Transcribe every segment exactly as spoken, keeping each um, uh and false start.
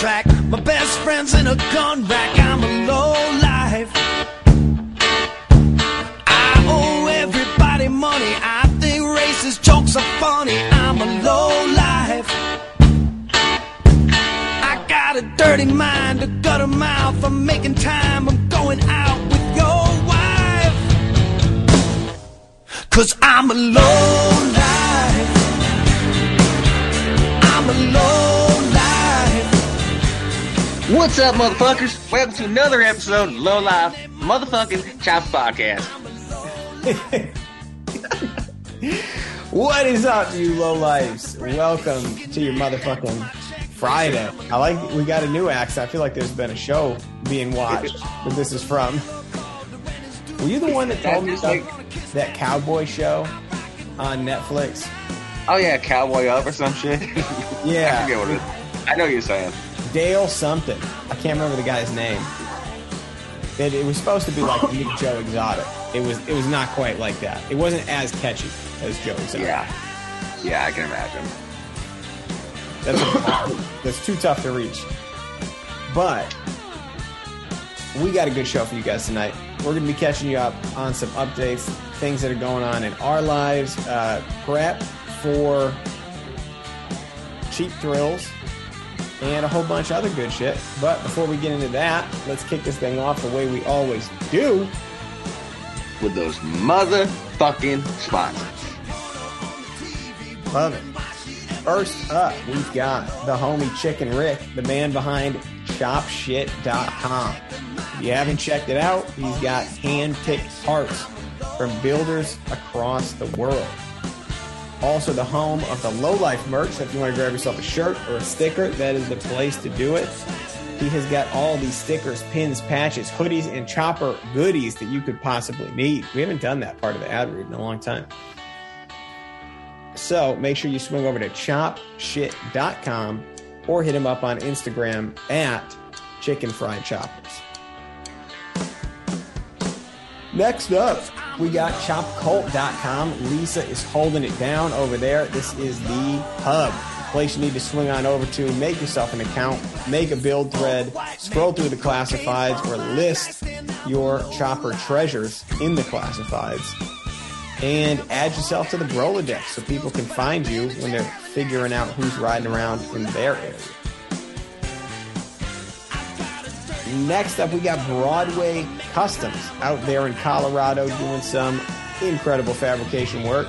track. My best friend's in a gun rack. I'm a low life. I owe everybody money. I think racist jokes are funny. I'm a low life. I got a dirty mind, a gutter mouth. I'm making time. I'm going out with your wife. 'Cause I'm a low life. I'm a low. What's up, motherfuckers? Welcome to another episode of Low Life Motherfucking Chops Podcast. What is up, you low lifes? Welcome to your motherfucking Friday. I like we got a new accent. I feel like there's been a show being watched that this is from. Were you the one that told me about that cowboy show on Netflix? Oh yeah, Cowboy Up or some shit. Yeah, I forget what it is. I know what you're saying. Dale something. I can't remember the guy's name. It, it was supposed to be like Meet Joe Exotic. It was It was not quite like that. It wasn't as catchy as Joe Exotic. Yeah. Yeah, I can imagine. That's, a, that's too tough to reach. But we got a good show for you guys tonight. We're going to be catching you up on some updates, things that are going on in our lives, uh, prep for Cheap Thrills, and a whole bunch of other good shit. But before we get into that, let's kick this thing off the way we always do. With those motherfucking sponsors. Love it. First up, we've got the homie Chicken Rick, the man behind Shop Shit dot com. If you haven't checked it out, he's got hand-picked parts from builders across the world. Also the home of the Low Life merch, so if you want to grab yourself a shirt or a sticker, that is the place to do it. He has got all these stickers, pins, patches, hoodies, and chopper goodies that you could possibly need. We haven't done that part of the ad read in a long time. So make sure you swing over to Shop Shit dot com or hit him up on Instagram at Chicken Fried Choppers. Next up, we got Chop Cult dot com. Lisa is holding it down over there. This is the hub, the place you need to swing on over to, make yourself an account, make a build thread, scroll through the classifieds, or list your chopper treasures in the classifieds, and add yourself to the Rolodex so people can find you when they're figuring out who's riding around in their area. Next up, we got Broadway Customs out there in Colorado doing some incredible fabrication work.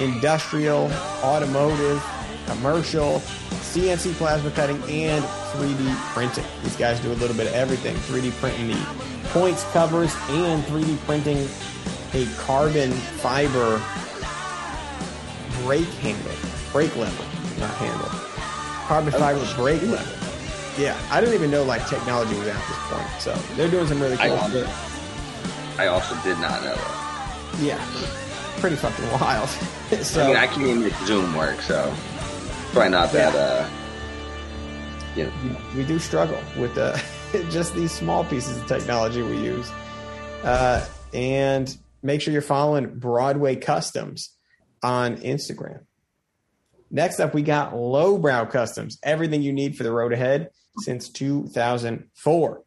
Industrial, automotive, commercial, C N C plasma cutting, and three D printing. These guys do a little bit of everything. three D printing the points, covers, and three D printing a carbon fiber brake handle. Brake lever, not handle. Carbon fiber brake lever. Yeah, I didn't even know, like, technology was at this point. So they're doing some really cool I, stuff. I also did not know that. Yeah, pretty fucking wild. So, I mean, I can't even make Zoom work, so probably not that, yeah. uh, you know. We, we do struggle with uh, just these small pieces of technology we use. Uh, and make sure you're following Broadway Customs on Instagram. Next up, we got Lowbrow Customs, everything you need for the road ahead. Since two thousand four.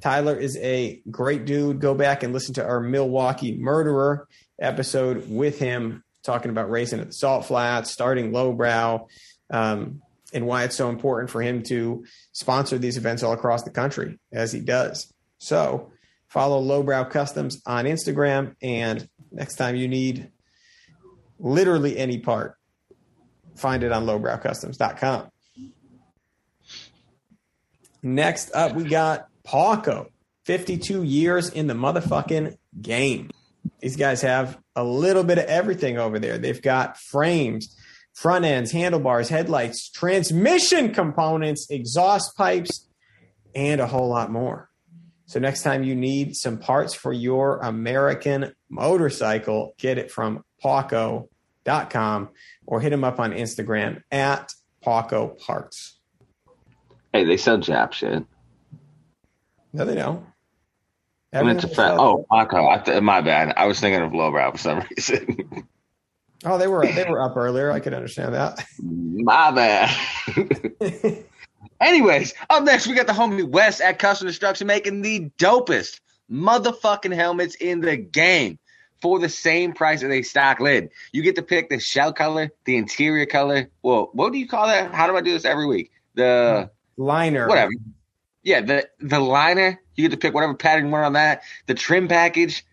Tyler is a great dude. Go back and listen to our Milwaukee Murderer episode with him, talking about racing at the Salt Flats, starting Lowbrow, um, and why it's so important for him to sponsor these events all across the country, as he does. So follow Lowbrow Customs on Instagram, and next time you need literally any part, find it on lowbrow customs dot com. Next up, we got Paco, fifty-two years in the motherfucking game. These guys have a little bit of everything over there. They've got frames, front ends, handlebars, headlights, transmission components, exhaust pipes, and a whole lot more. So next time you need some parts for your American motorcycle, get it from Paco dot com or hit him up on Instagram at Paco Parts. Hey, they sell Jap shit. No, they don't. Everyone, and it's a fact. Oh, Paco. I th- my bad. I was thinking of Lowbrow for some reason. Oh, they were they were up earlier. I could understand that. My bad. Anyways, up next, we got the homie Wes at Custom Destruction making the dopest motherfucking helmets in the game for the same price as a stock lid. You get to pick the shell color, the interior color. Well, what do you call that? How do I do this every week? The liner. Whatever. Yeah, the, the liner. You get to pick whatever pattern you want on that. The trim package.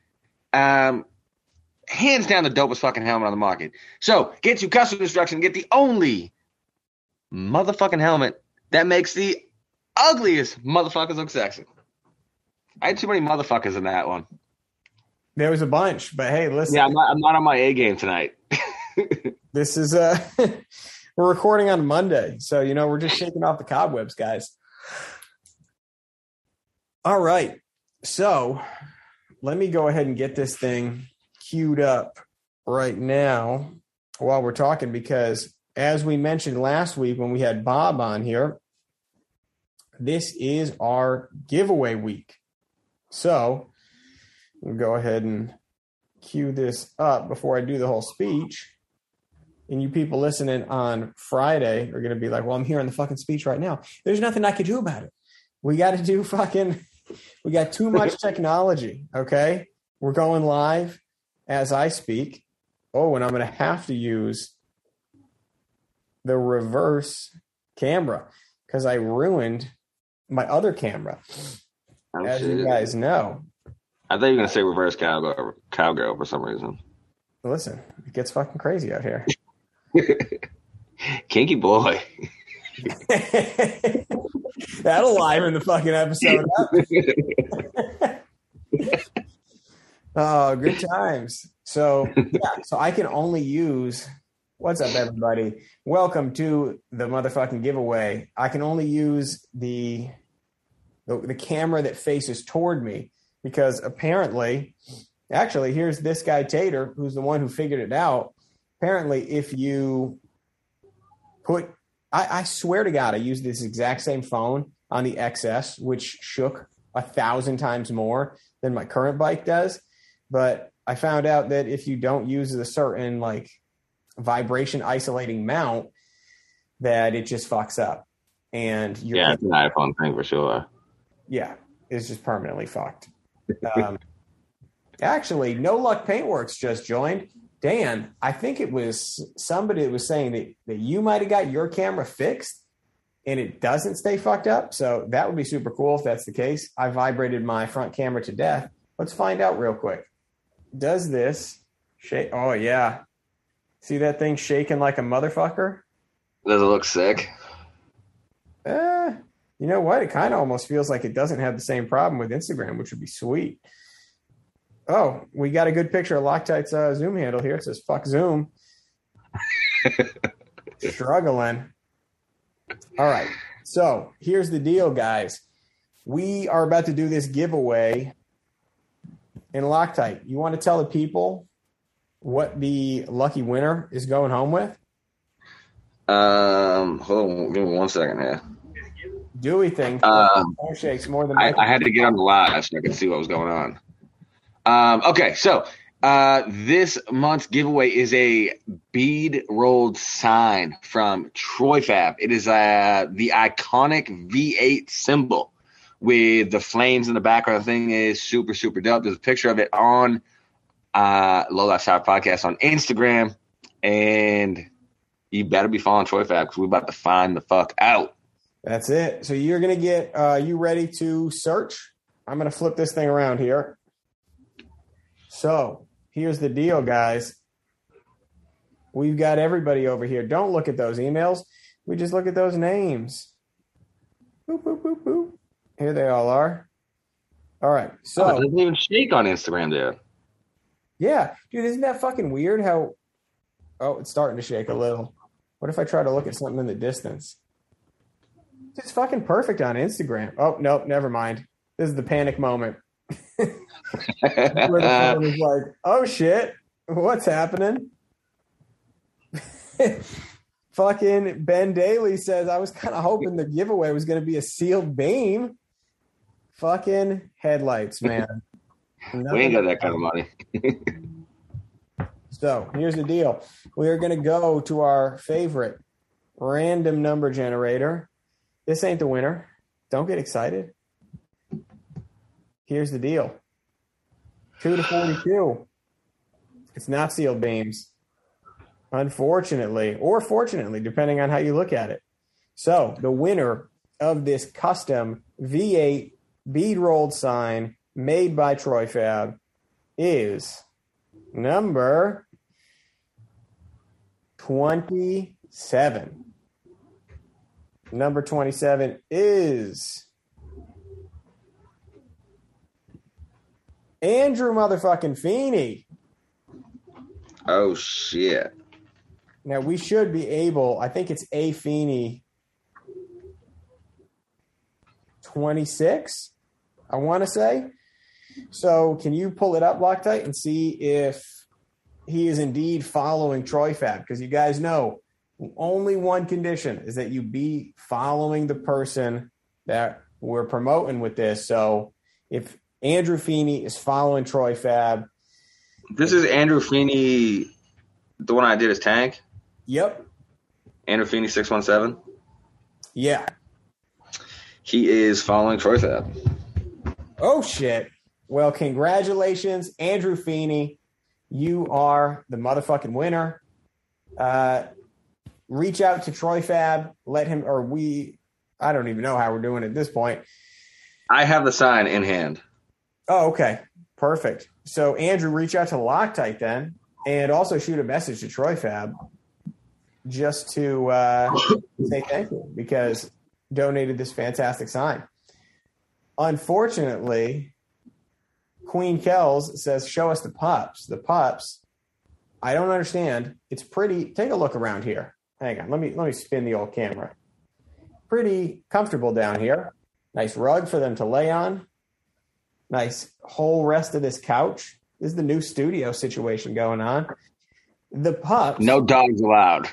Um, hands down the dopest fucking helmet on the market. So get you Custom Destruction. Get the only motherfucking helmet that makes the ugliest motherfuckers look sexy. I had too many motherfuckers in that one. There was a bunch, but hey, listen. Yeah, I'm not, I'm not on my A game tonight. This is, uh, we're recording on Monday. So, you know, we're just shaking off the cobwebs, guys. All right. So let me go ahead and get this thing queued up right now while we're talking, because as we mentioned last week when we had Bob on here, this is our giveaway week. So we'll go ahead and cue this up before I do the whole speech. And you people listening on Friday are going to be like, well, I'm hearing the fucking speech right now. There's nothing I could do about it. We got to do fucking, we got too much technology. Okay. We're going live as I speak. Oh, and I'm going to have to use the reverse camera because I ruined my other camera. Oh, as shit. You guys know. I thought you were going to say reverse cowgirl, cowgirl for some reason. Listen, it gets fucking crazy out here. Kinky boy. That'll liven the fucking episode up. Oh, good times. So, yeah, so I can only use... What's up, everybody? Welcome to the motherfucking giveaway. I can only use the... The, the camera that faces toward me, because apparently, actually, here's this guy Tater, who's the one who figured it out. Apparently, if you put, I, I swear to God, I used this exact same phone on the X S, which shook a thousand times more than my current bike does. But I found out that if you don't use a certain like vibration isolating mount, that it just fucks up. And you're yeah, it's an iPhone thing for sure. Yeah, it's just permanently fucked. Um, actually, No Luck Paintworks just joined. Dan, I think it was somebody that was saying that, that you might have got your camera fixed and it doesn't stay fucked up. So that would be super cool if that's the case. I vibrated my front camera to death. Let's find out real quick. Does this shake? Oh, yeah. See that thing shaking like a motherfucker? Does it look sick? Uh, you know what? It kind of almost feels like it doesn't have the same problem with Instagram, which would be sweet. Oh, we got a good picture of Loctite's uh, Zoom handle here. It says, fuck Zoom. Struggling. All right. So here's the deal, guys. We are about to do this giveaway in Loctite. You want to tell the people what the lucky winner is going home with? Um, hold on. Give me one second here. Dewey thing. Um, shakes more than I, I had to get on the live so I could see what was going on. Um, okay, so uh, this month's giveaway is a bead rolled sign from Troy Fab. It is uh, the iconic V eight symbol with the flames in the background. The thing is super, super dope. There's a picture of it on uh, Low Life Podcast on Instagram, and you better be following Troy Fab because we're about to find the fuck out. That's it. So you're going to get, uh, you ready to search? I'm going to flip this thing around here. So here's the deal, guys. We've got everybody over here. Don't look at those emails. We just look at those names. Boop, boop, boop, boop. Here they all are. All right. So oh, it doesn't even shake on Instagram there. Yeah. Dude, isn't that fucking weird how, oh, it's starting to shake a little. What if I try to look at something in the distance? It's fucking perfect on Instagram. Oh, nope, never mind. This is the panic moment. Where the phone is like, oh, shit, what's happening? Fucking Ben Daly says, I was kind of hoping the giveaway was going to be a sealed beam. Fucking headlights, man. We ain't got that kind of money. So here's the deal. We are going to go to our favorite random number generator. this ain't the winner. Don't get excited. Here's the deal. two to forty-two. It's not sealed beams, unfortunately, or fortunately, depending on how you look at it. So the winner of this custom V eight bead rolled sign made by Troy Fab is number twenty-seven. Number twenty-seven is Andrew motherfucking Feeney. Oh, shit. Now, we should be able, I think it's A. Feeney twenty-six, I want to say. So can you pull it up, Loctite, and see if he is indeed following Troy Fab? Because you guys know only one condition is that you be following the person that we're promoting with this. So if Andrew Feeney is following Troy Fab. This is Andrew Feeney, the one I did his tank? Yep. Andrew Feeney six one seven? Yeah. He is following Troy Fab. Oh, shit. Well, congratulations, Andrew Feeney. You are the motherfucking winner. Uh, reach out to Troy Fab. Let him, or we, I don't even know how we're doing at this point. I have the sign in hand. Oh, okay. Perfect. So, Andrew, reach out to Loctite then, and also shoot a message to Troy Fab just to uh, say thank you because donated this fantastic sign. Unfortunately, Queen Kells says, show us the pups. The pups, I don't understand. It's pretty. Take a look around here. Hang on. Let me let me spin the old camera. Pretty comfortable down here. Nice rug for them to lay on. Nice whole rest of this couch. This is the new studio situation going on. The pups. No dogs allowed.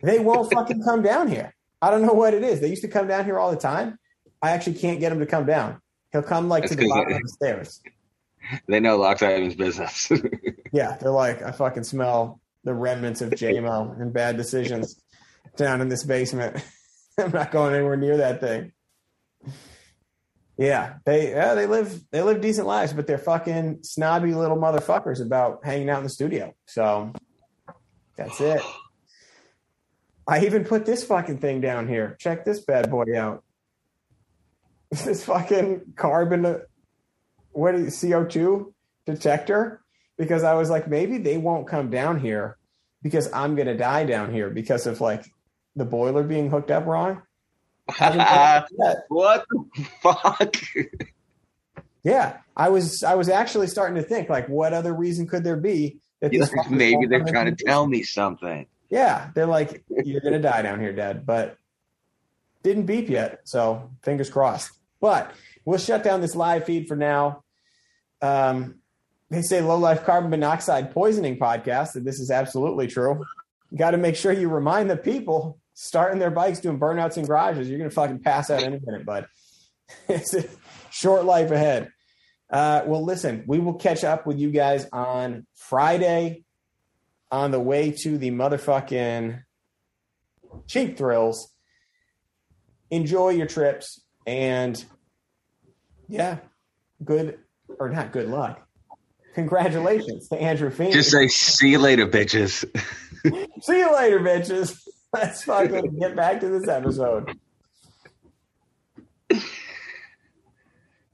They won't fucking come down here. I don't know what it is. They used to come down here all the time. I actually can't get him to come down. He'll come like That's to the bottom they, of the stairs. They know Loctite's business. Yeah, they're like, I fucking smell the remnants of J M O and bad decisions down in this basement. I'm not going anywhere near that thing. Yeah, they uh, they live they live decent lives, but they're fucking snobby little motherfuckers about hanging out in the studio. So that's it. I even put this fucking thing down here. Check this bad boy out. This fucking carbon, what is it, C O two detector? Because I was like, maybe they won't come down here because I'm gonna die down here because of like the boiler being hooked up wrong. What the fuck? Yeah, I was I was actually starting to think like, what other reason could there be? That yeah, maybe they're trying to tell me something. Yeah, they're like, you're gonna die down here, Dad. But didn't beep yet, so fingers crossed. But we'll shut down this live feed for now. Um, they say low life carbon monoxide poisoning podcast, and this is absolutely true. Got to make sure you remind the people. Starting their bikes doing burnouts in garages. You're going to fucking pass out any minute, bud. It's a short life ahead. Uh, well, listen, we will catch up with you guys on Friday on the way to the motherfucking Cheap Thrills. Enjoy your trips. And, yeah, good or not good luck. Congratulations to Andrew Feeney. Just say, see you later, bitches. See you later, bitches. Let's fucking get back to this episode.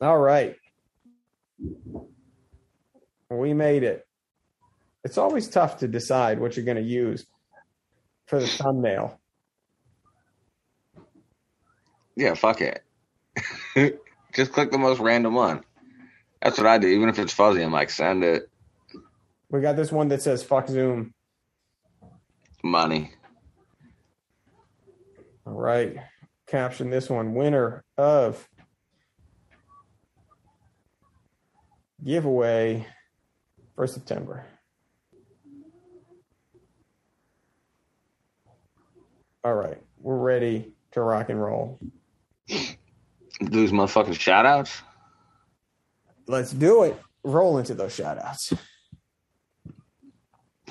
All right. We made it. It's always tough to decide what you're going to use for the thumbnail. Yeah, fuck it. Just click the most random one. That's what I do. Even if it's fuzzy, I'm like, send it. We got this one that says, fuck Zoom. Money. All right. Caption this one. Winner of giveaway for September. All right. We're ready to rock and roll. Those motherfucking shout outs. Let's do it. Roll into those shout outs.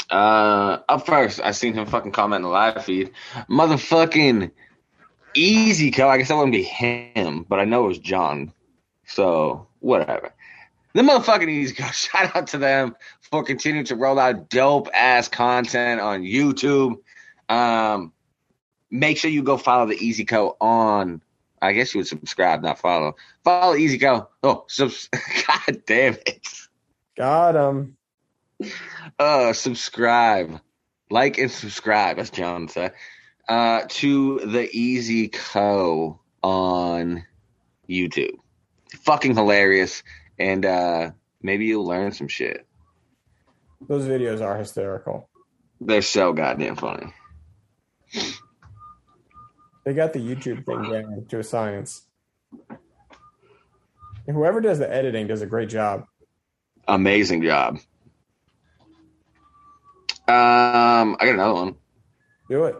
Uh, up first, I seen him fucking comment in the live feed. Motherfucking easy cut. I guess that wouldn't be him, but I know it was John. So whatever. The motherfucking easy cut. Shout out to them for continuing to roll out dope ass content on YouTube. Um, make sure you go follow the Easy Co on. I guess you would subscribe, not follow. Follow Easy Co. Oh, subs- God damn it! Got him. Uh, subscribe, like, and subscribe. As John said, uh, to the Easy Co on YouTube. Fucking hilarious, and uh, maybe you'll learn some shit. Those videos are hysterical. They're so goddamn funny. They got the YouTube thing down to a science. And whoever does the editing does a great job. Amazing job. Um, I got another one. Do it.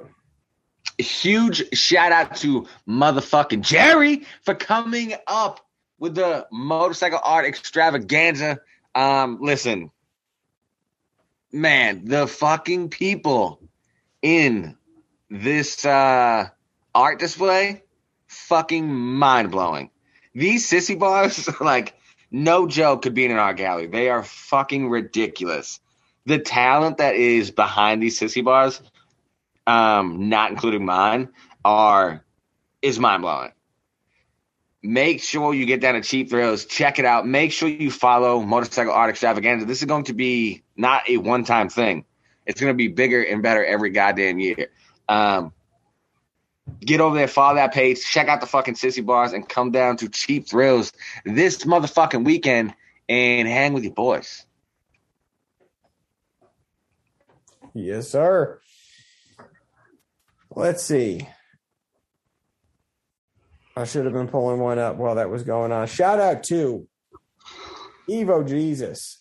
Huge shout out to motherfucking Jerry for coming up with the Motorcycle Art Extravaganza. Um, listen, man, the fucking people in this uh, art display, fucking mind-blowing. These sissy bars, like, no joke could be in an art gallery. They are fucking ridiculous. The talent that is behind these sissy bars, um, not including mine, are is mind-blowing. Make sure you get down to Cheap Thrills. Check it out. Make sure you follow Motorcycle Art Extravaganza. This is going to be not a one-time thing. It's going to be bigger and better every goddamn year. Um, get over there, follow that page, check out the fucking sissy bars, and come down to Cheap Thrills this motherfucking weekend and hang with your boys. Yes, sir. Let's see. I should have been pulling one up while that was going on. Shout out to Evo Jesus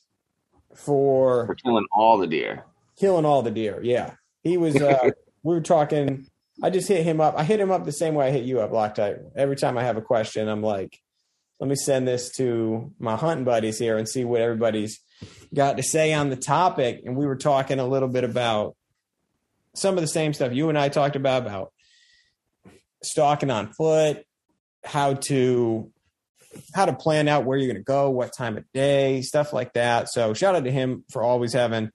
for, for killing all the deer. Killing all the deer, yeah. He was, uh, we were talking, I just hit him up. I hit him up the same way I hit you up, Loctite. Every time I have a question, I'm like, let me send this to my hunting buddies here and see what everybody's got to say on the topic. And we were talking a little bit about some of the same stuff you and I talked about, about stalking on foot, how to how to plan out where you're going to go, what time of day, stuff like that. So shout out to him for always having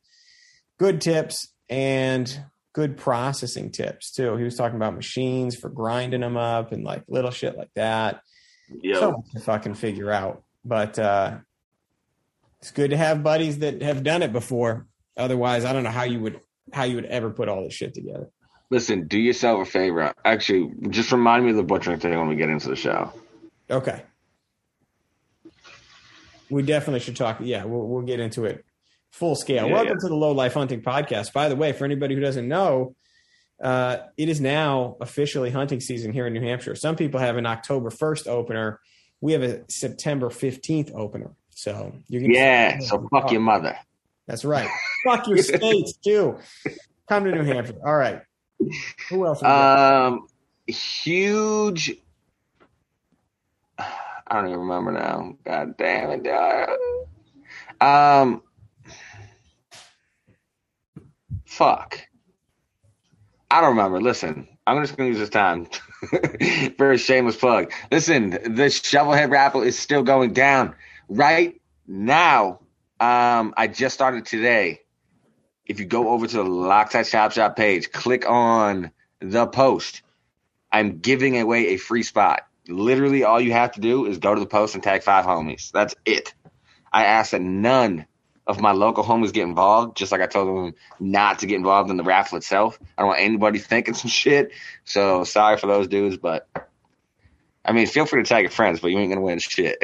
good tips and good processing tips too. He was talking about machines for grinding them up and like little shit like that. Yeah. So much to fucking figure out, but uh, it's good to have buddies that have done it before. Otherwise, I don't know how you would, how you would ever put all this shit together. Listen, do yourself a favor. Actually, just remind me of the butchering thing when we get into the show. Okay. We definitely should talk. Yeah, we'll, we'll get into it. Full scale. Yeah, Welcome yeah. to the Low Life Hunting Podcast. By the way, for anybody who doesn't know, uh, it is now officially hunting season here in New Hampshire. Some people have an October first opener. We have a September fifteenth opener. So you're gonna yeah. So fuck your mother. That's right. Fuck your state too. Come to New Hampshire. All right. Who else? Um, huge. I don't even remember now. God damn it, dog. Um. Fuck. I don't remember. Listen, I'm just going to use this time for a shameless plug. Listen, the Shovelhead raffle is still going down right now. Um, I just started today. If you go over to the Loctite Shop Shop page, click on the post. I'm giving away a free spot. Literally all you have to do is go to the post and tag five homies. That's it. I ask that none of my local homies get involved, just like I told them not to get involved in the raffle itself. I don't want anybody thinking some shit, so sorry for those dudes, but I mean, feel free to tag your friends, but you ain't gonna win shit.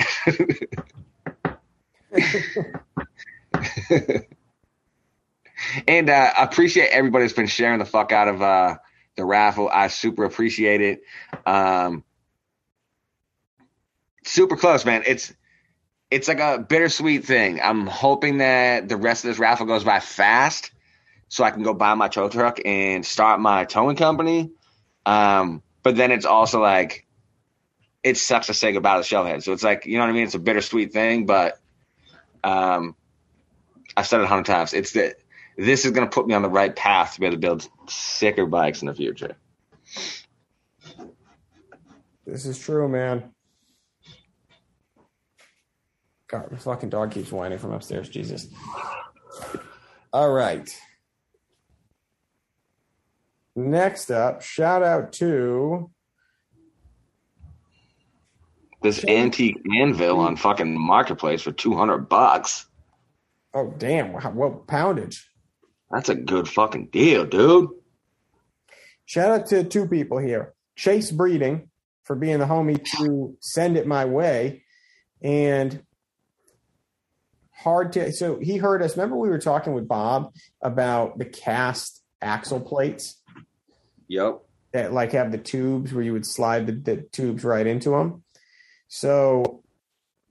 And uh, I appreciate everybody that's been sharing the fuck out of uh, the raffle. I super appreciate it. Um, super close, man. It's It's like a bittersweet thing. I'm hoping that the rest of this raffle goes by fast so I can go buy my tow truck and start my towing company. Um, but then it's also like it sucks to say goodbye to Shellhead. So it's like, you know what I mean? It's a bittersweet thing, but um, I've said it a hundred times. It's that this is going to put me on the right path to be able to build sicker bikes in the future. This is true, man. God, my fucking dog keeps whining from upstairs. Jesus. All right. Next up, shout out to this antique anvil on fucking Marketplace for two hundred bucks. Oh, damn. Wow. What poundage? That's a good fucking deal, dude. Shout out to two people here. Chase Breeding for being the homie to send it my way. And hard to, so he heard us. Remember we were talking with Bob about the cast axle plates? Yep. That like have the tubes where you would slide the, the tubes right into them. So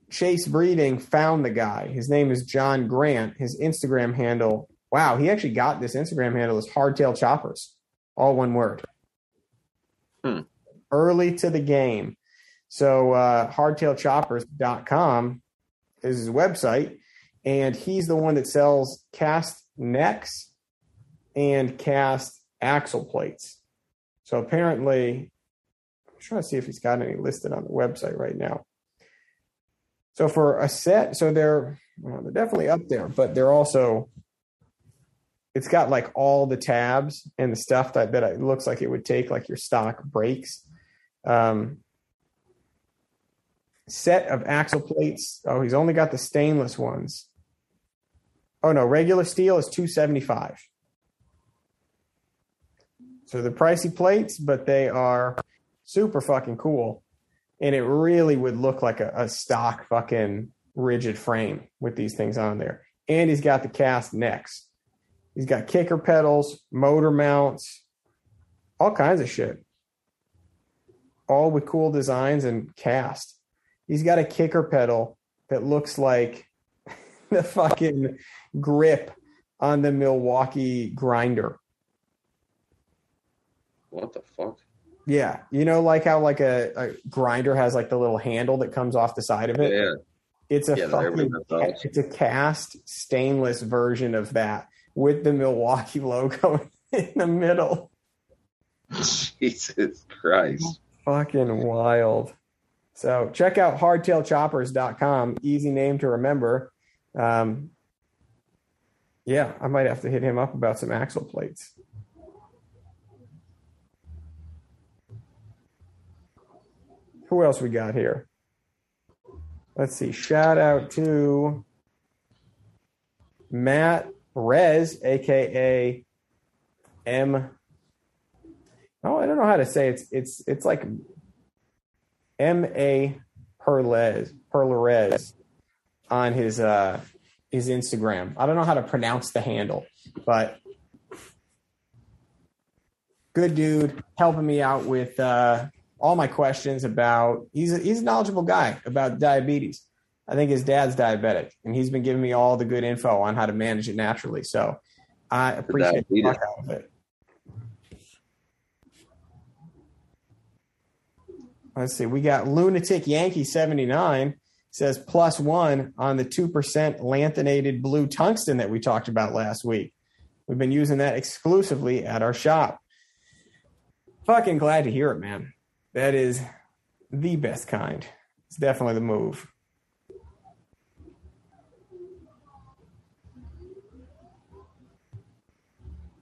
Chase Breeding found the guy. His name is John Grant. His Instagram handle. Wow, he actually got this Instagram handle is Hardtail Choppers. All one word. Hmm. Early to the game. So uh, hardtail choppers dot com is his website. And he's the one that sells cast necks and cast axle plates. So apparently, I'm trying to see if he's got any listed on the website right now. So for a set, so they're, well, they're definitely up there, but they're also, it's got like all the tabs and the stuff that, that it looks like it would take, like your stock brakes. Um, set of axle plates. Oh, he's only got the stainless ones. Oh no, regular steel is two hundred seventy-five dollars. So they're pricey plates, but they are super fucking cool. And it really would look like a, a stock fucking rigid frame with these things on there. And he's got the cast necks. He's got kicker pedals, motor mounts, all kinds of shit. All with cool designs and cast. He's got a kicker pedal that looks like the fucking grip on the Milwaukee grinder. What the fuck? Yeah, you know, like how like a, a grinder has like the little handle that comes off the side of it. Yeah, it's a yeah, fucking it's a cast stainless version of that with the Milwaukee logo in the middle. Jesus Christ! Fucking wild. So check out hardtail choppers dot com. Easy name to remember. Um, yeah, I might have to hit him up about some axle plates. Who else we got here? Let's see. Shout out to Matt Rez, a k a. M. Oh, I don't know how to say it. It's, it's, it's like M A. Perlez, Perlerez on his uh, his Instagram. I don't know how to pronounce the handle, but good dude helping me out with... Uh, all my questions about, he's a, he's a knowledgeable guy about diabetes. I think his dad's diabetic, and he's been giving me all the good info on how to manage it naturally. So I appreciate the fuck out of it. Let's see. We got Lunatic Yankee seventy-nine says plus one on the two percent lanthanated blue tungsten that we talked about last week. We've been using that exclusively at our shop. Fucking glad to hear it, man. That is the best kind. It's definitely the move.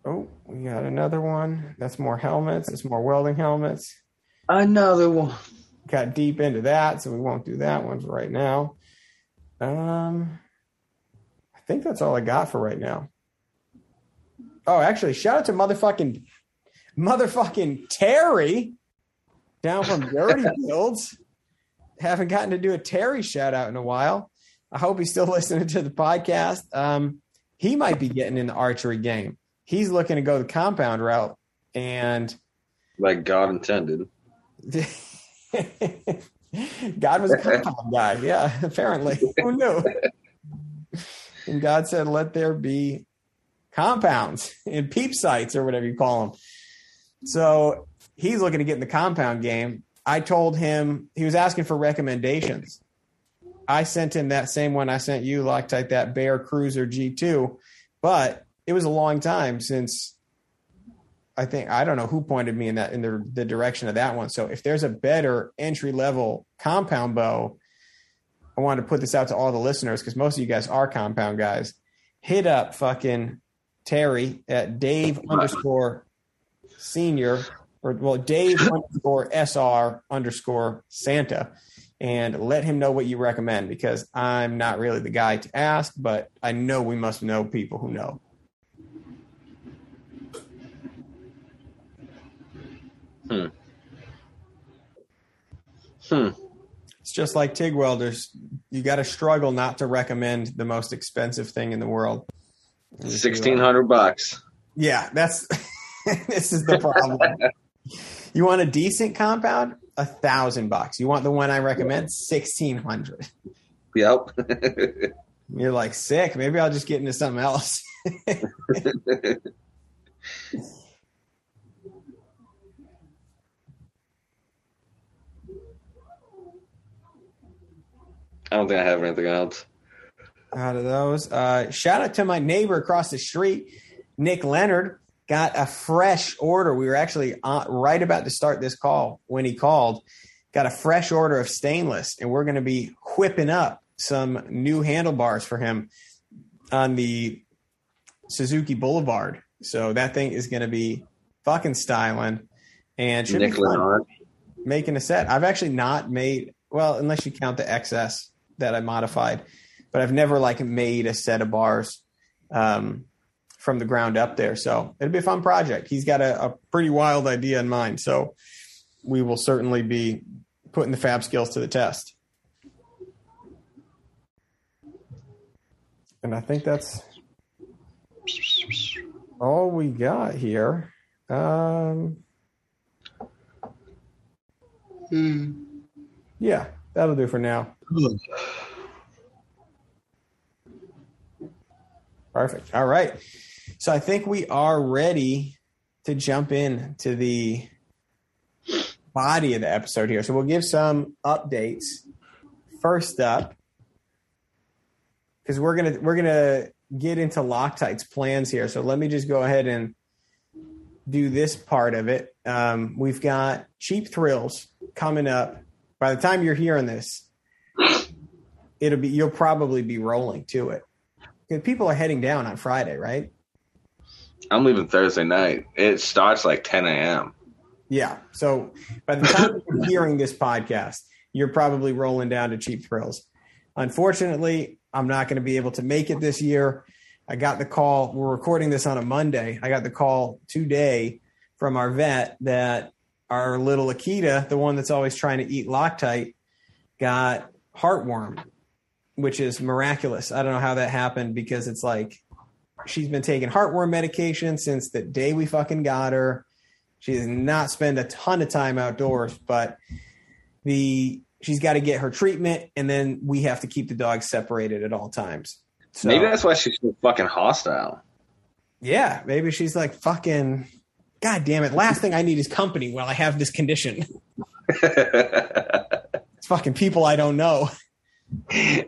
Oh, we got another one. That's more helmets. It's more welding helmets. Another one. Got deep into that, so we won't do that one for right now. Um, I think that's all I got for right now. Oh, actually, shout out to motherfucking, motherfucking Terry. Down from Dirty Fields. Haven't gotten to do a Terry shout out in a while. I hope he's still listening to the podcast. Um, he might be getting in the archery game. He's looking to go the compound route. And like God intended. God was a compound guy. Yeah, apparently. Who knew? And God said, let there be compounds and peep sites or whatever you call them. So he's looking to get in the compound game. I told him, he was asking for recommendations. I sent him that same one I sent you, Loctite, that Bear Cruiser G two. But it was a long time since I think, I don't know who pointed me in that, in the, the direction of that one. So if there's a better entry level compound bow, I wanted to put this out to all the listeners, because most of you guys are compound guys. Hit up fucking Terry at Dave underscore senior, or well, Dave underscore S R underscore Santa, and let him know what you recommend, because I'm not really the guy to ask, but I know we must know people who know. Hmm. Hmm. It's just like TIG welders. You got to struggle not to recommend the most expensive thing in the world. sixteen hundred bucks. Yeah, that's this is the problem. You want a decent compound? A thousand bucks. You want the one I recommend? Sixteen hundred. Yep. You're like, sick. Maybe I'll just get into something else. I don't think I have anything else. Out of those. Uh, shout out to my neighbor across the street, Nick Leonard. Got a fresh order. We were actually right about to start this call when he called. Got a fresh order of stainless, and we're going to be whipping up some new handlebars for him on the Suzuki Boulevard. So that thing is going to be fucking styling, and should Nick be fun Leonard. Making a set. I've actually not made... Well, unless you count the X S that I modified, but I've never like made a set of bars um, from the ground up there. So it'll be a fun project. He's got a, a pretty wild idea in mind. So we will certainly be putting the fab skills to the test. And I think that's all we got here. Um, hmm. Yeah, that'll do for now. Perfect. All right. So I think we are ready to jump in to the body of the episode here. So we'll give some updates. First up, because we're gonna we're gonna get into Loctite's plans here. So let me just go ahead and do this part of it. Um, we've got Cheap Thrills coming up. By the time you're hearing this, it'll be you'll probably be rolling to it. People are heading down on Friday, right? I'm leaving Thursday night. It starts like ten a.m. Yeah. So by the time you're hearing this podcast, you're probably rolling down to Cheap Thrills. Unfortunately, I'm not going to be able to make it this year. I got the call. We're recording this on a Monday. I got the call today from our vet that our little Akita, the one that's always trying to eat Loctite, got heartworm, which is miraculous. I don't know how that happened, because it's like she's been taking heartworm medication since the day we fucking got her. She does not spend a ton of time outdoors, but the she's got to get her treatment, and then we have to keep the dogs separated at all times. So, maybe that's why she's so fucking hostile. Yeah, maybe she's like fucking... God damn it. Last thing I need is company while I have this condition. It's fucking people I don't know.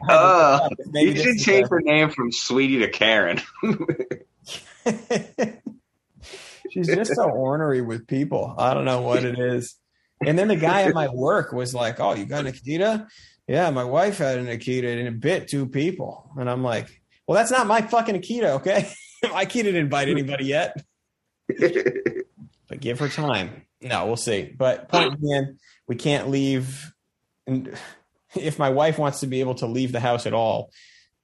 Uh, you should change her name from Sweetie to Karen. She's just so ornery with people. I don't know what it is. And then the guy at my work was like, oh, you got an Akita? Yeah, my wife had an Akita and it bit two people. And I'm like, well, that's not my fucking Akita, okay? My Akita didn't bite anybody yet. But give her time. No, we'll see. But point being, we can't leave. And if my wife wants to be able to leave the house at all,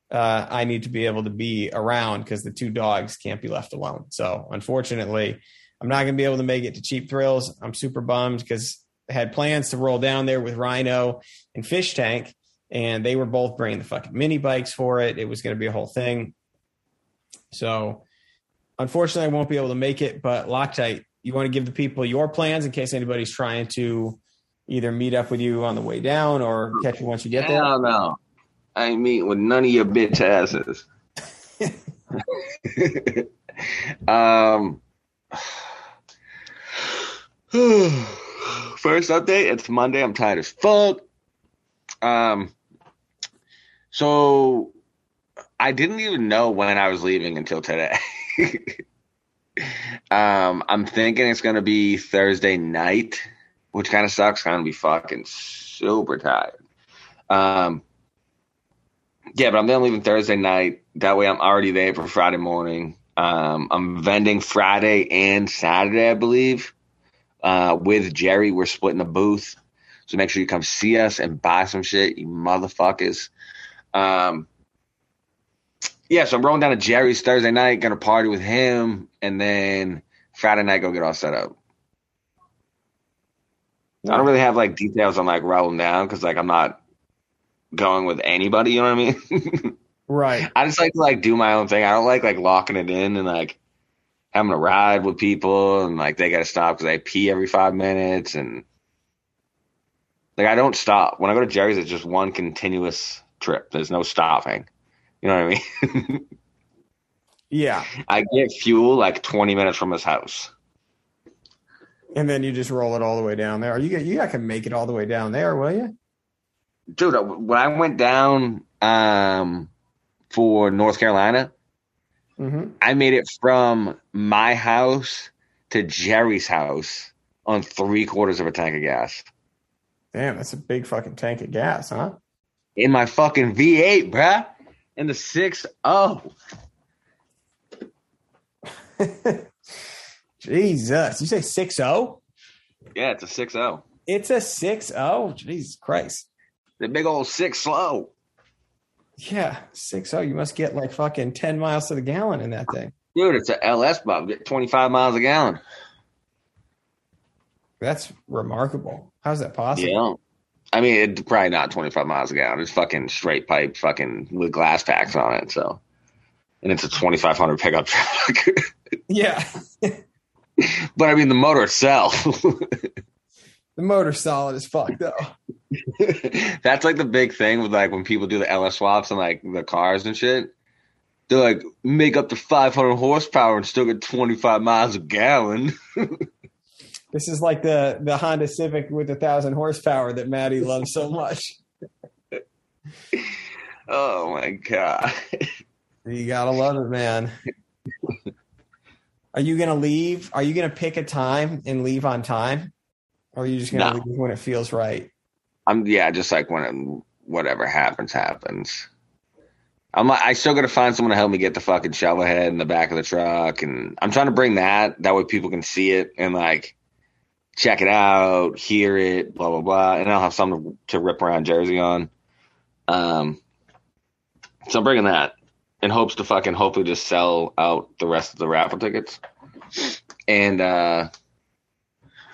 uh, I need to be able to be around, because the two dogs can't be left alone. So unfortunately, I'm not going to be able to make it to Cheap Thrills. I'm super bummed, because I had plans to roll down there with Rhino and Fish Tank, and they were both bringing the fucking mini bikes for it. It was going to be a whole thing. So unfortunately, I won't be able to make it, but Loctite, you want to give the people your plans in case anybody's trying to either meet up with you on the way down or catch you once you get there? Hell no. I ain't meeting with none of your bitch asses. um, first update, it's Monday. I'm tired as fuck. Um, so I didn't even know when I was leaving until today. Um, I'm thinking it's going to be Thursday night, which kind of sucks. I'm going to be fucking super tired. Um, yeah, but I'm then leaving Thursday night. That way I'm already there for Friday morning. Um, I'm vending Friday and Saturday, I believe. Uh, with Jerry, we're splitting a booth. So make sure you come see us and buy some shit, you motherfuckers. Um, yeah, so I'm rolling down to Jerry's Thursday night, going to party with him, and then Friday night go get all set up. Nice. I don't really have, like, details on, like, rolling down because, like, I'm not going with anybody, you know what I mean? Right. I just like to, like, do my own thing. I don't like, like, locking it in and, like, having a ride with people and, like, they got to stop because they pee every five minutes and... Like, I don't stop. When I go to Jerry's, it's just one continuous trip. There's no stopping. You know what I mean? Yeah. I get fuel, like, twenty minutes from his house. And then you just roll it all the way down there. You you I can make it all the way down there, will you? Dude, when I went down um, for North Carolina, mm-hmm. I made it from my house to Jerry's house on three-quarters of a tank of gas. Damn, that's a big fucking tank of gas, huh? In my fucking V eight, bruh. In the six oh. Jesus. You say six oh? Yeah, it's a six oh. It's a six oh? Jesus Christ. The big old six slow. Yeah, six oh. You must get like fucking ten miles to the gallon in that thing. Dude, it's an L S, Bob. Get twenty-five miles a gallon. That's remarkable. How's that possible? Yeah. I mean, it's probably not twenty-five miles a gallon. It's fucking straight pipe fucking with glass packs on it. So, and it's a twenty-five hundred pickup truck. Yeah. But I mean, the motor itself. The motor's solid as fuck, though. That's like the big thing with like when people do the L S swaps and like the cars and shit. They're like, make up to five hundred horsepower and still get twenty-five miles a gallon. This is like the, the Honda Civic with a thousand horsepower that Maddie loves so much. Oh my God. You gotta love it, man. Are you gonna leave? Are you gonna pick a time and leave on time? Or are you just gonna nah. leave when it feels right? I'm yeah, just like when it, whatever happens, happens. I'm I still gotta find someone to help me get the fucking shovel head in the back of the truck, and I'm trying to bring that. That way people can see it and like check it out, hear it, blah, blah, blah. And I'll have something to rip around Jersey on. Um, so I'm bringing that in hopes to fucking hopefully just sell out the rest of the raffle tickets. And, uh,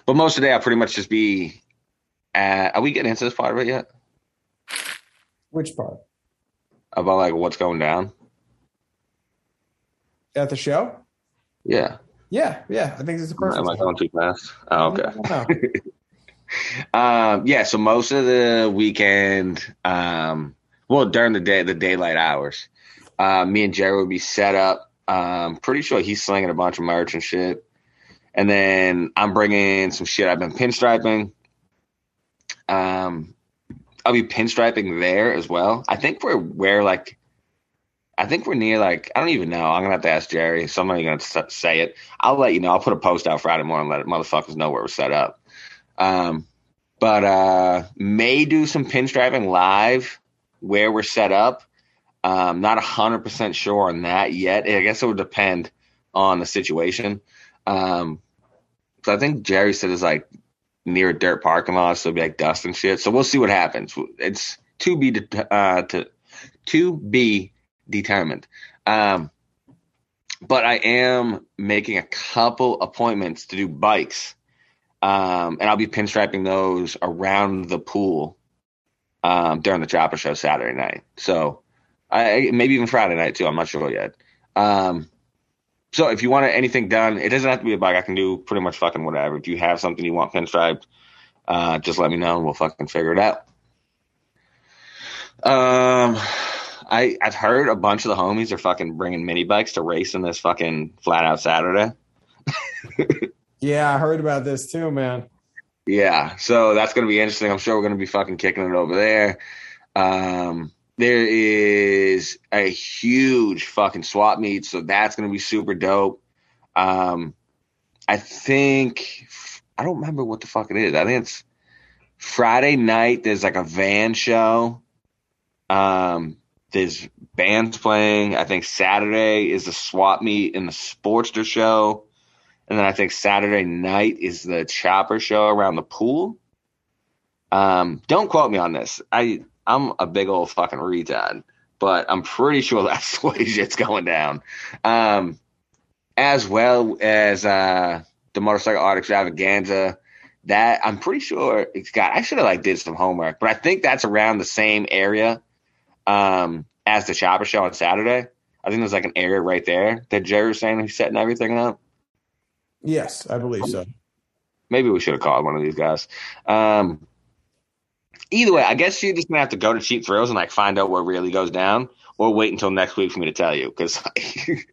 but most of the day I'll pretty much just be at, are we getting into this part of it yet? Which part? About like what's going down? At the show? Yeah. Yeah, yeah. I think it's the first. Am I going too fast? Oh, okay. um, yeah. So most of the weekend, um, well, during the day, the daylight hours, uh, me and Jerry would be set up. Um, pretty sure he's slinging a bunch of merch and shit, and then I'm bringing some shit I've been pinstriping. Um, I'll be pinstriping there as well. I think we're where like. I think we're near, like, I don't even know. I'm going to have to ask Jerry. Somebody's going to say it. I'll let you know. I'll put a post out Friday morning and let motherfuckers know where we're set up. Um, but uh, may do some pinstriping live where we're set up. Um, not one hundred percent sure on that yet. I guess it would depend on the situation. Um, so I think Jerry said it's, like, near a dirt parking lot, so it'll be, like, dust and shit. So we'll see what happens. It's to be de- uh, to, to be determined. Um, but I am making a couple appointments to do bikes. Um, and I'll be pinstriping those around the pool um, during the Chopper Show Saturday night. So I maybe even Friday night too. I'm not sure yet. Um, so if you want anything done, it doesn't have to be a bike. I can do pretty much fucking whatever. If you have something you want pinstriped, uh, just let me know and we'll fucking figure it out. Um, I, I've heard a bunch of the homies are fucking bringing mini bikes to race in this fucking flat out Saturday. Yeah, I heard about this too, man. Yeah, so that's going to be interesting. I'm sure we're going to be fucking kicking it over there. Um, there is a huge fucking swap meet, so that's going to be super dope. Um, I think, I don't remember what the fuck it is. I think it's Friday night. There's like a van show. Um, there's bands playing. I think Saturday is the swap meet and the Sportster show. And then I think Saturday night is the chopper show around the pool. Um, don't quote me on this. I, I'm a big old fucking retard, but I'm pretty sure that's the way shit's going down. Um, as well as uh, the Motorcycle Art Extravaganza. That I'm pretty sure it's got – I should have, like, did some homework, but I think that's around the same area um, as the chopper show on Saturday. I think there's, like, an area right there that Jerry was saying he's setting everything up. Yes, I believe so. Maybe we should have called one of these guys. Um, either way, I guess you're just going to have to go to Cheap Thrills and, like, find out what really goes down, or wait until next week for me to tell you, because like,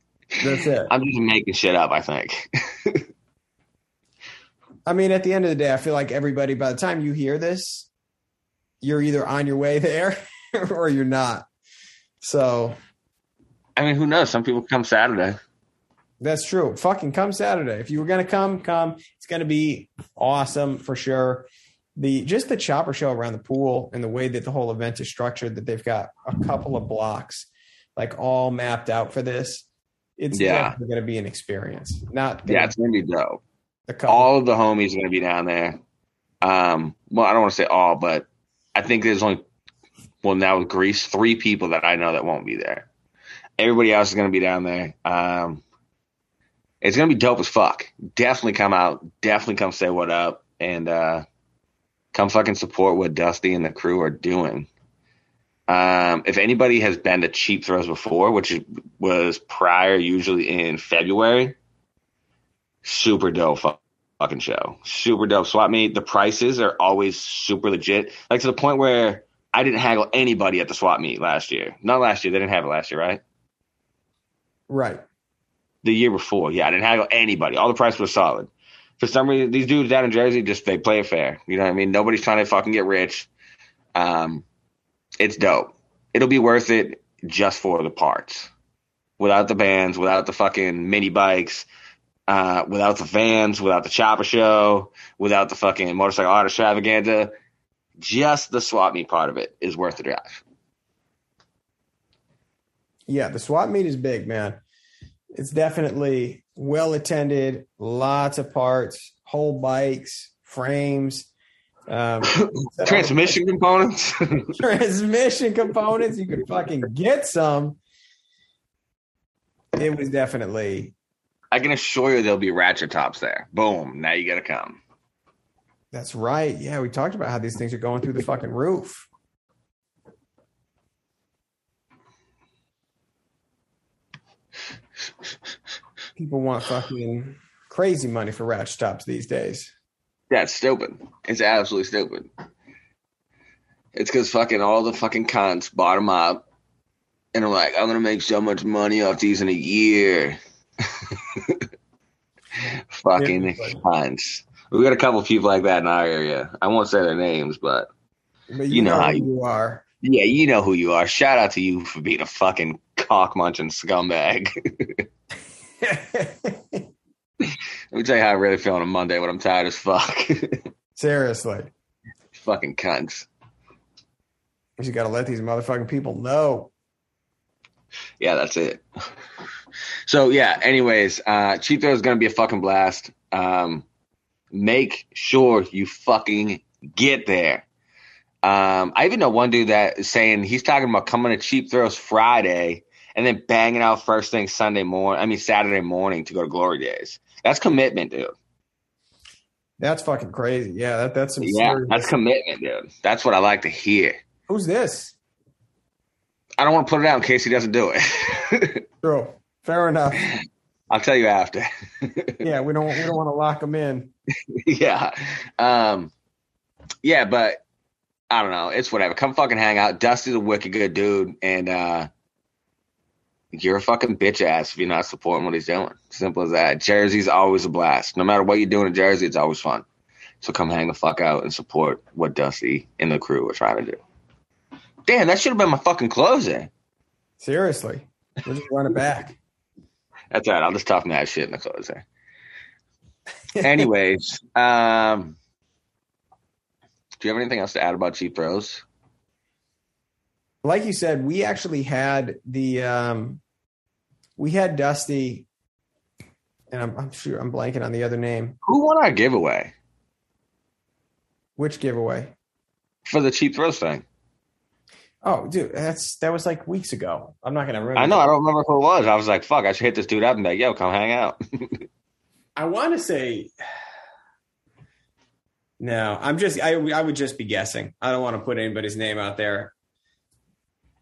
that's it. I'm just making shit up, I think. I mean, at the end of the day, I feel like everybody, by the time you hear this, you're either on your way there or you're not. So, I mean, who knows? Some people come Saturday. That's true. Fucking come Saturday. If you were going to come, come. It's going to be awesome for sure. The just the chopper show around the pool and the way that the whole event is structured, that they've got a couple of blocks like all mapped out for this. It's yeah. definitely going to be an experience. Not the, yeah, it's going to be dope. All of the homies are going to be down there. Um, well, I don't want to say all, but I think there's only, well, now with Greece, three people that I know that won't be there. Everybody else is going to be down there. Um, it's going to be dope as fuck. Definitely come out. Definitely come say what up. And uh, come fucking support what Dusty and the crew are doing. Um, if anybody has been to Cheap Thrills before, which is, was prior, usually in February, super dope fucking show. Super dope swap meet. The prices are always super legit. Like, to the point where I didn't haggle anybody at the swap meet last year. Not last year. They didn't have it last year, right? Right. The year before. Yeah, I didn't haggle anybody. All the prices were solid. For some reason, these dudes down in Jersey, just they play it fair. You know what I mean? Nobody's trying to fucking get rich. Um, it's dope. It'll be worth it just for the parts. Without the bands, without the fucking mini bikes, Uh, without the vans, without the chopper show, without the fucking Motorcycle Art Extravaganza, just the swap meet part of it is worth the drive. Yeah, the swap meet is big, man. It's definitely well attended, lots of parts, whole bikes, frames, um, transmission components. transmission components. You could fucking get some. It was definitely. I can assure you there'll be ratchet tops there. Boom. Now you got to come. That's right. Yeah, we talked about how these things are going through the fucking roof. People want fucking crazy money for ratchet tops these days. That's stupid. It's absolutely stupid. It's because fucking all the fucking cons bought them up and are like, I'm going to make so much money off these in a year. Fucking cons. We got a couple people like that in our area. I won't say their names, but, but you, you know, know how you are. Yeah, you know who you are. Shout out to you for being a fucking cock munching scumbag. Let me tell you how I really feel on a Monday when I'm tired as fuck. Seriously. Fucking cons. You just gotta let these motherfucking people know. Yeah, that's it. So, yeah, anyways, uh, Cheap Thrills is going to be a fucking blast. Um, make sure you fucking get there. Um, I even know one dude that is saying he's talking about coming to Cheap Thrills Friday and then banging out first thing Sunday morning, I mean Saturday morning to go to Glory Days. That's commitment, dude. That's fucking crazy. Yeah, that, that's some yeah, serious. That's commitment, dude. That's what I like to hear. Who's this? I don't want to put it out in case he doesn't do it. True. Fair enough. I'll tell you after. yeah, we don't we don't want to lock them in. yeah. Um, yeah, but I don't know. It's whatever. Come fucking hang out. Dusty's a wicked good dude, and uh, you're a fucking bitch ass if you're not supporting what he's doing. Simple as that. Jersey's always a blast. No matter what you're doing in Jersey, it's always fun. So come hang the fuck out and support what Dusty and the crew are trying to do. Damn, that should have been my fucking closer. Seriously. We'll just run it back. That's all right. I'll just talk mad shit in the closer. Anyways, um, do you have anything else to add about Cheap Thrills? Like you said, we actually had the um, we had Dusty, and I'm, I'm sure I'm blanking on the other name. Who won our giveaway? Which giveaway? For the Cheap Thrills thing. Oh, dude, that's that was like weeks ago. I'm not gonna remember. I know, that. I don't remember who it was. I was like, "Fuck, I should hit this dude up and be like, yo, come hang out." I want to say no. I'm just, I, I would just be guessing. I don't want to put anybody's name out there.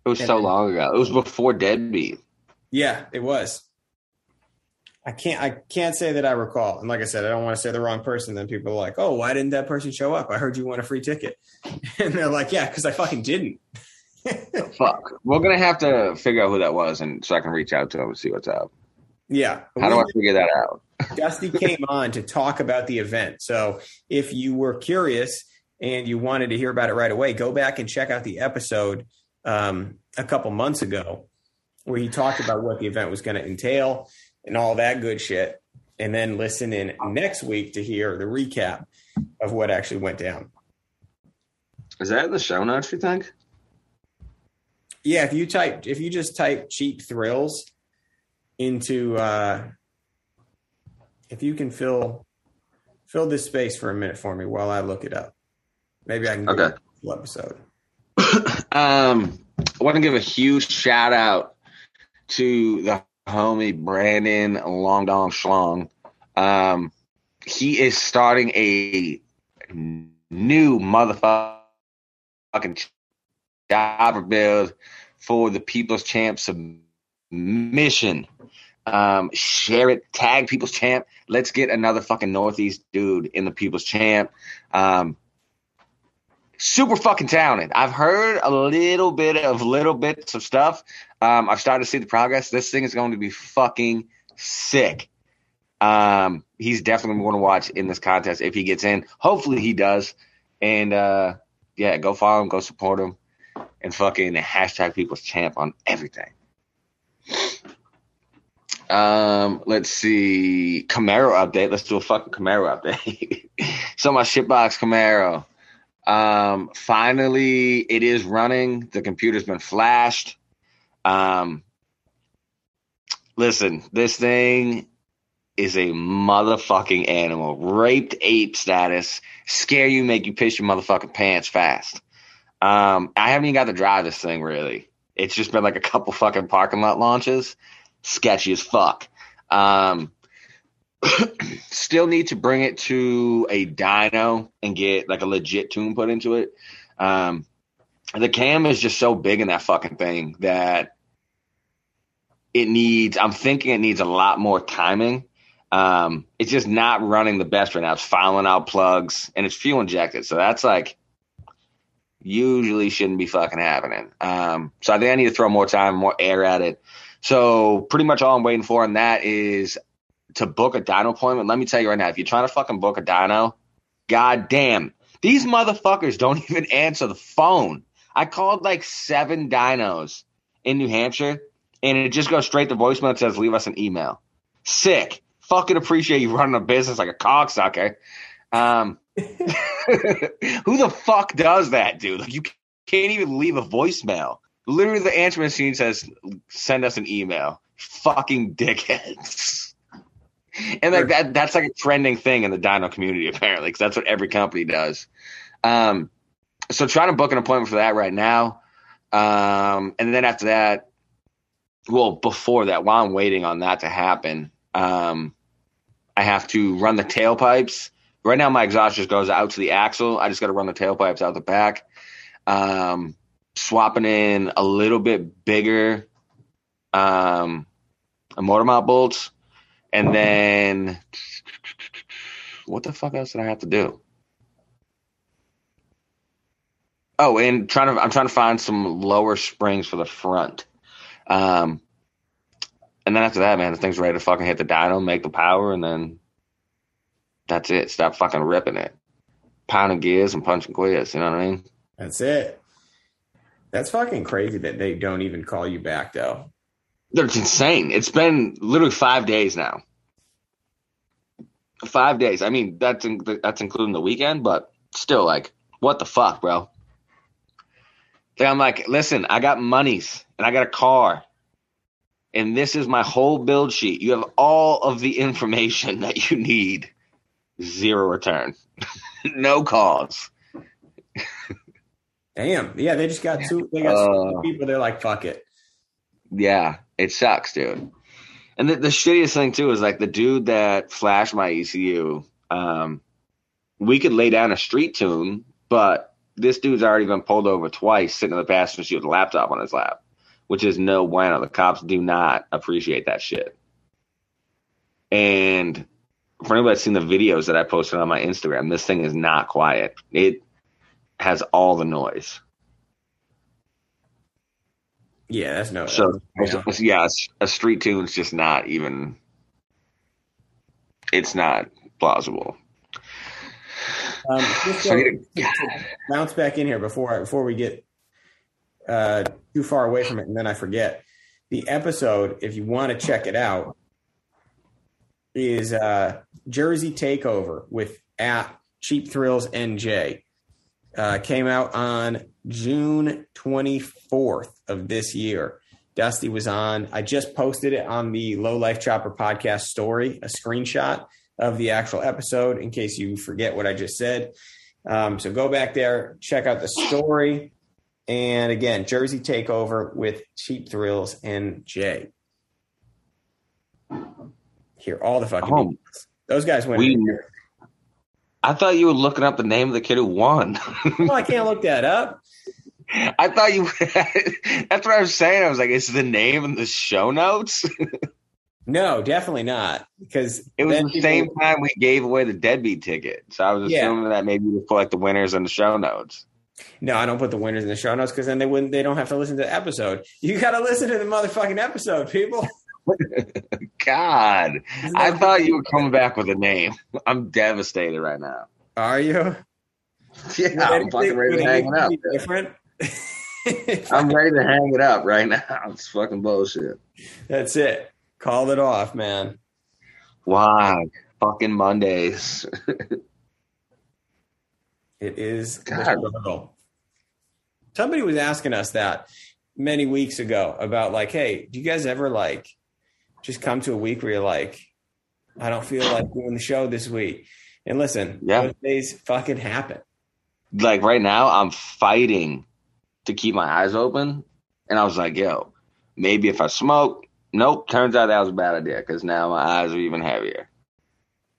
It was and so then, long ago. It was before Deadbeat. Yeah, it was. I can't. I can't say that I recall. And like I said, I don't want to say the wrong person. Then people are like, "Oh, why didn't that person show up? I heard you won a free ticket," and they're like, "Yeah, because I fucking didn't." Fuck. We're gonna have to figure out who that was, and so I can reach out to him and see what's up. Yeah. How do I figure that out? Dusty came on to talk about the event. So if you were curious and you wanted to hear about it right away, go back and check out the episode um, a couple months ago where he talked about what the event was going to entail and all that good shit. And then listen in next week to hear the recap of what actually went down. Is that the show notes, you think? Yeah, if you type, if you just type Cheap Thrills into, uh, if you can fill fill this space for a minute for me while I look it up, maybe I can get okay. the episode. um, I want to give a huge shout out to the homie Brandon Long Dong Schlong. Um, he is starting a new motherfucking job build for the People's Champ submission. Um, share it, tag People's Champ. Let's get another fucking Northeast dude in the People's Champ. Um, super fucking talented. I've heard a little bit of little bits of stuff. Um, I've started to see the progress. This thing is going to be fucking sick. Um, he's definitely going to watch in this contest if he gets in. Hopefully he does. And uh, yeah, go follow him, go support him. And fucking hashtag People's Champ on everything. Um, let's see. Camaro update. Let's do a fucking Camaro update. So my shitbox Camaro. Um, finally, it is running. The computer's been flashed. Um, listen, this thing is a motherfucking animal. Raped ape status. Scare you, make you piss your motherfucking pants fast. Um, I haven't even got to drive this thing, really. It's just been like a couple fucking parking lot launches. Sketchy as fuck. Um, still need to bring it to a dyno and get like a legit tune put into it. Um, the cam is just so big in that fucking thing that it needs, I'm thinking it needs a lot more timing. Um, it's just not running the best right now. It's fouling out plugs and it's fuel injected. So that's like, usually shouldn't be fucking happening. Um, so I think I need to throw more time, more air at it. So pretty much all I'm waiting for on that is to book a dyno appointment. Let me tell you right now, if you're trying to fucking book a dyno, goddamn, these motherfuckers don't even answer the phone. I called like seven dynos in New Hampshire, and it just goes straight to voicemail and says, leave us an email. Sick. Fucking appreciate you running a business like a cocksucker. Um, who the fuck does that, dude? Like, you can't even leave a voicemail. Literally, the answer machine says, "Send us an email." Fucking dickheads. And like that—that's like a trending thing in the dyno community, apparently, because that's what every company does. Um, so, trying to book an appointment for that right now, um, and then after that, well, before that, while I'm waiting on that to happen, um, I have to run the tailpipes. Right now, my exhaust just goes out to the axle. I just got to run the tailpipes out the back. Um, swapping in a little bit bigger um, motor mount bolts. And then what the fuck else did I have to do? Oh, and trying to I'm trying to find some lower springs for the front. Um, and then after that, man, the thing's ready to fucking hit the dyno, make the power, and then that's it. Stop fucking ripping it. Pounding gears and punching gears. You know what I mean? That's it. That's fucking crazy that they don't even call you back, though. That's insane. It's been literally five days now. Five days. I mean, that's in, that's including the weekend, but still, like, what the fuck, bro? Then I'm like, listen, I got monies and I got a car, and this is my whole build sheet. You have all of the information that you need. Zero return. No calls. Damn. Yeah, they just got two. They got uh, two people. They're like, fuck it. Yeah, it sucks, dude. And the, the shittiest thing, too, is, like, the dude that flashed my E C U, um, we could lay down a street tune, but this dude's already been pulled over twice sitting in the passenger seat with a laptop on his lap, which is no bueno. The cops do not appreciate that shit. And for anybody that's seen the videos that I posted on my Instagram, this thing is not quiet. It has all the noise. Yeah, that's no. So yeah. yeah, a street tune's just not even. It's not plausible. Um, just so, to, to bounce back in here before I, before we get uh, too far away from it, and then I forget the episode. If you want to check it out, is uh, Jersey Takeover with at Cheap Thrills N J. Uh, came out on June twenty-fourth of this year. Dusty was on. I just posted it on the Low Life Chopper podcast story, a screenshot of the actual episode in case you forget what I just said. Um, so go back there, check out the story. And again, Jersey Takeover with Cheap Thrills and Jay. Hear all the fucking oh, those guys went. We- I thought you were looking up the name of the kid who won. Well, I can't look that up. I thought you – that's what I was saying. I was like, is the name in the show notes? No, definitely not, because – it was the people, same time we gave away the deadbeat ticket. So I was assuming yeah. that maybe you would put like the winners in the show notes. No, I don't put the winners in the show notes because then they wouldn't – they don't have to listen to the episode. You got to listen to the motherfucking episode, people. God, I thought you were coming back with a name. I'm devastated right now. Are you? Yeah, I'm fucking ready to hang it up. Different? I'm ready to hang it up right now. It's fucking bullshit. That's it. Call it off, man. Why? Fucking Mondays. It is. God. Somebody was asking us that many weeks ago about like, hey, do you guys ever like just come to a week where you're like, I don't feel like doing the show this week? And listen, yeah. those days fucking happen. Like right now, I'm fighting to keep my eyes open. And I was like, yo, maybe if I smoke. Nope. Turns out that was a bad idea because now my eyes are even heavier.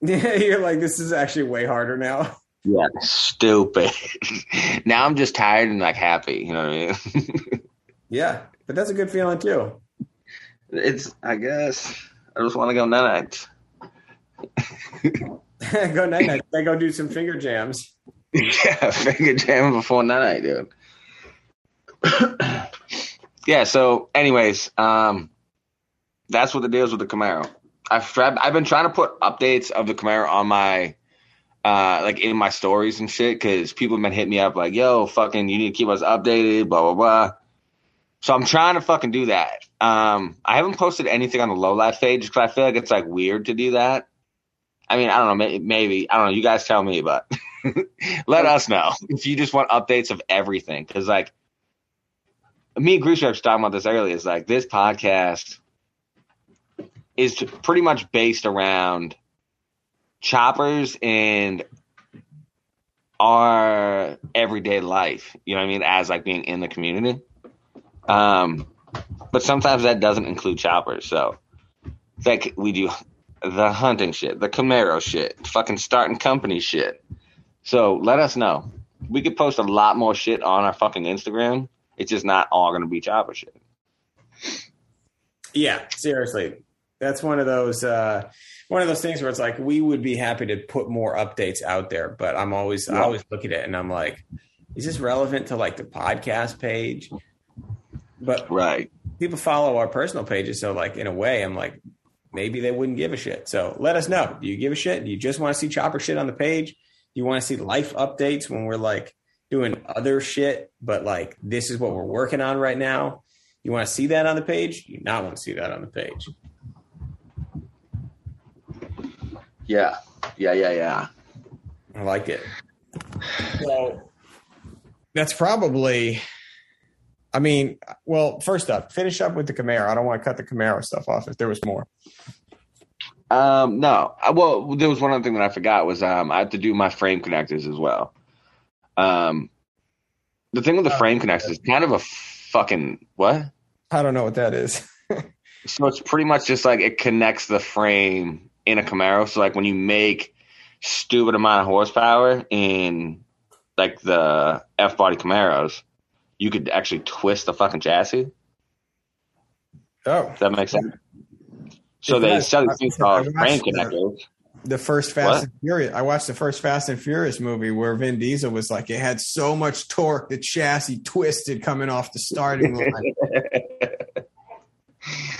Yeah, you're like, this is actually way harder now. Yeah, stupid. Now I'm just tired and like happy. You know what I mean? Yeah, but that's a good feeling too. It's, I guess, I just want to go night night. Go night night. I go do some finger jams. Yeah, finger jam before night night, dude. Yeah, so, anyways, um, that's what the deal is with the Camaro. I've tried, I've been trying to put updates of the Camaro on my, uh, like, in my stories and shit, because people have been hitting me up like, yo, fucking, you need to keep us updated, blah, blah, blah. So I'm trying to fucking do that. Um, I haven't posted anything on the Low Life page because I feel like it's like weird to do that. I mean, I don't know, maybe, maybe I don't know. You guys tell me, but let us know if you just want updates of everything. Because like me and Grusha were talking about this earlier. It's like this podcast is pretty much based around choppers and our everyday life. You know what I mean? As like being in the community. Um, but sometimes that doesn't include choppers. So like we do the hunting shit, the Camaro shit, fucking starting company shit. So let us know. We could post a lot more shit on our fucking Instagram. It's just not all going to be chopper shit. Yeah, seriously. That's one of those, uh, one of those things where it's like, we would be happy to put more updates out there, but I'm always, yeah. I always look at it and I'm like, is this relevant to like the podcast page? But right. people follow our personal pages. So like in a way, I'm like, maybe they wouldn't give a shit. So let us know. Do you give a shit? Do you just want to see chopper shit on the page? Do you want to see life updates when we're like doing other shit, but like this is what we're working on right now? You want to see that on the page? You not want to see that on the page. Yeah. yeah, yeah, yeah. I like it. So that's probably, I mean, well, first up, finish up with the Camaro. I don't want to cut the Camaro stuff off if there was more. Um, no. Well, there was one other thing that I forgot was um, I have to do my frame connectors as well. Um, the thing with the frame connectors is kind of a fucking what? I don't know what that is. So it's pretty much just like it connects the frame in a Camaro. So like when you make stupid amount of horsepower in like the F-body Camaros, you could actually twist the fucking chassis. Oh. Does that make sense? So they sell these things called frame connectors. The first Fast what? and Furious. I watched the first Fast and Furious movie where Vin Diesel was like, it had so much torque, the chassis twisted coming off the starting line.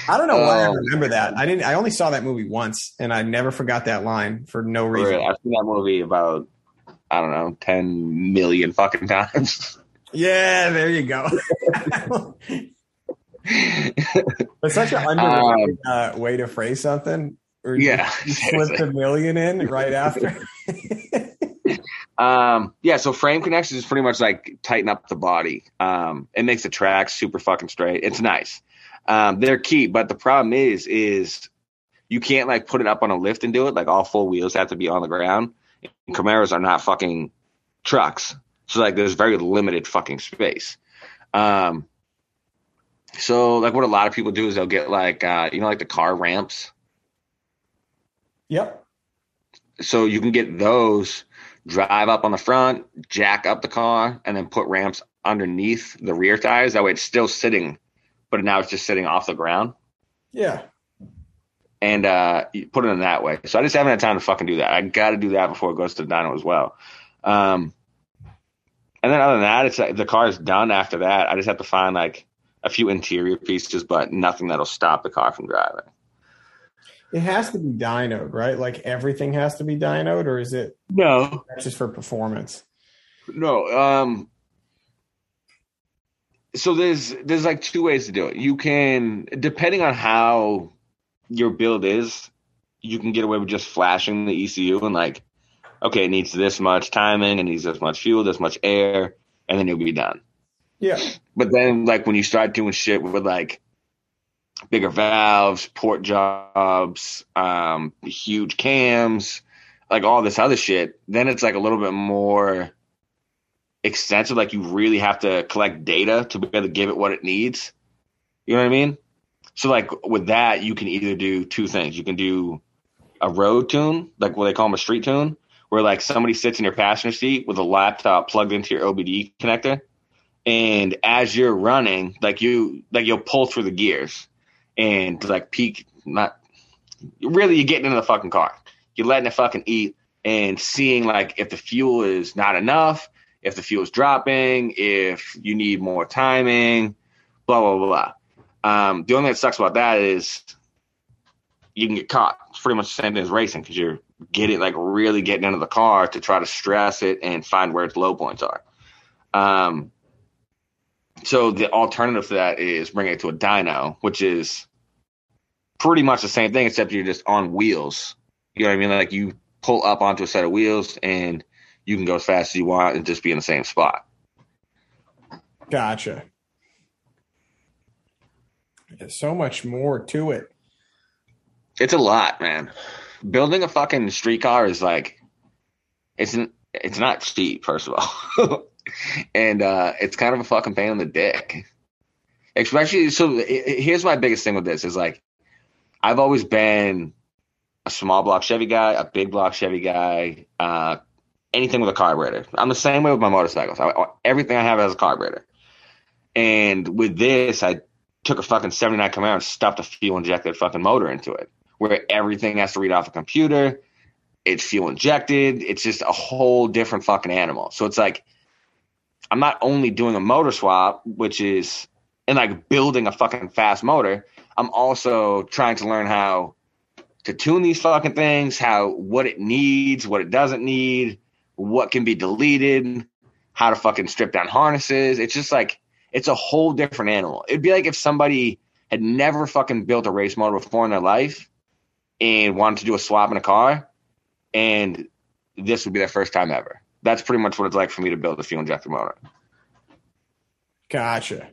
I don't know why um, I remember that. I didn't. I only saw that movie once, and I never forgot that line for no reason. Really, I've seen that movie about, I don't know, ten million fucking times. Yeah, there you go. It's such an underrated um, uh, way to phrase something. Or yeah, you slipped a million in right after. um, yeah. So frame connections is pretty much like tighten up the body. Um, it makes the tracks super fucking straight. It's nice. Um, they're key, but the problem is, is you can't like put it up on a lift and do it. Like all four wheels have to be on the ground. And Camaros are not fucking trucks, so like there's very limited fucking space. Um, so like what a lot of people do is they'll get like uh, you know like the car ramps. Yep. So you can get those, drive up on the front, jack up the car, and then put ramps underneath the rear tires. That way it's still sitting. But now it's just sitting off the ground. Yeah. And uh, you put it in that way. So I just haven't had time to fucking do that. I got to do that before it goes to the dyno as well. Um, and then other than that, it's like the car is done after that. I just have to find like a few interior pieces, but nothing that'll stop the car from driving. It has to be dynoed, right? Like everything has to be dynoed, or is it? No. That's just for performance. No. Um. So there's there's like two ways to do it. You can, depending on how your build is, you can get away with just flashing the E C U and like, okay, it needs this much timing, it needs this much fuel, this much air, and then you'll be done. Yeah. But then like when you start doing shit with like bigger valves, port jobs, um, huge cams, like all this other shit, then it's like a little bit more extensive. Like you really have to collect data to be able to give it what it needs, you know what I mean? So like with that, you can either do two things. You can do a road tune, like what they call them, a street tune, where like somebody sits in your passenger seat with a laptop plugged into your O B D connector, and as you're running, like you like you'll pull through the gears and like peak, not really, you're getting into the fucking car, you're letting it fucking eat and seeing like if the fuel is not enough, if the fuel's dropping, if you need more timing, blah, blah, blah, blah. Um, the only thing that sucks about that is you can get caught. It's pretty much the same thing as racing because you're getting, like, really getting into the car to try to stress it and find where its low points are. Um, so the alternative to that is bringing it to a dyno, which is pretty much the same thing except you're just on wheels. You know what I mean? Like you pull up onto a set of wheels and – you can go as fast as you want and just be in the same spot. Gotcha. There's so much more to it. It's a lot, man. Building a fucking street car is like, it's an, it's not cheap, first of all. And uh, it's kind of a fucking pain in the dick. Especially, so it, it, here's my biggest thing with this is like, I've always been a small block Chevy guy, a big block Chevy guy, uh, anything with a carburetor. I'm the same way with my motorcycles. I, everything I have has a carburetor. And with this, I took a fucking seventy-nine Camaro and stuffed a fuel-injected fucking motor into it, where everything has to read off a computer. It's fuel-injected. It's just a whole different fucking animal. So it's like I'm not only doing a motor swap, which is – and like building a fucking fast motor, I'm also trying to learn how to tune these fucking things, how what it needs, what it doesn't need, what can be deleted, how to fucking strip down harnesses. It's just like, it's a whole different animal. It'd be like if somebody had never fucking built a race motor before in their life and wanted to do a swap in a car, and this would be their first time ever. That's pretty much what it's like for me to build a fuel injector motor. Gotcha.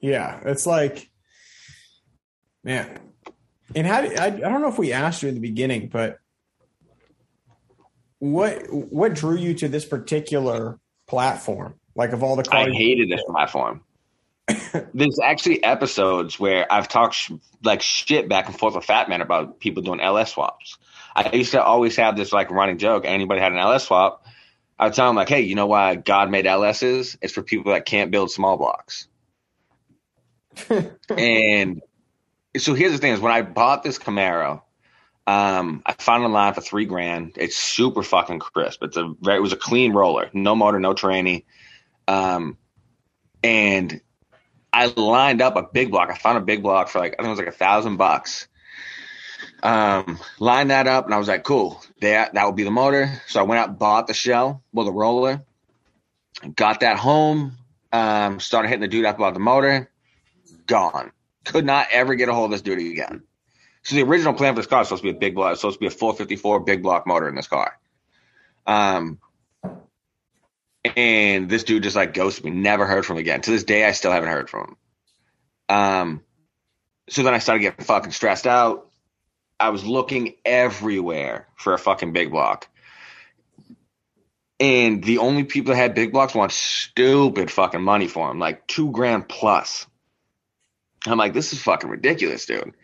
Yeah, it's like, man. And how do, I, I don't know if we asked you in the beginning, but what what drew you to this particular platform? Like, of all the cars, I hated this platform. There's actually episodes where I've talked sh- like shit back and forth with Fat Man about people doing L S swaps. I used to always have this like running joke. Anybody had an L S swap, I would tell them like, hey, you know why God made L Ss? It's for people that can't build small blocks. And so here's the thing is when I bought this Camaro, um, I found it online for three grand. It's super fucking crisp. It's a very, it was a clean roller, no motor, no tranny. Um, and I lined up a big block. I found a big block for like, I think it was like a thousand bucks. Um, lined that up and I was like, cool, that, that would be the motor. So I went out, bought the shell, well, the roller, got that home, um, started hitting the dude up about the motor, gone. Could not ever get a hold of this dude again. So the original plan for this car was supposed to be a big block. It was supposed to be a four fifty-four big block motor in this car. Um, and this dude just like ghosted me. Never heard from him again. To this day, I still haven't heard from him. Um, so then I started getting fucking stressed out. I was looking everywhere for a fucking big block. And the only people that had big blocks want stupid fucking money for them, like two grand plus. I'm like, this is fucking ridiculous, dude.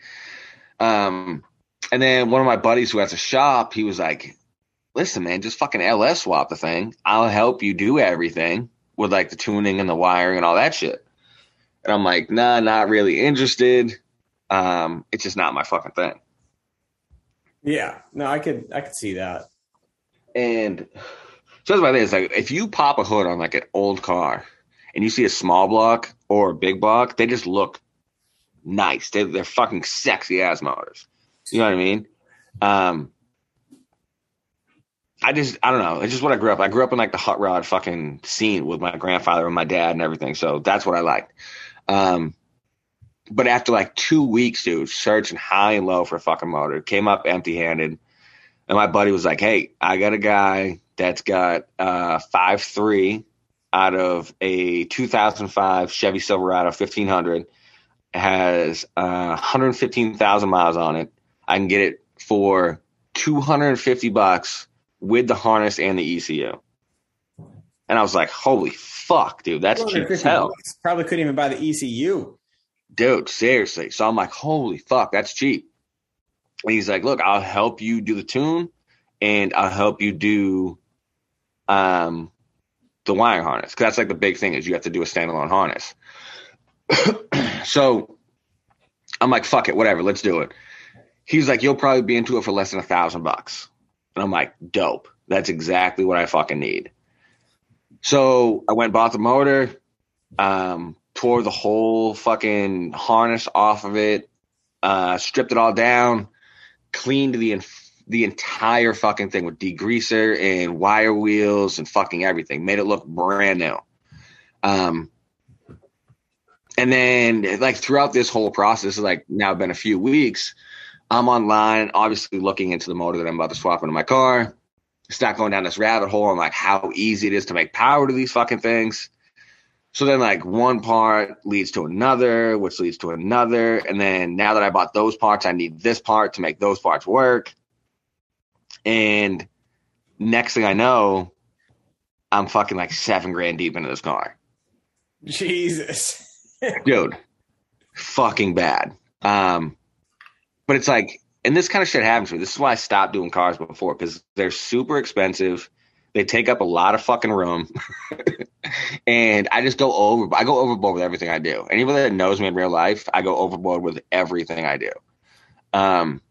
Um, and then one of my buddies who has a shop, he was like, listen, man, just fucking L S swap the thing. I'll help you do everything with like the tuning and the wiring and all that shit. And I'm like, nah, not really interested. Um, it's just not my fucking thing. Yeah, no, I could, I could see that. And so that's my thing. It's like, if you pop a hood on like an old car and you see a small block or a big block, they just look nice. They, they're fucking sexy ass motors. You know what I mean? Um, I just, I don't know. It's just what I grew up. I grew up in like the hot rod fucking scene with my grandfather and my dad and everything. So that's what I liked. Um, but after like two weeks, dude, searching high and low for a fucking motor, came up empty handed. And my buddy was like, hey, I got a guy that's got uh five three out of a two thousand five Chevy Silverado fifteen hundred. Has uh, one hundred fifteen thousand miles on it. I can get it for two hundred fifty bucks with the harness and the E C U. And I was like, holy fuck, dude, that's cheap as hell. Bucks. Probably couldn't even buy the E C U. Dude, seriously. So I'm like, holy fuck, that's cheap. And he's like, look, I'll help you do the tune and I'll help you do um, the wiring harness. Because that's like the big thing is you have to do a standalone harness. So I'm like, fuck it, whatever, let's do it. He's like, you'll probably be into it for less than a thousand bucks. And I'm like, dope. That's exactly what I fucking need. So I went and bought the motor, um, tore the whole fucking harness off of it, uh, stripped it all down, cleaned the inf- the entire fucking thing with degreaser and wire wheels and fucking everything. Made it look brand new. Um, And then, like, throughout this whole process, like, now been a few weeks, I'm online, obviously looking into the motor that I'm about to swap into my car. It's not going down this rabbit hole on, like, how easy it is to make power to these fucking things. So then, like, one part leads to another, which leads to another. And then now that I bought those parts, I need this part to make those parts work. And next thing I know, I'm fucking, like, seven grand deep into this car. Jesus. Dude, fucking bad. Um, but it's like, and this kind of shit happens to me. This is why I stopped doing cars before, because they're super expensive. They take up a lot of fucking room. And I just go over. I go overboard with everything I do. Anybody that knows me in real life, I go overboard with everything I do. Um,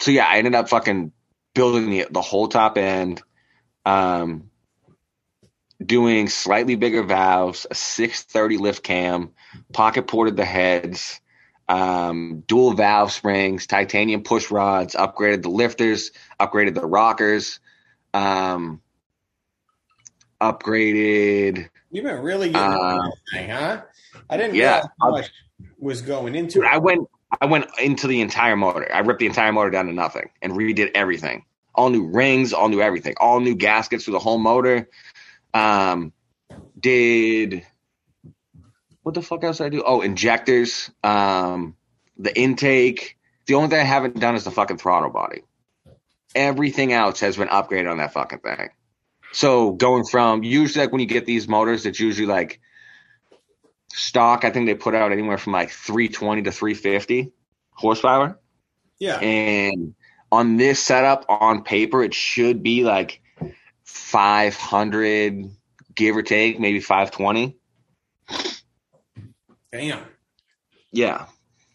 so yeah, I ended up fucking building the, the whole top end. Um, doing slightly bigger valves, a six thirty lift cam, pocket ported the heads, um, dual valve springs, titanium push rods, upgraded the lifters, upgraded the rockers, um, upgraded. You've been really getting uh, into this thing, huh? I didn't yeah, realize how much was going into it. I went, I went into the entire motor. I ripped the entire motor down to nothing and redid everything. all new rings, all new everything, all new gaskets for the whole motor. Um, did what the fuck else did I do? Oh, injectors, um, the intake. The only thing I haven't done is the fucking throttle body. Everything else has been upgraded on that fucking thing. So going from usually like when you get these motors, it's usually like stock. I think they put out anywhere from like three twenty to three fifty horsepower. Yeah. And on this setup on paper, it should be like five hundred, give or take, maybe five twenty. Damn. Yeah.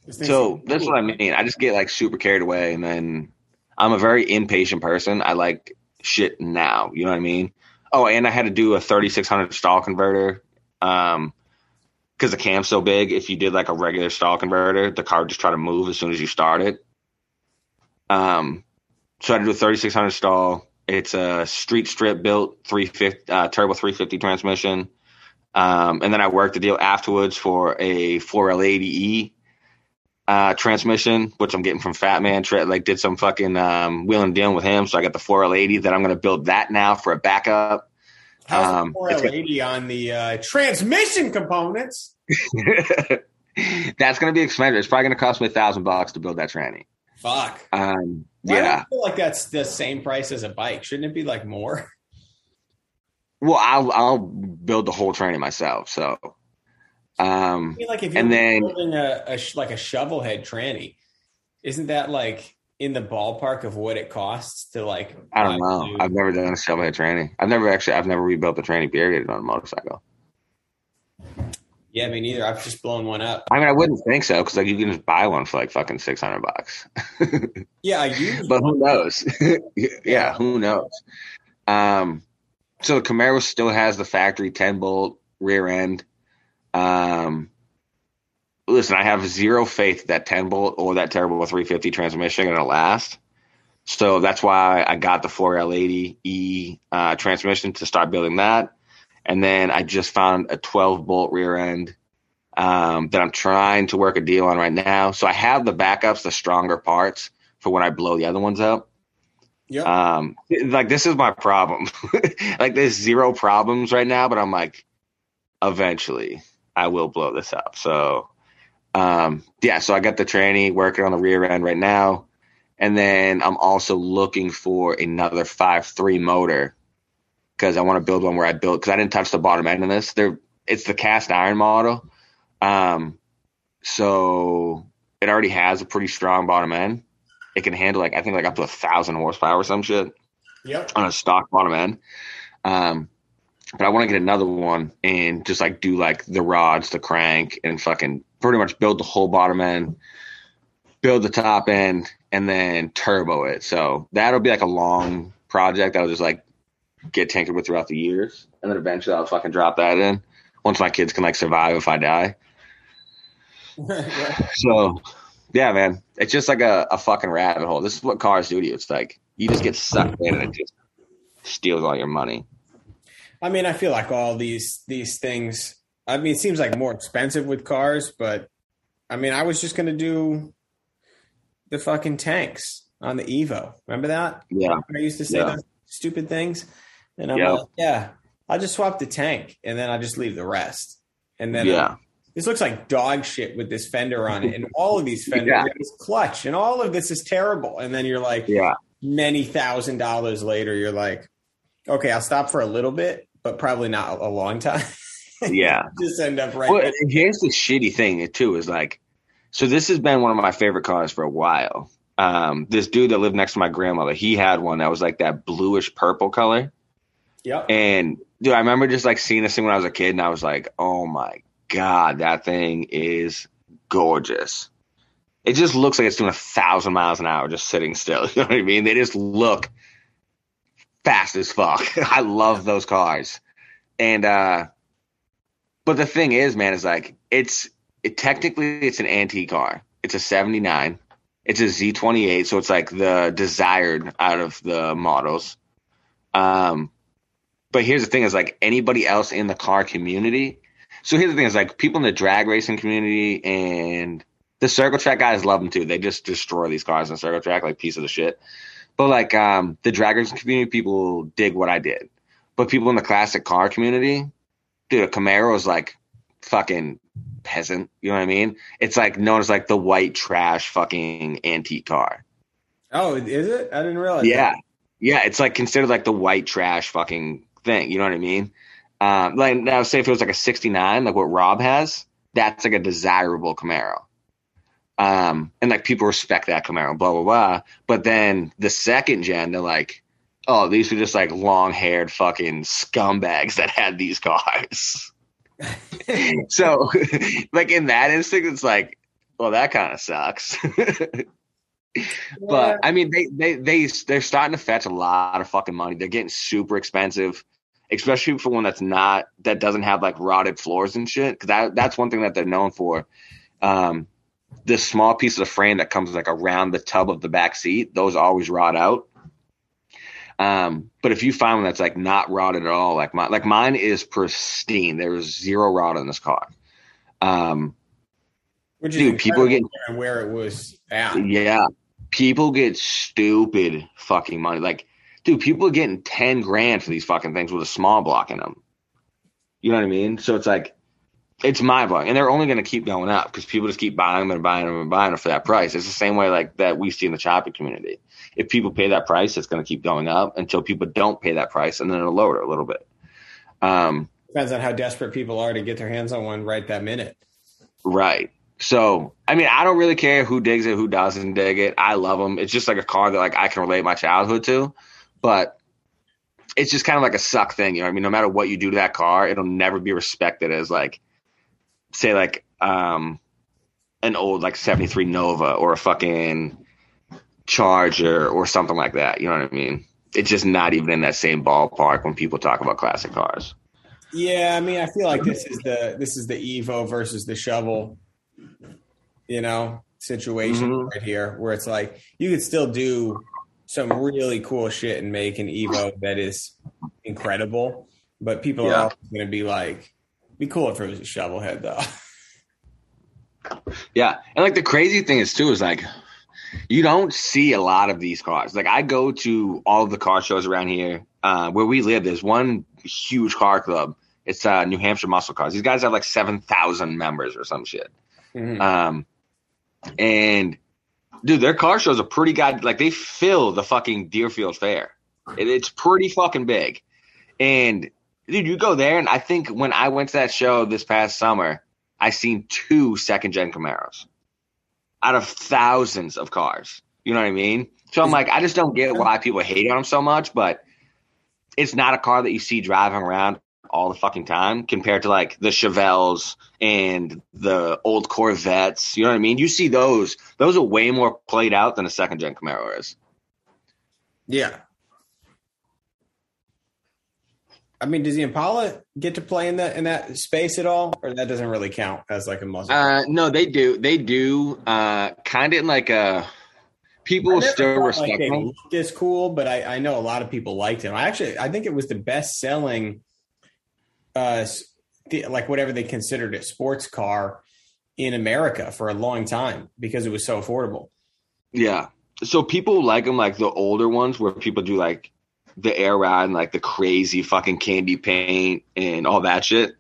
So that's what I mean. I just get like super carried away, and then I'm a very impatient person. I like shit now. You know what I mean? Oh, and I had to do a thirty-six hundred stall converter um, because the cam's so big. If you did like a regular stall converter, the car would just try to move as soon as you start it. Um, so I had to do a thirty-six hundred stall. It's a street strip built three fifty uh, turbo three fifty transmission. Um, and then I worked the deal afterwards for a four L eighty E. Uh, transmission, which I'm getting from Fat Man. Like, did some fucking um, wheeling and dealing with him, so I got the four L eighty that I'm going to build that now for a backup. How's um, the four L eighty got- on the uh, transmission components? That's going to be expensive. It's probably going to cost me a thousand bucks to build that tranny. Fuck. Um, Why yeah. do I feel like that's the same price as a bike? Shouldn't it be like more? Well, I'll I'll build the whole tranny myself, so. Um, I mean, like if you're and then, building a, a sh- like a shovel head tranny, isn't that like in the ballpark of what it costs to like? I don't know. New- I've never done a shovel head tranny. I've never actually. I've never rebuilt the tranny period on a motorcycle. Yeah, me neither. I've just blown one up. I mean, I wouldn't think so because like you can just buy one for like fucking six hundred bucks. Yeah, I used. But who knows? yeah, yeah, who knows? Um, so the Camaro still has the factory ten bolt rear end. Um, listen, I have zero faith that ten bolt or that terrible three fifty transmission are going to last. So that's why I got the four L eighty E uh, transmission to start building that. And then I just found a twelve bolt rear end um, that I'm trying to work a deal on right now. So I have the backups, the stronger parts for when I blow the other ones up. Yep. Um, like this is my problem. Like there's zero problems right now, but I'm like, eventually I will blow this up. So, um, yeah, so I got the tranny working on the rear end right now. And then I'm also looking for another five three motor because I want to build one where I built, because I didn't touch the bottom end of this. There, it's the cast iron model. Um, so it already has a pretty strong bottom end. It can handle, like, I think, like up to a thousand horsepower or some shit. Yep. On a stock bottom end. Um, But I want to get another one and just like do like the rods, the crank, and fucking pretty much build the whole bottom end, build the top end, and then turbo it. So that'll be like a long project that'll just like get tinkered with throughout the years. And then eventually I'll fucking drop that in once my kids can like survive if I die. So yeah, man, it's just like a, a fucking rabbit hole. This is what cars do to you. It's like you just get sucked in and it just steals all your money. I mean, I feel like all these these things, I mean, it seems like more expensive with cars, but I mean, I was just going to do the fucking tanks on the Evo. Remember that? Yeah. I used to say yeah. those stupid things. And I'm yep. like, yeah, I'll just swap the tank and then I'll just leave the rest. And then yeah. uh, this looks like dog shit with this fender on it. And all of these fenders yeah. is clutch and all of this is terrible. And then you're like, yeah. many thousand dollars later, you're like, okay, I'll stop for a little bit. But probably not a long time. Yeah. Just end up right well, there. Here's the shitty thing, too, is like, so this has been one of my favorite cars for a while. Um, this dude that lived next to my grandmother, he had one that was like that bluish purple color. Yep. And, dude, I remember just like seeing this thing when I was a kid, and I was like, oh my God, that thing is gorgeous. It just looks like it's doing a thousand miles an hour just sitting still. You know what I mean? They just look fast as fuck. I love those cars. And, uh, but the thing is, man, is like, it's it, technically it's an antique car. It's a seventy-nine. It's a Z twenty-eight. So it's like the desired out of the models. Um, but here's the thing is like anybody else in the car community. So here's the thing is like people in the drag racing community and the circle track guys love them too. They just destroy these cars in the circle track, like piece of the shit. But like um, the draggers community, people dig what I did. But people in the classic car community, dude, a Camaro is like fucking peasant. You know what I mean? It's like known as like the white trash fucking antique car. Oh, is it? I didn't realize. Yeah. That. Yeah. It's like considered like the white trash fucking thing. You know what I mean? Um, like now, say if it was like a sixty-nine, like what Rob has, that's like a desirable Camaro. Um, and like people respect that Camaro, blah, blah, blah. But then the second gen, they're like, oh, these are just like long haired fucking scumbags that had these cars. So like in that instinct, it's like, well, that kind of sucks. But I mean, they, they, they, they're starting to fetch a lot of fucking money. They're getting super expensive, especially for one that's not, that doesn't have like rotted floors and shit. Cause that, that's one thing that they're known for. Um, this small piece of the frame that comes like around the tub of the back seat, those always rot out. Um, but if you find one that's like not rotted at all, like mine, like mine is pristine. There was zero rot on this car. Um, Which dude, is people get where it was at. Yeah. People get stupid fucking money. Like, dude, people are getting ten grand for these fucking things with a small block in them. You know what I mean? So it's like, it's mind blowing. And they're only going to keep going up because people just keep buying them and buying them and buying them for that price. It's the same way like that we see in the shopping community. If people pay that price, it's going to keep going up until people don't pay that price, and then it'll lower it a little bit. Um, Depends on how desperate people are to get their hands on one right that minute. Right. So, I mean, I don't really care who digs it, who doesn't dig it. I love them. It's just like a car that like I can relate my childhood to. But it's just kind of like a suck thing. You know what I mean? No matter what you do to that car, it'll never be respected as like, say like um, an old like seventy-three Nova or a fucking Charger or something like that. You know what I mean? It's just not even in that same ballpark when people talk about classic cars. Yeah. I mean, I feel like this is the, this is the Evo versus the shovel, you know, situation mm-hmm. right here where it's like, you could still do some really cool shit and make an Evo that is incredible, but people yeah. are always going to be like, be cool if it was a shovel head though. Yeah. And like the crazy thing is too, is like, you don't see a lot of these cars. Like I go to all of the car shows around here uh, where we live. There's one huge car club. It's uh, New Hampshire Muscle Cars. These guys have like seven thousand members or some shit. Mm-hmm. Um, and dude, their car shows are pretty good. Like they fill the fucking Deerfield Fair. It, it's pretty fucking big. And dude, you go there. And I think when I went to that show this past summer, I seen two second gen Camaros out of thousands of cars. You know what I mean? So I'm like, I just don't get why people hate on them so much, but it's not a car that you see driving around all the fucking time compared to like the Chevelles and the old Corvettes. You know what I mean? You see those. Those are way more played out than a second-gen Camaro is. Yeah. I mean, does the Impala get to play in that in that space at all, or that doesn't really count as like a muscle? Uh, no, they do. They do. Uh, kind of in like a people still respect like them. It's cool, but I, I know a lot of people liked him. I actually I think it was the best selling, uh, the, like whatever they considered it, sports car in America for a long time because it was so affordable. Yeah, so people like them, like the older ones where people do like the air ride and like the crazy fucking candy paint and all that shit.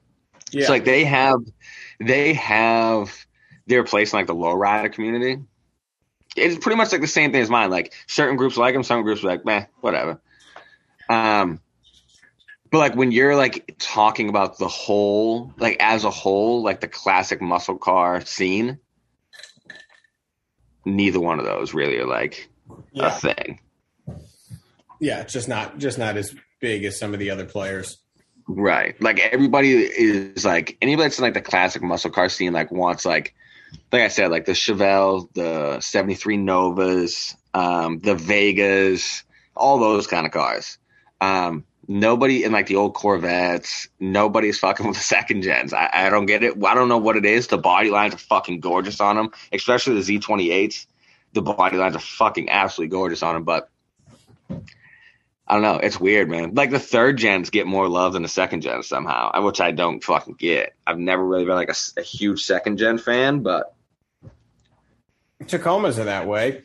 Yeah. It's like they have, they have their place in like the low rider community. It's pretty much like the same thing as mine. Like certain groups like them, some groups are like, meh, whatever. Um, but like when you're like talking about the whole, like as a whole, like the classic muscle car scene, neither one of those really are like yeah. a thing. Yeah, it's just not just not as big as some of the other players. Right. Like everybody is like anybody that's in like the classic muscle car scene like wants like like I said, like the Chevelle, the seventy-three Novas, um, the Vegas, all those kind of cars. Um, nobody in like the old Corvettes, nobody's fucking with the second gens. I, I don't get it. I don't know what it is. The body lines are fucking gorgeous on them, especially the Z twenty-eights. The body lines are fucking absolutely gorgeous on them, but I don't know. It's weird, man. Like the third gens get more love than the second gens somehow, which I don't fucking get. I've never really been like a, a huge second gen fan, but Tacomas are that way.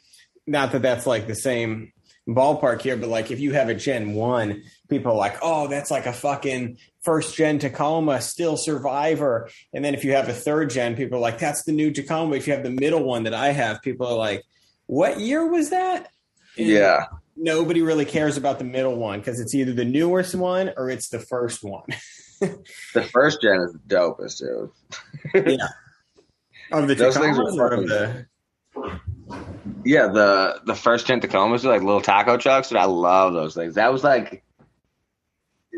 Not that that's like the same ballpark here, but like if you have a Gen one, people are like, oh, that's like a fucking first gen Tacoma, still survivor. And then if you have a third gen, people are like, that's the new Tacoma. If you have the middle one that I have, people are like, what year was that? And yeah. Nobody really cares about the middle one because it's either the newest one or it's the first one. The first gen is the dopest, dude. Yeah. Of the Those Tacoma things are part of the Yeah, the, the first gen Tacomas are like little taco trucks, and I love those things. That was like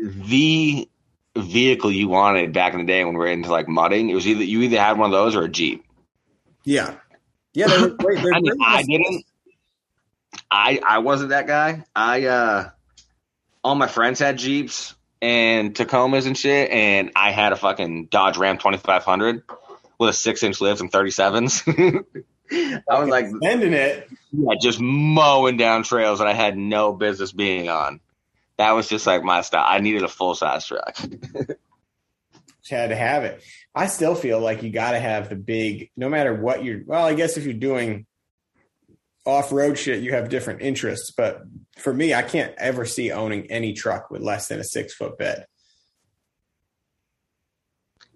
the vehicle you wanted back in the day when we were into like mudding. It was either you either had one of those or a Jeep. Yeah, yeah. They were great. They were I mean, I didn't. I I wasn't that guy. I uh, all my friends had Jeeps and Tacomas and shit, and I had a fucking Dodge Ram twenty-five hundred with a six inch lift and thirty-sevens. I was like, ending it. Yeah, just mowing down trails that I had no business being on. That was just like my style. I needed a full size truck. Had to have it. I still feel like you got to have the big, no matter what you're. Well, I guess if you're doing off road shit, you have different interests. But for me, I can't ever see owning any truck with less than a six foot bed.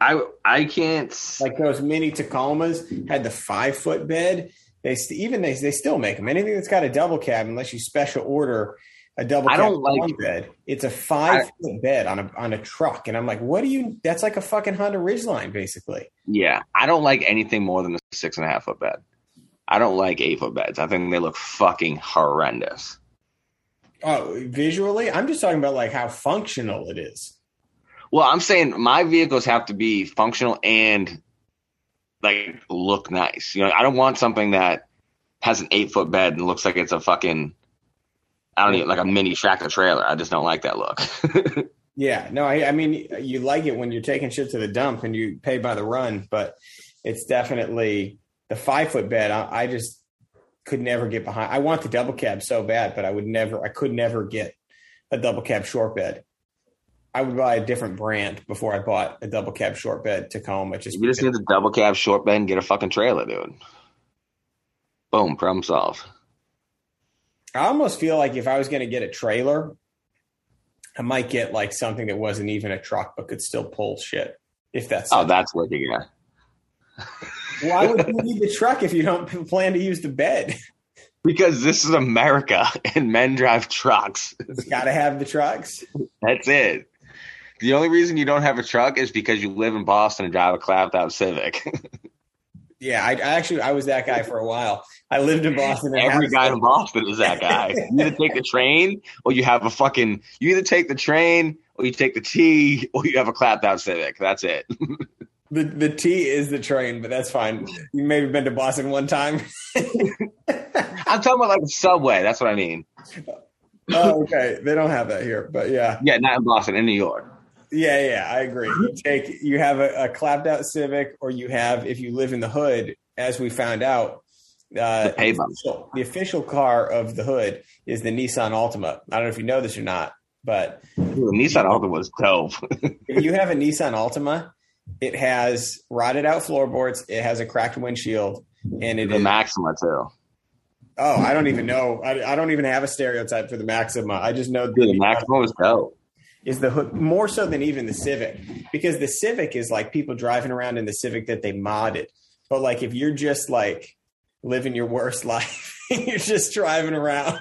I I can't like those mini Tacomas had the five foot bed. They even they they still make them. Anything that's got a double cab, unless you special order a double cab I don't like, one bed, it's a five I, foot bed on a on a truck. And I'm like, what do you? That's like a fucking Honda Ridgeline, basically. Yeah, I don't like anything more than a six and a half foot bed. I don't like eight foot beds. I think they look fucking horrendous. Oh, visually, I'm just talking about like how functional it is. Well, I'm saying my vehicles have to be functional and like look nice. You know, I don't want something that has an eight foot bed and looks like it's a fucking, I don't even like a mini tractor trailer. I just don't like that look. Yeah, no, I, I mean, you like it when you're taking shit to the dump and you pay by the run, but it's definitely the five foot bed. I, I just could never get behind. I want the double cab so bad, but I would never, I could never get a double cab short bed. I would buy a different brand before I bought a double cab short bed Tacoma. Just you just need a double cab short bed and get a fucking trailer, dude. Boom, problem solved. I almost feel like if I was going to get a trailer, I might get like something that wasn't even a truck but could still pull shit. If that's oh, something. That's what you got. Why would you need the truck if you don't plan to use the bed? Because this is America and men drive trucks. It's got to have the trucks. That's it. The only reason you don't have a truck is because you live in Boston and drive a clapped out Civic. Yeah, I, I actually, I was that guy for a while. I lived in Boston. Every guy in Boston is that guy. You either take the train or you have a fucking, you either take the train or you take the T or you have a clapped out Civic. That's it. The the T is the train, but that's fine. You may have been to Boston one time. I'm talking about like the subway. That's what I mean. Oh, okay. They don't have that here, but yeah. Yeah, not in Boston, in New York. Yeah, yeah, I agree. You take, you have a, a clapped out Civic, or you have, if you live in the hood, as we found out, uh, the, official, the official car of the hood is the Nissan Altima. I don't know if you know this or not, but Ooh, the Nissan Altima is dope. If you have a Nissan Altima, it has rotted out floorboards, it has a cracked windshield, and it the is the Maxima too. Oh, I don't even know. I, I don't even have a stereotype for the Maxima. I just know the, Dude, the Maxima was dope. Is the hood more so than even the Civic, because the Civic is like people driving around in the Civic that they modded. But like if you're just like living your worst life, you're just driving around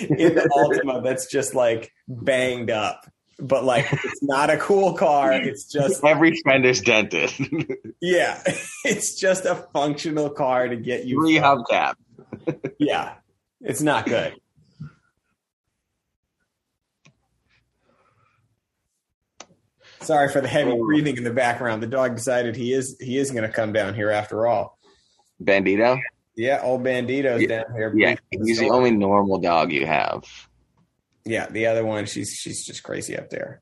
in the Altima that's just like banged up. But like it's not a cool car. It's just every fender's dented. Yeah, it's just a functional car to get you three hubcap. Yeah, it's not good. Sorry for the heavy breathing in the background. The dog decided he is he is going to come down here after all. Bandito? Yeah, old Bandito's yeah. down here. Yeah, he's the only normal dog you have. Yeah, the other one, she's she's just crazy up there.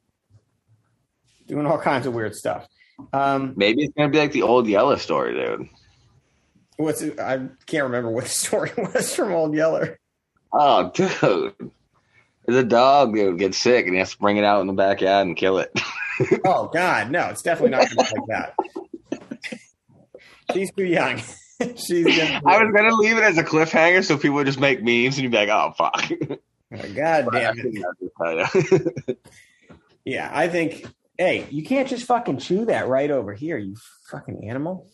Doing all kinds of weird stuff. Um, Maybe it's going to be like the old Yeller story, dude. What's it, I can't remember what the story was from old Yeller. Oh, dude. There's a dog that would get sick and he has to bring it out in the backyard and kill it. Oh, God, no, it's definitely not going to be like that. She's too young. She's. I was going to leave it as a cliffhanger so people would just make memes and you'd be like, oh, fuck. God damn it. Yeah, I think, hey, you can't just fucking chew that right over here, you fucking animal.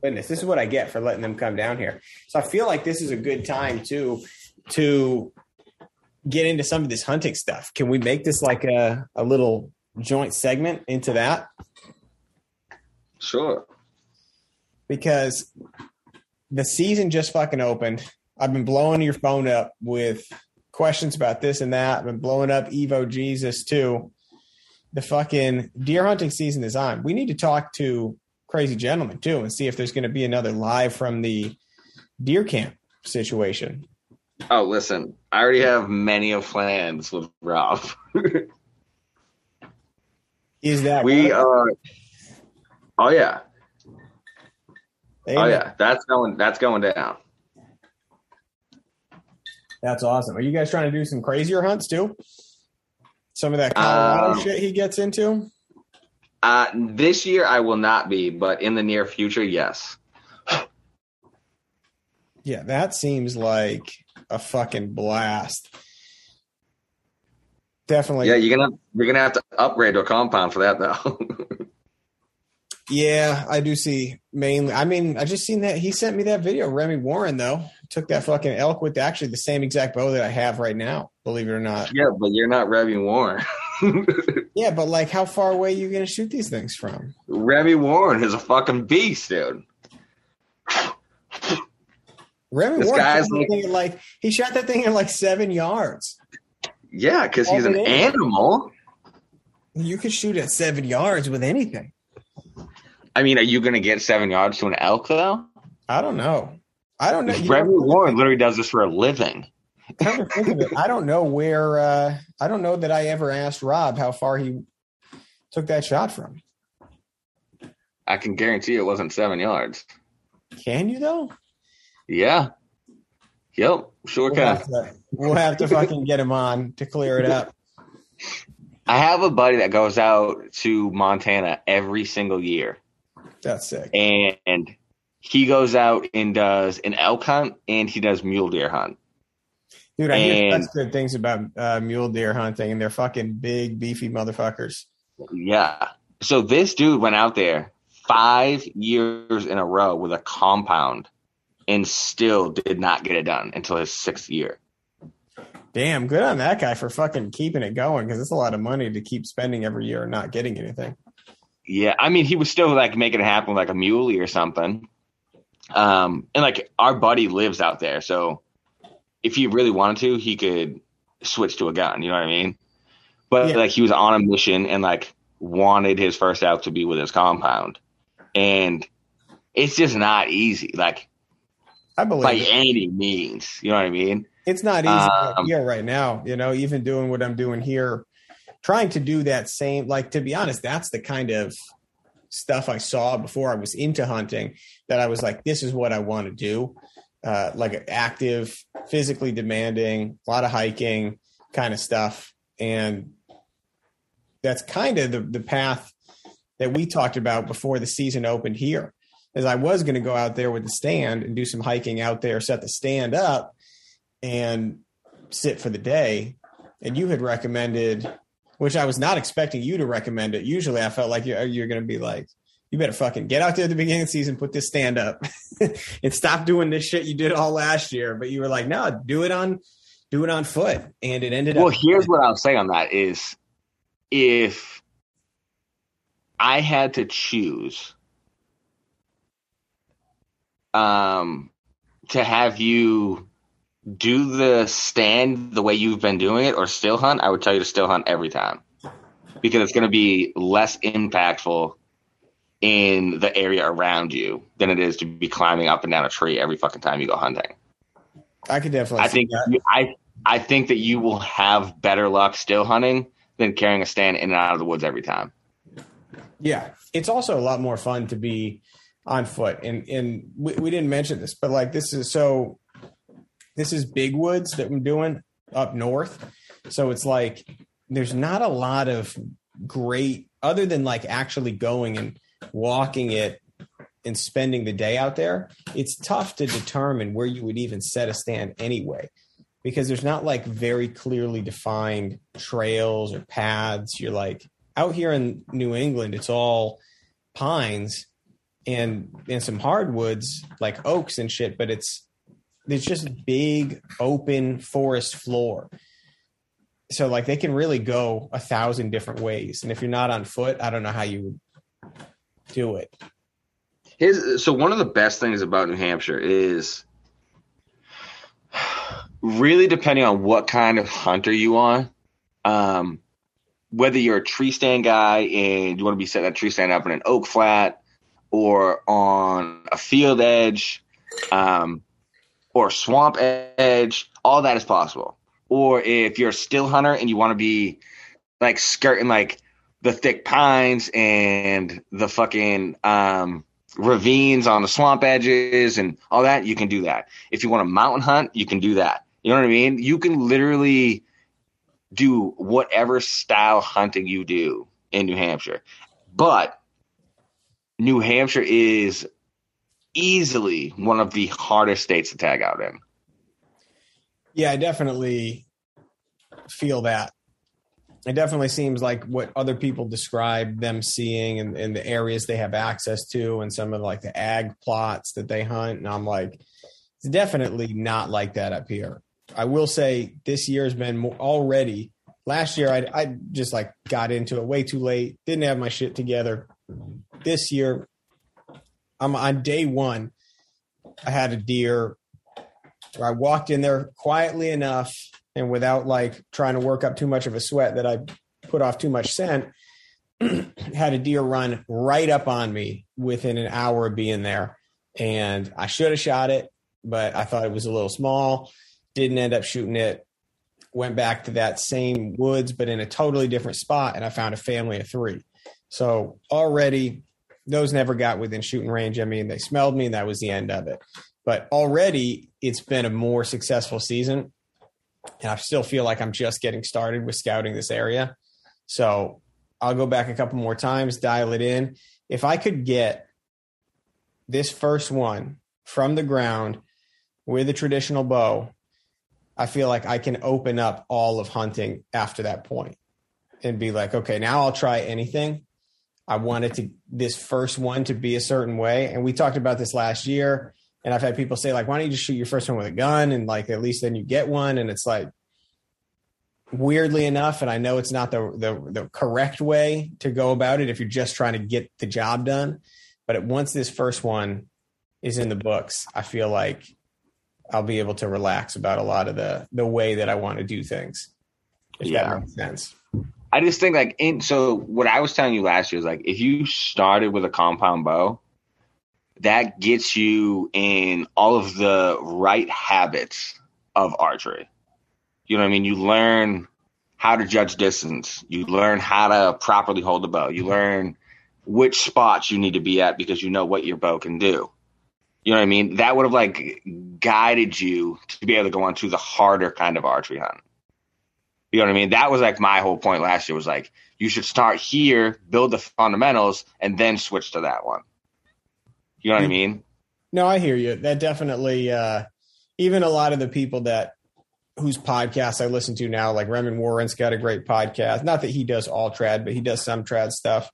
Goodness, this is what I get for letting them come down here. So I feel like this is a good time, too, to get into some of this hunting stuff. Can we make this like a, a little joint segment into that? Sure. Because the season just fucking opened. I've been blowing your phone up with questions about this and that. I've been blowing up Evo Jesus, too. The fucking deer hunting season is on. We need to talk to Crazy Gentleman, too, and see if there's going to be another live from the deer camp situation. Oh, listen, I already have many of plans with Rob. Is that we right? are? Oh, yeah. Amen. Oh, yeah. That's going, that's going down. That's awesome. Are you guys trying to do some crazier hunts, too? Some of that Colorado um, shit he gets into? Uh, this year, I will not be, but in the near future, yes. Yeah, that seems like a fucking blast. Definitely. Yeah, you're gonna you're gonna have to upgrade to a compound for that, though. Yeah, I do see mainly. I mean, I just seen that he sent me that video. Remy Warren, though, took that fucking elk with actually the same exact bow that I have right now. Believe it or not. Yeah, but you're not Remy Warren. Yeah, but like, how far away are you gonna shoot these things from? Remy Warren is a fucking beast, dude. Remy this Warren, guy's like, like he shot that thing at like seven yards. Yeah, because he's an animal. You could shoot at seven yards with anything. I mean, are you going to get seven yards to an elk, though? I don't know. I don't know. Remy Warren literally does this for a living. Come to think of it, I don't know where. Uh, I don't know that I ever asked Rob how far he took that shot from. I can guarantee it wasn't seven yards. Can you though? Yeah. Yep. Sure can. We'll have to, we'll have to fucking get him on to clear it up. I have a buddy that goes out to Montana every single year. That's sick. And, and he goes out and does an elk hunt and he does mule deer hunt. Dude, I and, hear such good things about uh, mule deer hunting, and they're fucking big, beefy motherfuckers. Yeah. So this dude went out there five years in a row with a compound and still did not get it done until his sixth year. Damn, good on that guy for fucking keeping it going, because it's a lot of money to keep spending every year and not getting anything. Yeah, I mean, he was still like making it happen with like a muley or something. Um, and like our buddy lives out there, so if he really wanted to, he could switch to a gun. You know what I mean? But yeah. Like he was on a mission and like wanted his first elk to be with his compound, and it's just not easy. Like. I believe by it. Any means, you know what I mean? It's not easy um, here right now, you know, even doing what I'm doing here, trying to do that same, like, to be honest, that's the kind of stuff I saw before I was into hunting that I was like, this is what I want to do. Uh, like active, physically demanding, a lot of hiking kind of stuff. And that's kind of the, the path that we talked about before the season opened here. As I was going to go out there with the stand and do some hiking out there, set the stand up and sit for the day. And you had recommended, which I was not expecting you to recommend it. Usually I felt like you're, you're going to be like, you better fucking get out there at the beginning of the season, put this stand up and stop doing this shit you did all last year. But you were like, no, do it on, do it on foot. And it ended well, up. Well, here's what I'll say on that is if I had to choose Um, to have you do the stand the way you've been doing it or still hunt, I would tell you to still hunt every time because it's going to be less impactful in the area around you than it is to be climbing up and down a tree every fucking time you go hunting. I could definitely. I think see that. You, I I think that you will have better luck still hunting than carrying a stand in and out of the woods every time. Yeah, it's also a lot more fun to be on foot. And, and we, we didn't mention this, but like, this is, so this is big woods that I'm doing up north. So it's like, there's not a lot of great other than like actually going and walking it and spending the day out there. It's tough to determine where you would even set a stand anyway. because there's not like very clearly defined trails or paths. You're like out here in New England, it's all pines and, and some hardwoods like oaks and shit, but it's, it's just a big open forest floor. So like they can really go a thousand different ways. And if you're not on foot, I don't know how you would do it. Here's, so one of the best things about New Hampshire is really depending on what kind of hunter you are, um, whether you're a tree stand guy and you want to be setting that tree stand up in an oak flat or on a field edge um, or swamp edge, all that is possible. Or if you're a still hunter and you want to be like skirting like the thick pines and the fucking um, ravines on the swamp edges and all that, you can do that. If you want to mountain hunt, you can do that. You know what I mean? You can literally do whatever style hunting you do in New Hampshire. But New Hampshire is easily one of the hardest states to tag out in. Yeah, I definitely feel that. It definitely seems like what other people describe them seeing and, and the areas they have access to and some of like the ag plots that they hunt. And I'm like, it's definitely not like that up here. I will say this year has been more, already last year. I, I just like got into it way too late. Didn't have my shit together. This year I'm on day one. I had a deer. I walked in there quietly enough and without like trying to work up too much of a sweat that I put off too much scent, had a deer run right up on me within an hour of being there. And I should have shot it, but I thought it was a little small. Didn't end up shooting it. Went back to that same woods, but in a totally different spot. And I found a family of three. So already those never got within shooting range. I mean, they smelled me and that was the end of it. But already it's been a more successful season, and I still feel like I'm just getting started with scouting this area. So I'll go back a couple more times, dial it in. If I could get this first one from the ground with a traditional bow, I feel like I can open up all of hunting after that point and be like, okay, now I'll try anything. I wanted to this first one to be a certain way. And we talked about this last year. And I've had people say, like, why don't you just shoot your first one with a gun? And, like, at least then you get one. And it's, like, weirdly enough, and I know it's not the, the the correct way to go about it if you're just trying to get the job done. But once this first one is in the books, I feel like I'll be able to relax about a lot of the, the way that I want to do things, if yeah. that makes sense. I just think, like, in, so what I was telling you last year is, like, if you started with a compound bow, that gets you in all of the right habits of archery. You know what I mean? You learn how to judge distance. You learn how to properly hold the bow. You learn which spots you need to be at because you know what your bow can do. You know what I mean? That would have like guided you to be able to go on to the harder kind of archery hunt. You know what I mean? That was like my whole point last year was like, you should start here, build the fundamentals, and then switch to that one. You know what I mean? No, I hear you. That definitely, uh, even a lot of the people that whose podcasts I listen to now, like Remy Warren's got a great podcast. Not that he does all trad, but he does some trad stuff.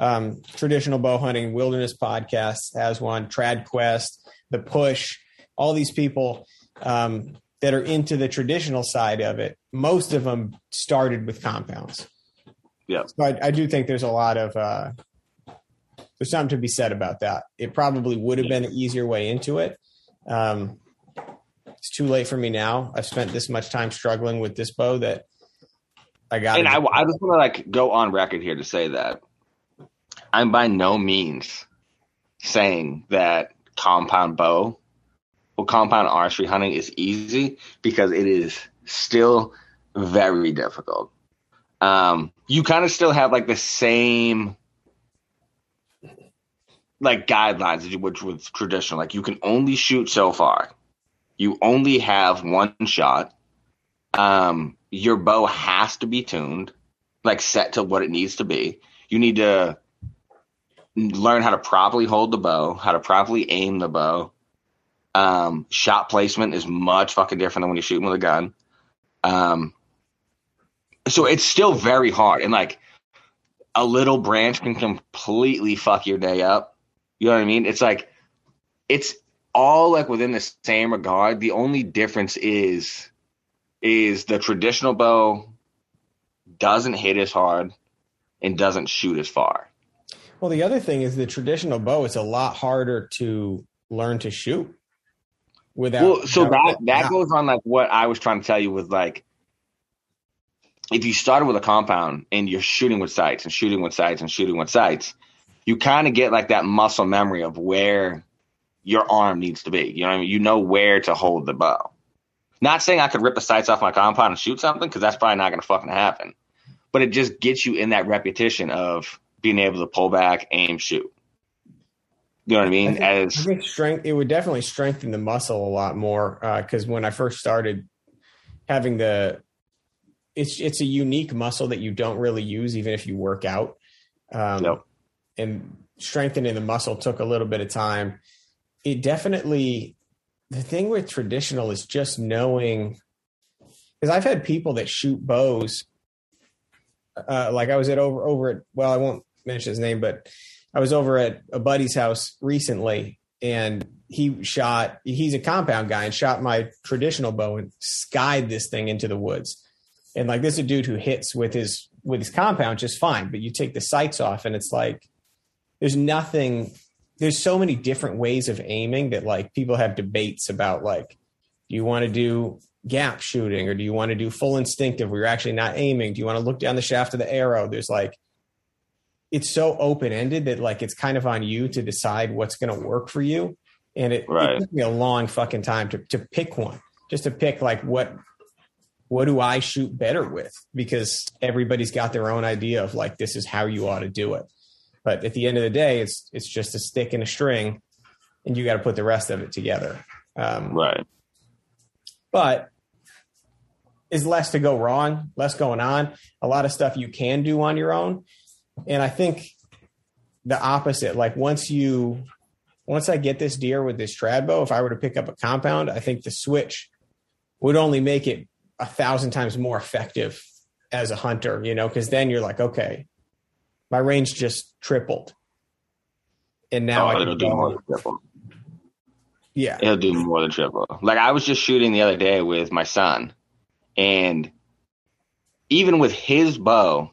Um, traditional bow hunting, wilderness podcast has one, Trad Quest, The Push, all these people um, that are into the traditional side of it. Most of them started with compounds. Yeah. So I, I do think there's a lot of, uh, there's something to be said about that. It probably would have been an easier way into it. Um, it's too late for me now. I've spent this much time struggling with this bow that I got. And I, I just want to like go on record here to say that I'm by no means saying that compound bow or compound archery hunting is easy because it is still very difficult. Um, you kind of still have like the same like guidelines, which was traditional, like you can only shoot so far. You only have one shot. Um, your bow has to be tuned, like set to what it needs to be. You need to learn how to properly hold the bow, how to properly aim the bow. Um, shot placement is much fucking different than when you're shooting with a gun. Um, so it's still very hard. And like a little branch can completely fuck your day up. You know what I mean? It's like, it's all like within the same regard. The only difference is, is the traditional bow doesn't hit as hard and doesn't shoot as far. Well, the other thing is the traditional bow is a lot harder to learn to shoot. Without, well, so without, that that without. goes on like what I was trying to tell you with like, if you started with a compound and you're shooting with sights and shooting with sights and shooting with sights, you kind of get like that muscle memory of where your arm needs to be. You know what I mean? You know where to hold the bow. Not saying I could rip the sights off my compound and shoot something, because that's probably not going to fucking happen. But it just gets you in that repetition of being able to pull back, aim, shoot. You know what I mean? I think, As I think strength, it would definitely strengthen the muscle a lot more. Because uh, when I first started having the, it's it's a unique muscle that you don't really use, even if you work out. Um, nope. And strengthening the muscle took a little bit of time. It definitely, the thing with traditional is just knowing. Because I've had people that shoot bows. Uh, like I was at over over at well, I won't mention his name, but. I was over at a buddy's house recently and he shot, he's a compound guy and shot my traditional bow and skied this thing into the woods. And like, this is a dude who hits with his, with his compound just fine, but you take the sights off and it's like, there's nothing, there's so many different ways of aiming that like people have debates about like, do you want to do gap shooting or do you want to do full instinctive where you're actually not aiming? Do you want to look down the shaft of the arrow? There's like, it's so open-ended that like, it's kind of on you to decide what's going to work for you. And it, right. it took me a long fucking time to, to pick one, just to pick like, what, what do I shoot better with? Because everybody's got their own idea of like, this is how you ought to do it. But at the end of the day, it's, it's just a stick and a string and you got to put the rest of it together. Um, right. But is less to go wrong, less going on, a lot of stuff you can do on your own. And I think the opposite, like once you, once I get this deer with this trad bow, if I were to pick up a compound, I think the switch would only make it a thousand times more effective as a hunter, you know, because then you're like, okay, my range just tripled. And now oh, I can do more than triple. Yeah. It'll do more than triple. Like I was just shooting the other day with my son and even with his bow,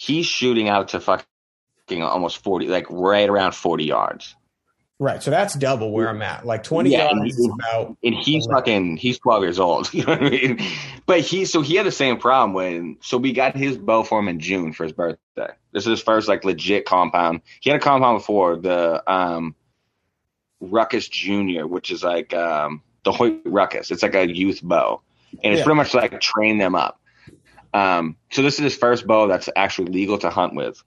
he's shooting out to fucking almost forty, like right around forty yards. Right. So that's double where I'm at. Like twenty yeah, yards is about. And he's eleven. Fucking, he's twelve years old. You know what I mean? But he, so he had the same problem when, so we got his bow for him in June for his birthday. This is his first like legit compound. He had a compound before the um, Ruckus Junior, which is like um, the Hoyt Ruckus. It's like a youth bow. And it's yeah. pretty much like train them up. Um, so this is his first bow that's actually legal to hunt with.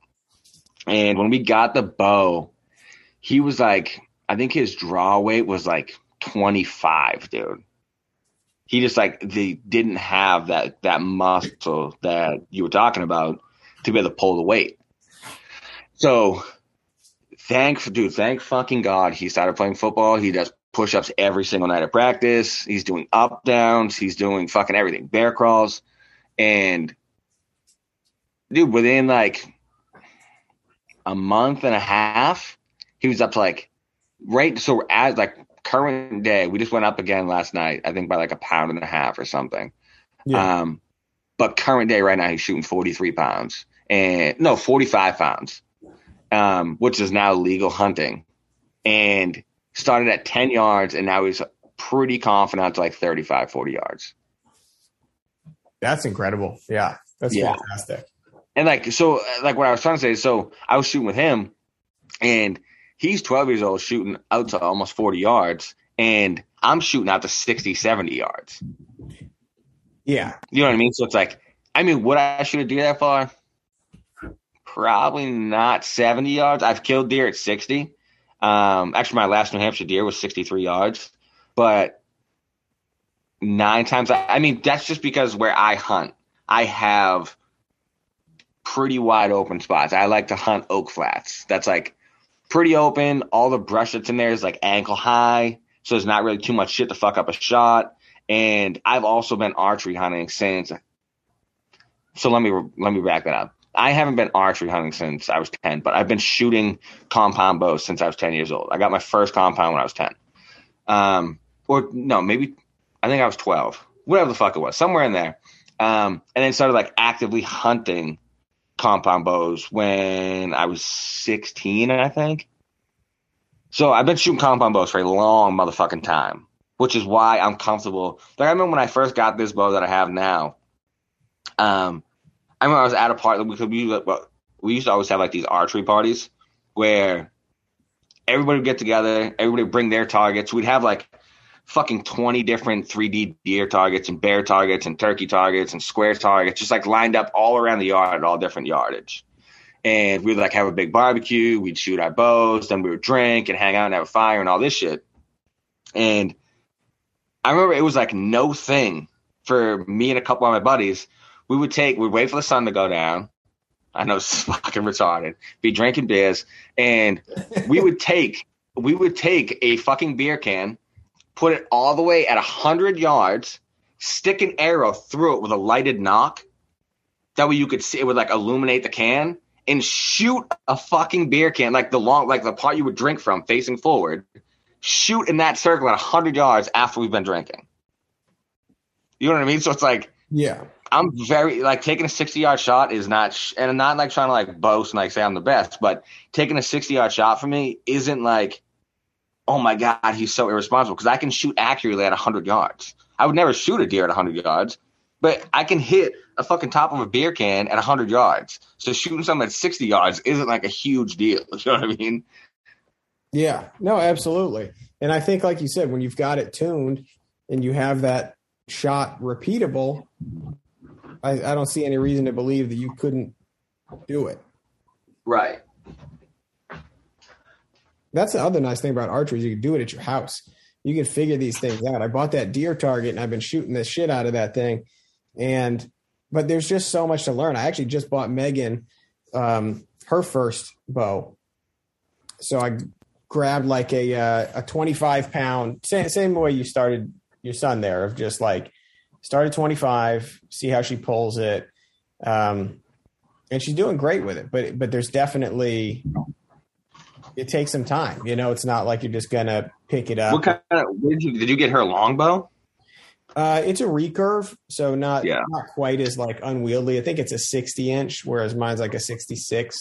And when we got the bow, he was like, I think his draw weight was like twenty-five, dude. He just like, they didn't have that, that muscle that you were talking about to be able to pull the weight. So thank, dude, thank fucking God he started playing football. He does push-ups every single night at practice. He's doing up downs. He's doing fucking everything, bear crawls. And dude, within like a month and a half, he was up to like right. So as like current day, we just went up again last night, I think by like a pound and a half or something. Yeah. Um, but current day right now, he's shooting forty-three pounds and no, forty-five pounds, um, which is now legal hunting and started at ten yards. And now he's pretty confident out to like thirty-five, forty yards. That's incredible. Yeah. That's yeah. fantastic. And like, so like what I was trying to say, is, so I was shooting with him and he's twelve years old shooting out to almost forty yards and I'm shooting out to sixty, seventy yards. Yeah. You know what I mean? So it's like, I mean, would I shoot a deer that far? Probably not seventy yards. I've killed deer at sixty. Um, actually my last New Hampshire deer was sixty-three yards, but nine times. I mean, that's just because where I hunt, I have pretty wide open spots. I like to hunt oak flats. That's like pretty open. All the brush that's in there is like ankle high. so there's not really too much shit to fuck up a shot. And I've also been archery hunting since. So let me let me back that up. I haven't been archery hunting since I was ten, but I've been shooting compound bows since I was ten years old. I got my first compound when I was ten. Um, or no, maybe I think I was twelve, whatever the fuck it was, somewhere in there. Um, and then started like actively hunting compound bows when I was sixteen, I think. So I've been shooting compound bows for a long motherfucking time, which is why I'm comfortable. Like I remember when I first got this bow that I have now, um, I remember I was at a party. We could be, we used to always have like these archery parties where everybody would get together, everybody would bring their targets. We'd have like fucking twenty different three D deer targets and bear targets and turkey targets and square targets, just like lined up all around the yard at all different yardage. And we'd like have a big barbecue. We'd shoot our bows. Then we would drink and hang out and have a fire and all this shit. And I remember it was like no thing for me and a couple of my buddies. We would take, we'd wait for the sun to go down. I know this is fucking retarded. Be drinking beers. And we would take, we would take a fucking beer can, put it all the way at one hundred yards, stick an arrow through it with a lighted knock. That way you could see, it would like illuminate the can, and shoot a fucking beer can, like the long, like the part you would drink from facing forward, shoot in that circle at one hundred yards after we've been drinking. You know what I mean? So it's like, yeah. I'm very, like, taking a sixty-yard shot is not – and I'm not, like, trying to, like, boast and, like, say I'm the best. But taking a sixty-yard shot for me isn't, like, oh, my God, he's so irresponsible, because I can shoot accurately at one hundred yards. I would never shoot a deer at one hundred yards, but I can hit a fucking top of a beer can at one hundred yards. So shooting something at sixty yards isn't, like, a huge deal. You know what I mean? Yeah. No, absolutely. And I think, like you said, when you've got it tuned and you have that shot repeatable – I, I don't see any reason to believe that you couldn't do it. Right. That's the other nice thing about archery is you can do it at your house. You can figure these things out. I bought that deer target and I've been shooting the shit out of that thing. And, but there's just so much to learn. I actually just bought Megan, um, her first bow. So I grabbed like a, uh, a twenty-five pound, same, same way you started your son there, of just like, start at twenty-five, see how she pulls it. Um, and she's doing great with it, but, but there's definitely, it takes some time, you know, it's not like you're just going to pick it up. What kind of, did you, did you get her a longbow? Uh, it's a recurve. So not, yeah. not quite as like unwieldy. I think it's a sixty inch, whereas mine's like a sixty-six.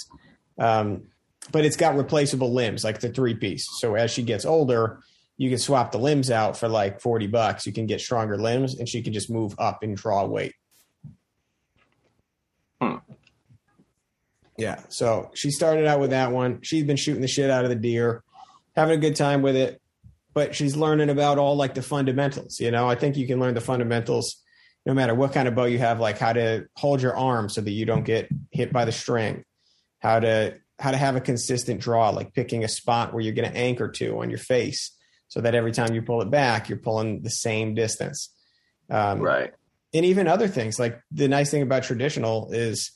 Um, but it's got replaceable limbs, like the three piece. So as she gets older, you can swap the limbs out for like forty bucks. You can get stronger limbs and she can just move up and draw weight. Hmm. Yeah. So she started out with that one. She's been shooting the shit out of the deer, having a good time with it, but she's learning about all like the fundamentals. You know, I think you can learn the fundamentals no matter what kind of bow you have, like how to hold your arm so that you don't get hit by the string, how to, how to have a consistent draw, like picking a spot where you're going to anchor to on your face, so that every time you pull it back, you're pulling the same distance. Um, right. And even other things, like the nice thing about traditional is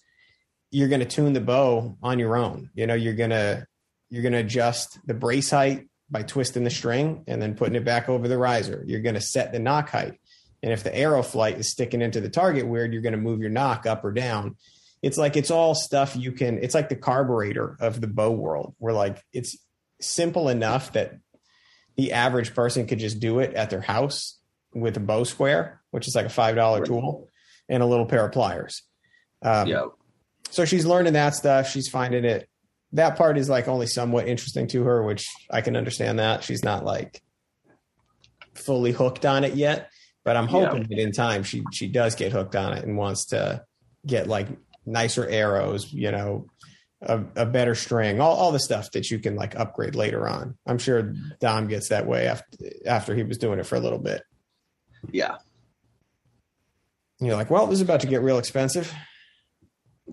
you're going to tune the bow on your own. You know, you're going to, you're going to adjust the brace height by twisting the string and then putting it back over the riser. You're going to set the knock height. And if the arrow flight is sticking into the target weird, you're going to move your knock up or down. It's like, it's all stuff you can, it's like the carburetor of the bow world. We're like, it's simple enough that the average person could just do it at their house with a bow square, which is like a five dollar tool and a little pair of pliers. Um, yeah. So she's learning that stuff. She's finding it. That part is like only somewhat interesting to her, which I can understand that. She's not like fully hooked on it yet, but I'm hoping yeah. that in time she, she does get hooked on it and wants to get like nicer arrows, you know, A, a better string, all, all the stuff that you can like upgrade later on. I'm sure Dom gets that way after after he was doing it for a little bit. Yeah. And you're like, well, this is about to get real expensive.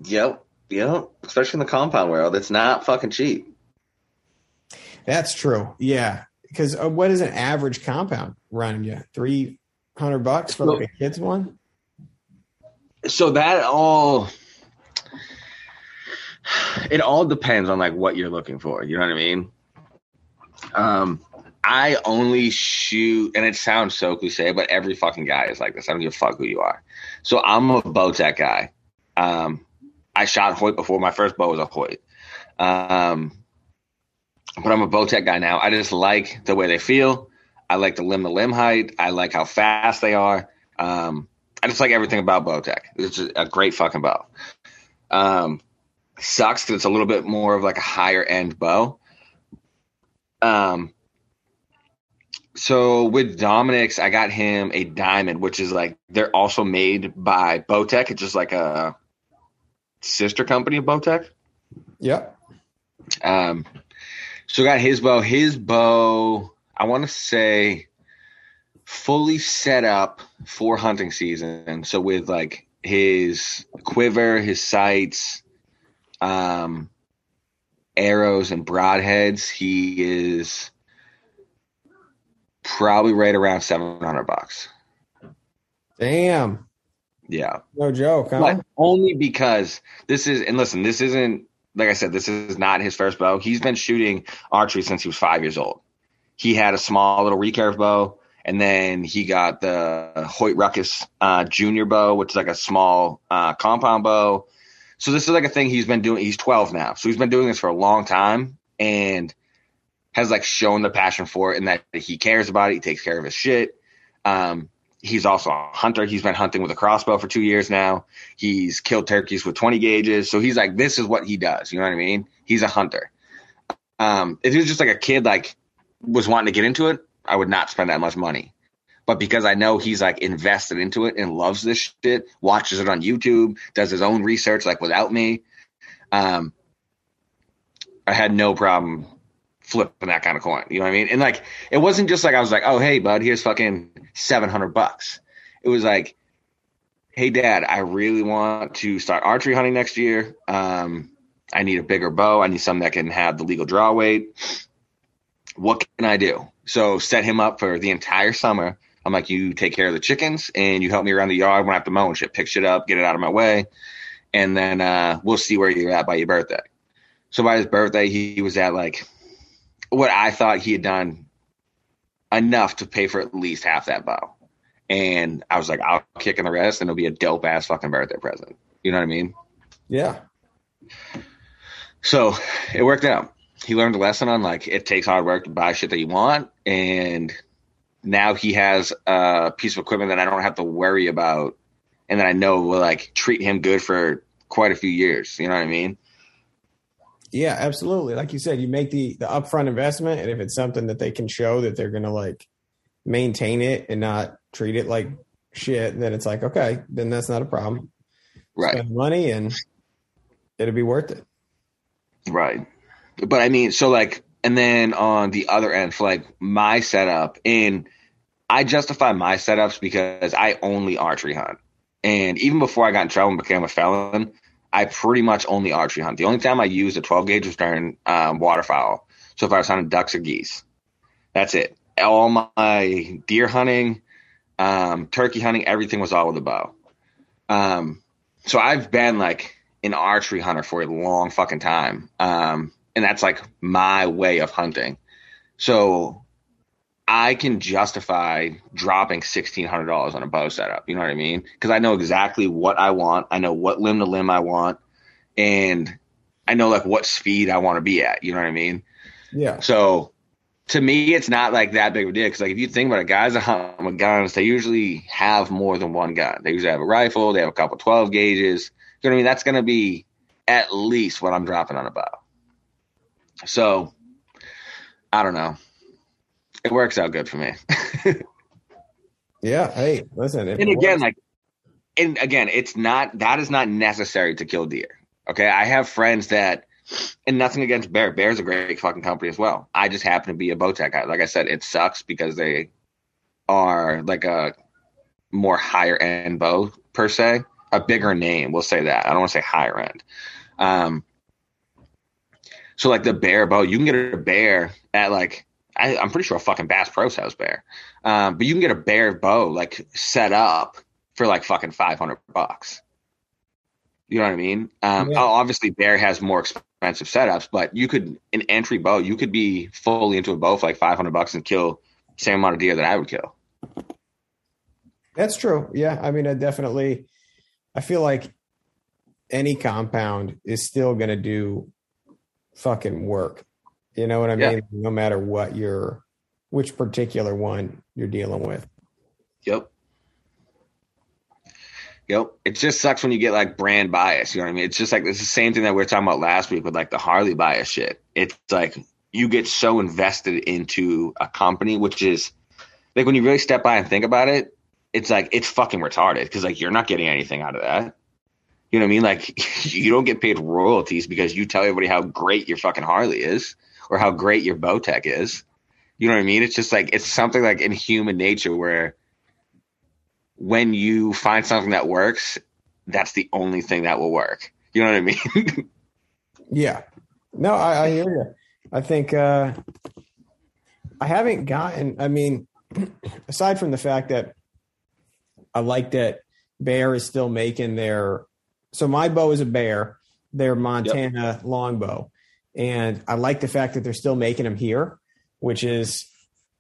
Yep. Yep. Especially in the compound world. It's not fucking cheap. That's true. Yeah. Because uh, what is an average compound running you? three hundred bucks for like a kid's one? So that all... It all depends on like what you're looking for. You know what I mean? Um, I only shoot, and it sounds so cliche, but every fucking guy is like this. I don't give a fuck who you are. So I'm a Bowtech guy. Um, I shot Hoyt before. My first bow was a Hoyt. Um, but I'm a Bowtech guy now. I just like the way they feel. I like the limb to limb height. I like how fast they are. Um, I just like everything about Bowtech. It's just a great fucking bow. Um, sucks that it's a little bit more of like a higher end bow. Um, so with Dominic's, I got him a diamond, which is like, they're also made by Bowtech. It's just like a sister company of Bowtech. Yeah. Um, so got his bow, his bow, I want to say fully set up for hunting season. So with like his quiver, his sights, um, arrows and broadheads, he is probably right around seven hundred bucks. Damn. Yeah. No joke. Huh? Like, only because this is, and listen, this isn't, like I said, this is not his first bow. He's been shooting archery since he was five years old. He had a small little recurve bow, and then he got the Hoyt Ruckus uh, Junior bow, which is like a small uh, compound bow. So this is like a thing he's been doing. He's twelve now, so he's been doing this for a long time and has like shown the passion for it and that he cares about it. He takes care of his shit. Um, he's also a hunter. He's been hunting with a crossbow for two years now. He's killed turkeys with twenty gauges. So he's like, this is what he does. You know what I mean? He's a hunter. Um, if he was just like a kid, like was wanting to get into it, I would not spend that much money. But because I know he's like invested into it and loves this shit, watches it on YouTube, does his own research, like without me, um, I had no problem flipping that kind of coin. You know what I mean? And like, it wasn't just like, I was like, oh, hey bud, here's fucking seven hundred bucks. It was like, hey dad, I really want to start archery hunting next year. Um, I need a bigger bow. I need something that can have the legal draw weight. What can I do? So set him up for the entire summer. I'm like, you take care of the chickens and you help me around the yard when I have to mow and shit, pick shit up, get it out of my way. And then uh, we'll see where you're at by your birthday. So by his birthday, he, he was at like what I thought he had done enough to pay for at least half that bow. And I was like, I'll kick in the rest and it'll be a dope ass fucking birthday present. You know what I mean? Yeah. So it worked out. He learned a lesson on like, it takes hard work to buy shit that you want. And now he has a piece of equipment that I don't have to worry about. And that I know will like treat him good for quite a few years. You know what I mean? Yeah, absolutely. Like you said, you make the, the upfront investment. And if it's something that they can show that they're going to like maintain it and not treat it like shit, then it's like, okay, then that's not a problem. Right. Spend money and it'll be worth it. Right. But I mean, so like, and then on the other end for like my setup, and I justify my setups because I only archery hunt. And even before I got in trouble and became a felon, I pretty much only archery hunt. The only time I used a twelve gauge was during um, waterfowl. So if I was hunting ducks or geese, that's it. All my deer hunting, um, turkey hunting, everything was all with a bow. Um, so I've been like an archery hunter for a long fucking time. Um, And that's like my way of hunting. So I can justify dropping sixteen hundred dollars on a bow setup. You know what I mean? Because I know exactly what I want. I know what limb to limb I want. And I know like what speed I want to be at. You know what I mean? Yeah. So to me, it's not like that big of a deal. Because like if you think about it, guys that hunt with guns, they usually have more than one gun. They usually have a rifle. They have a couple twelve gauges. You know what I mean? That's going to be at least what I'm dropping on a bow. So, I don't know. It works out good for me. Yeah. Hey, listen. And again, works. like, and again, it's not, that is not necessary to kill deer. Okay. I have friends that, and nothing against Bear. Bear's a great fucking company as well. I just happen to be a Bowtech guy. Like I said, it sucks because they are like a more higher end bow per se, a bigger name. We'll say that. I don't want to say higher end. Um, So, like, the Bear bow, you can get a Bear at, like, I, I'm pretty sure a fucking Bass Pro sells Bear. Um, but you can get a Bear bow, like, set up for, like, fucking five hundred bucks. You know what I mean? Um, yeah. Obviously, Bear has more expensive setups, but you could, an entry bow, you could be fully into a bow for like five hundred bucks and kill the same amount of deer that I would kill. That's true. Yeah. I mean, I definitely, I feel like any compound is still going to do fucking work. You know what I yeah. mean? No matter what you're, which particular one you're dealing with. Yep. Yep. It just sucks when you get like brand bias. You know what I mean? It's just like, it's the same thing that we were talking about last week with like the Harley bias shit. It's like you get so invested into a company, which is like when you really step by and think about it, it's like, it's fucking retarded because like you're not getting anything out of that. You know what I mean? Like you don't get paid royalties because you tell everybody how great your fucking Harley is or how great your Bowtech is. You know what I mean? It's just like, it's something like in human nature where when you find something that works, that's the only thing that will work. You know what I mean? Yeah. No, I, I hear you. I think uh, I haven't gotten, I mean, aside from the fact that I like that Bear is still making their, so my bow is a Bear, their Montana yep. longbow. And I like the fact that they're still making them here, which is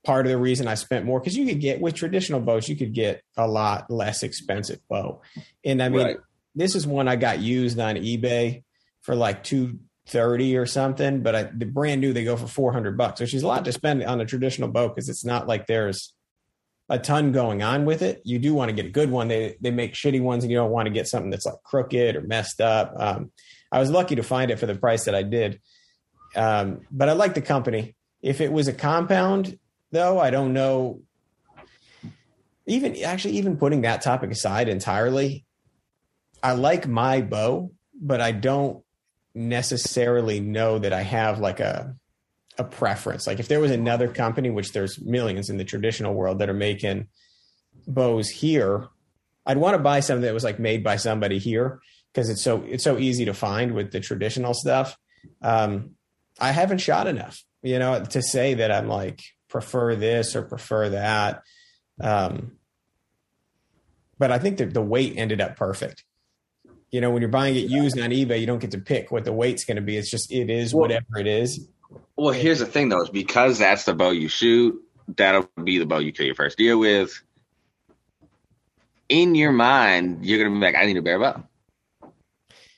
part of the reason I spent more, because you could get with traditional bows, you could get a lot less expensive bow. And I mean, right. this is one I got used on eBay for like two thirty or something, but I, the brand new, they go for four hundred bucks, which is a lot to spend on a traditional bow. Cause it's not like there's a ton going on with it. You do want to get a good one. They, they make shitty ones and you don't want to get something that's like crooked or messed up. Um, I was lucky to find it for the price that I did. Um, but I like the company. If it was a compound, though, I don't know. Even actually, even putting that topic aside entirely, I like my bow, but I don't necessarily know that I have like a a preference. Like if there was another company, which there's millions in the traditional world that are making bows here, I'd want to buy something that was like made by somebody here because it's so it's so easy to find with the traditional stuff. Um, I haven't shot enough, you know, to say that I'm like, prefer this or prefer that. Um, but I think that the weight ended up perfect. You know, when you're buying it used on eBay, you don't get to pick what the weight's going to be. It's just, it is well, whatever it is. Well, here's the thing though, is because that's the bow you shoot, that'll be the bow you kill your first deer with. In your mind, you're going to be like, I need a Bear bow.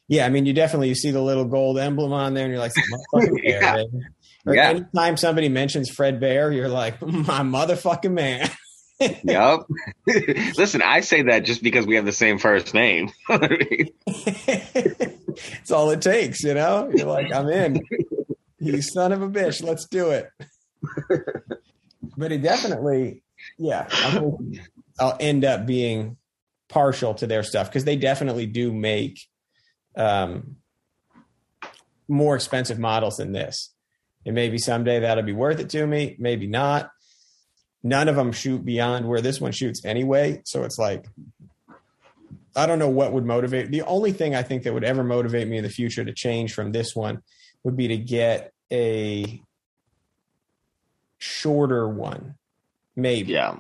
Yeah. I mean, you definitely, you see the little gold emblem on there and you're like, yeah. Bear, or yeah. anytime somebody mentions Fred Bear, you're like, my motherfucking man. Yep. Listen, I say that just because we have the same first name. It's all it takes, you know? You're like, I'm in. You son of a bitch. Let's do it. But it definitely, yeah, I'll, I'll end up being partial to their stuff because they definitely do make um, more expensive models than this. And maybe someday that'll be worth it to me. Maybe not. None of them shoot beyond where this one shoots anyway. So it's like, I don't know what would motivate. The only thing I think that would ever motivate me in the future to change from this one would be to get a shorter one. Maybe. Yeah.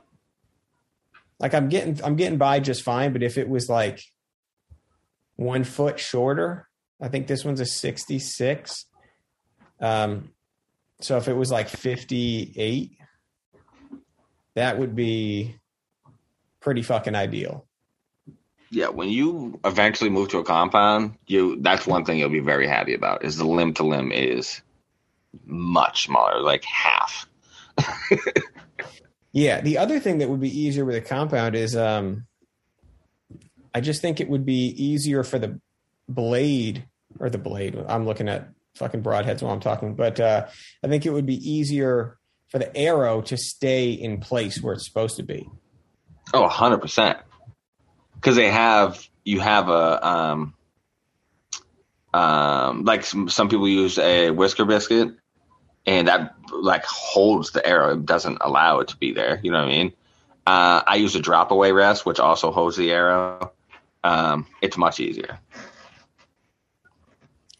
Like I'm getting, I'm getting by just fine. But if it was like one foot shorter, I think this one's a sixty-six. Um, So if it was like fifty-eight, that would be pretty fucking ideal. Yeah, when you eventually move to a compound, you that's one thing you'll be very happy about is the limb to limb is much smaller, like half. Yeah, the other thing that would be easier with a compound is um, I just think it would be easier for the blade or the blade. I'm looking at fucking broadheads while I'm talking, but uh, I think it would be easier for the arrow to stay in place where it's supposed to be. Oh, one hundred percent. Because they have, you have a, um, um, like some, some people use a whisker biscuit and that like holds the arrow. It doesn't allow it to be there. You know what I mean? Uh, I use a drop away rest, which also holds the arrow. Um, it's much easier.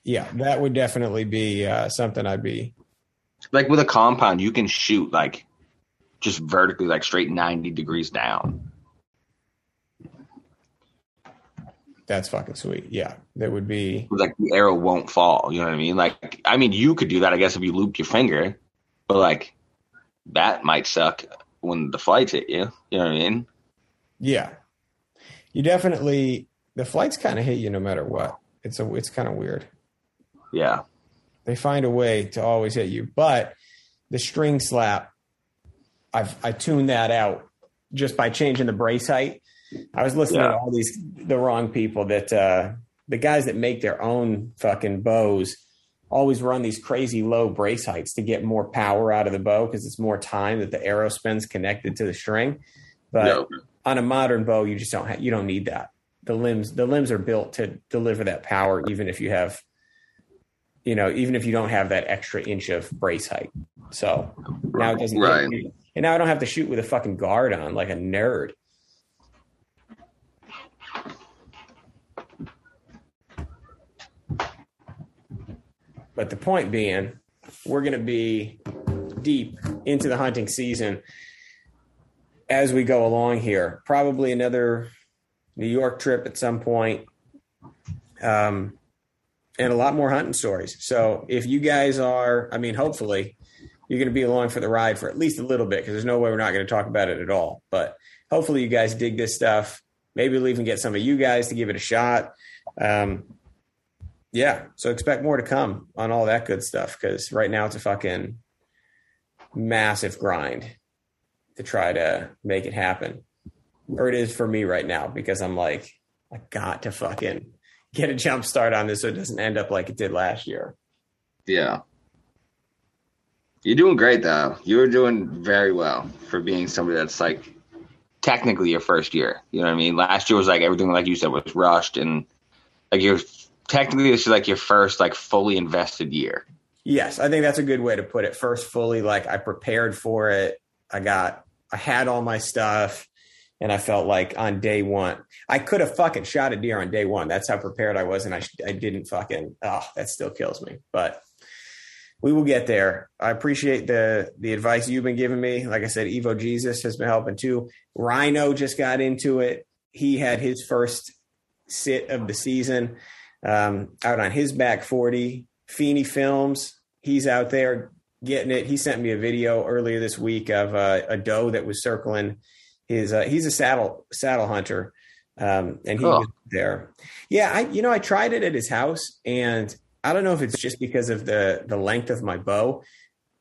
Yeah, that would definitely be uh, something I'd be. Like with a compound, you can shoot like just vertically, like straight ninety degrees down. That's fucking sweet. Yeah, that would be like the arrow won't fall. You know what I mean? Like, I mean, you could do that, I guess, if you looped your finger, but like that might suck when the flights hit you. You know what I mean? Yeah, you definitely the flights kind of hit you no matter what. It's a it's kind of weird. Yeah, they find a way to always hit you, but the string slap, I've I tuned that out just by changing the brace height. I was listening yeah. to all these, the wrong people that, uh, the guys that make their own fucking bows always run these crazy low brace heights to get more power out of the bow, 'cause it's more time that the arrow spends connected to the string. But no. on a modern bow, you just don't have, you don't need that. The limbs, the limbs are built to deliver that power. Even if you have, you know, even if you don't have that extra inch of brace height. So now it doesn't, right. and now I don't have to shoot with a fucking guard on like a nerd. But the point being, we're going to be deep into the hunting season as we go along here. Probably another New York trip at some point, um, and a lot more hunting stories. So if you guys are, I mean, hopefully you're going to be along for the ride for at least a little bit, because there's no way we're not going to talk about it at all. But hopefully you guys dig this stuff. Maybe we'll even get some of you guys to give it a shot. Um, Yeah, so expect more to come on all that good stuff, because right now it's a fucking massive grind to try to make it happen. Or it is for me right now, because I'm like, I got to fucking get a jump start on this so it doesn't end up like it did last year. Yeah. You're doing great, though. You were doing very well for being somebody that's like technically your first year. You know what I mean? Last year was like everything, like you said, was rushed, and like you're technically, this is like your first, like, fully invested year. Yes, I think that's a good way to put it. First, fully, like, I prepared for it. I got, I had all my stuff, and I felt like on day one, I could have fucking shot a deer on day one. That's how prepared I was, and I, I didn't fucking. Oh, that still kills me. But we will get there. I appreciate the the advice you've been giving me. Like I said, Evo Jesus has been helping too. Rhino just got into it. He had his first sit of the season. Um, out on his back forty. Feeney Films, he's out there getting it. He sent me a video earlier this week of uh, a doe that was circling his, uh, he's a saddle, saddle hunter. Um, and he cool. was there. Yeah. I, you know, I tried it at his house, and I don't know if it's just because of the, the length of my bow.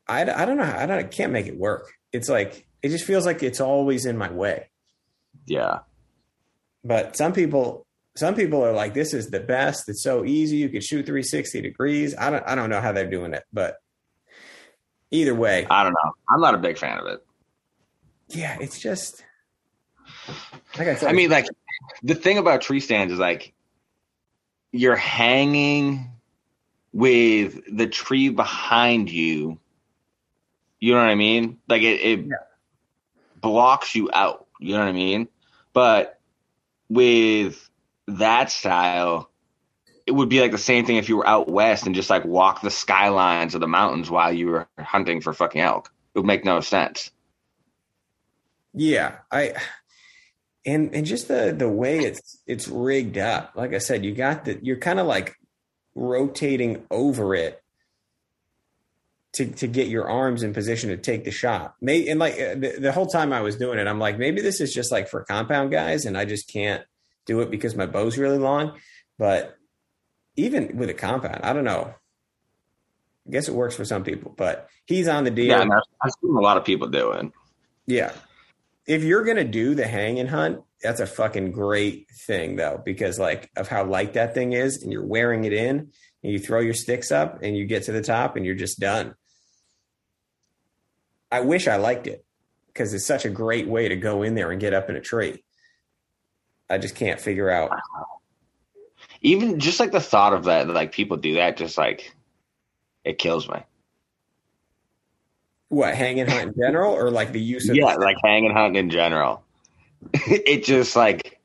I, I don't know. How, I don't, I can't make it work. It's like, it just feels like it's always in my way. Yeah. But some people, Some people are like, this is the best. It's so easy. You can shoot three sixty degrees. I don't I don't know how they're doing it, but either way. I don't know. I'm not a big fan of it. Yeah, it's just. Like I said, I mean, like the thing about tree stands is like you're hanging with the tree behind you. You know what I mean? Like it, it yeah. blocks you out. You know what I mean? But with that style, it would be like the same thing if you were out west and just like walk the skylines of the mountains while you were hunting for fucking elk. It would make no sense. Yeah, I and and just the the way it's it's rigged up. Like I said, you got the you're kind of like rotating over it to to get your arms in position to take the shot. Maybe, and like the, the whole time I was doing it, I'm like, maybe this is just like for compound guys, and I just can't do it because my bow's really long. But even with a compound, I don't know. I guess it works for some people, but he's on the deal. Yeah, I've seen a lot of people do it. Yeah. If you're going to do the hang and hunt, that's a fucking great thing, though, because like of how light that thing is, and you're wearing it in, and you throw your sticks up and you get to the top and you're just done. I wish I liked it, because it's such a great way to go in there and get up in a tree. I just can't figure out. Even just like the thought of that, like people do that, just like it kills me. What, hang and hunt in general, or like the use of yeah, like hang and hunt in general? It just like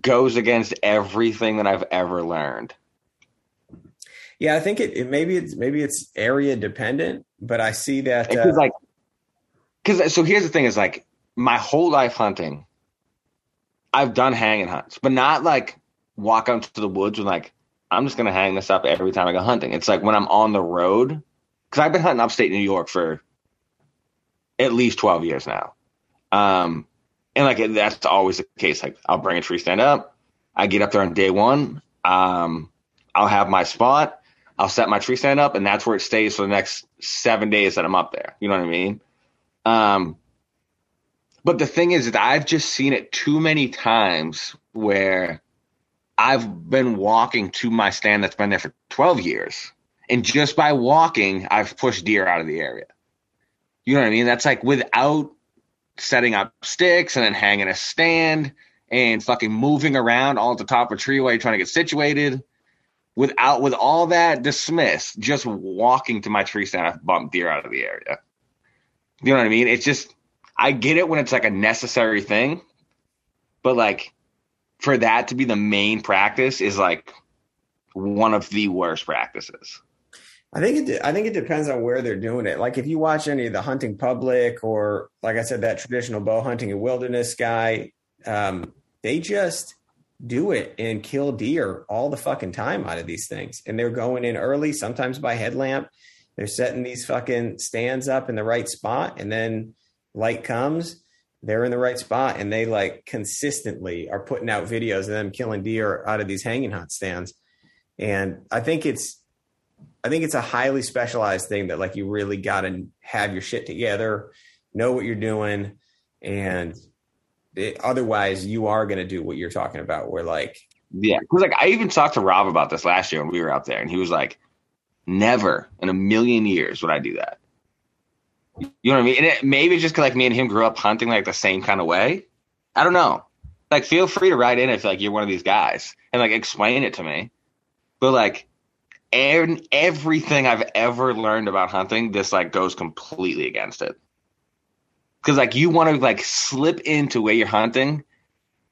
goes against everything that I've ever learned. Yeah, I think it, it maybe it's maybe it's area dependent, but I see that uh, like because so here's the thing is like my whole life hunting, I've done hanging hunts, but not like walk out into the woods with like, I'm just going to hang this up every time I go hunting. It's like when I'm on the road, because I've been hunting upstate New York for at least twelve years now. Um, and like, that's always the case. Like I'll bring a tree stand up. I get up there on day one. Um, I'll have my spot. I'll set my tree stand up, and that's where it stays for the next seven days that I'm up there. You know what I mean? Um, but the thing is that I've just seen it too many times where I've been walking to my stand that's been there for twelve years. And just by walking, I've pushed deer out of the area. You know what I mean? That's like without setting up sticks and then hanging a stand and fucking moving around all at the top of a tree while you're trying to get situated. Without, with all that dismissed, just walking to my tree stand, I've bumped deer out of the area. You know what I mean? It's just, I get it when it's like a necessary thing, but like for that to be the main practice is like one of the worst practices. I think it, I think it depends on where they're doing it. Like if you watch any of the hunting public or like I said, that traditional bow hunting and wilderness guy, um, they just do it and kill deer all the fucking time out of these things. And they're going in early, sometimes by headlamp. They're setting these fucking stands up in the right spot. And then light comes, they're in the right spot. And they like consistently are putting out videos of them killing deer out of these hanging hunt stands. And I think it's, I think it's a highly specialized thing that like, you really got to have your shit together, know what you're doing. And It, otherwise you are going to do what you're talking about. We're like, yeah. Cause like I even talked to Rob about this last year when we were out there and he was like, never in a million years would I do that. You know what I mean? And it, maybe it's just cause like me and him grew up hunting like the same kind of way. I don't know. Like feel free to write in if like you're one of these guys and like explain it to me. But like and everything I've ever learned about hunting, this like goes completely against it. Because, like, you want to, like, slip into where you're hunting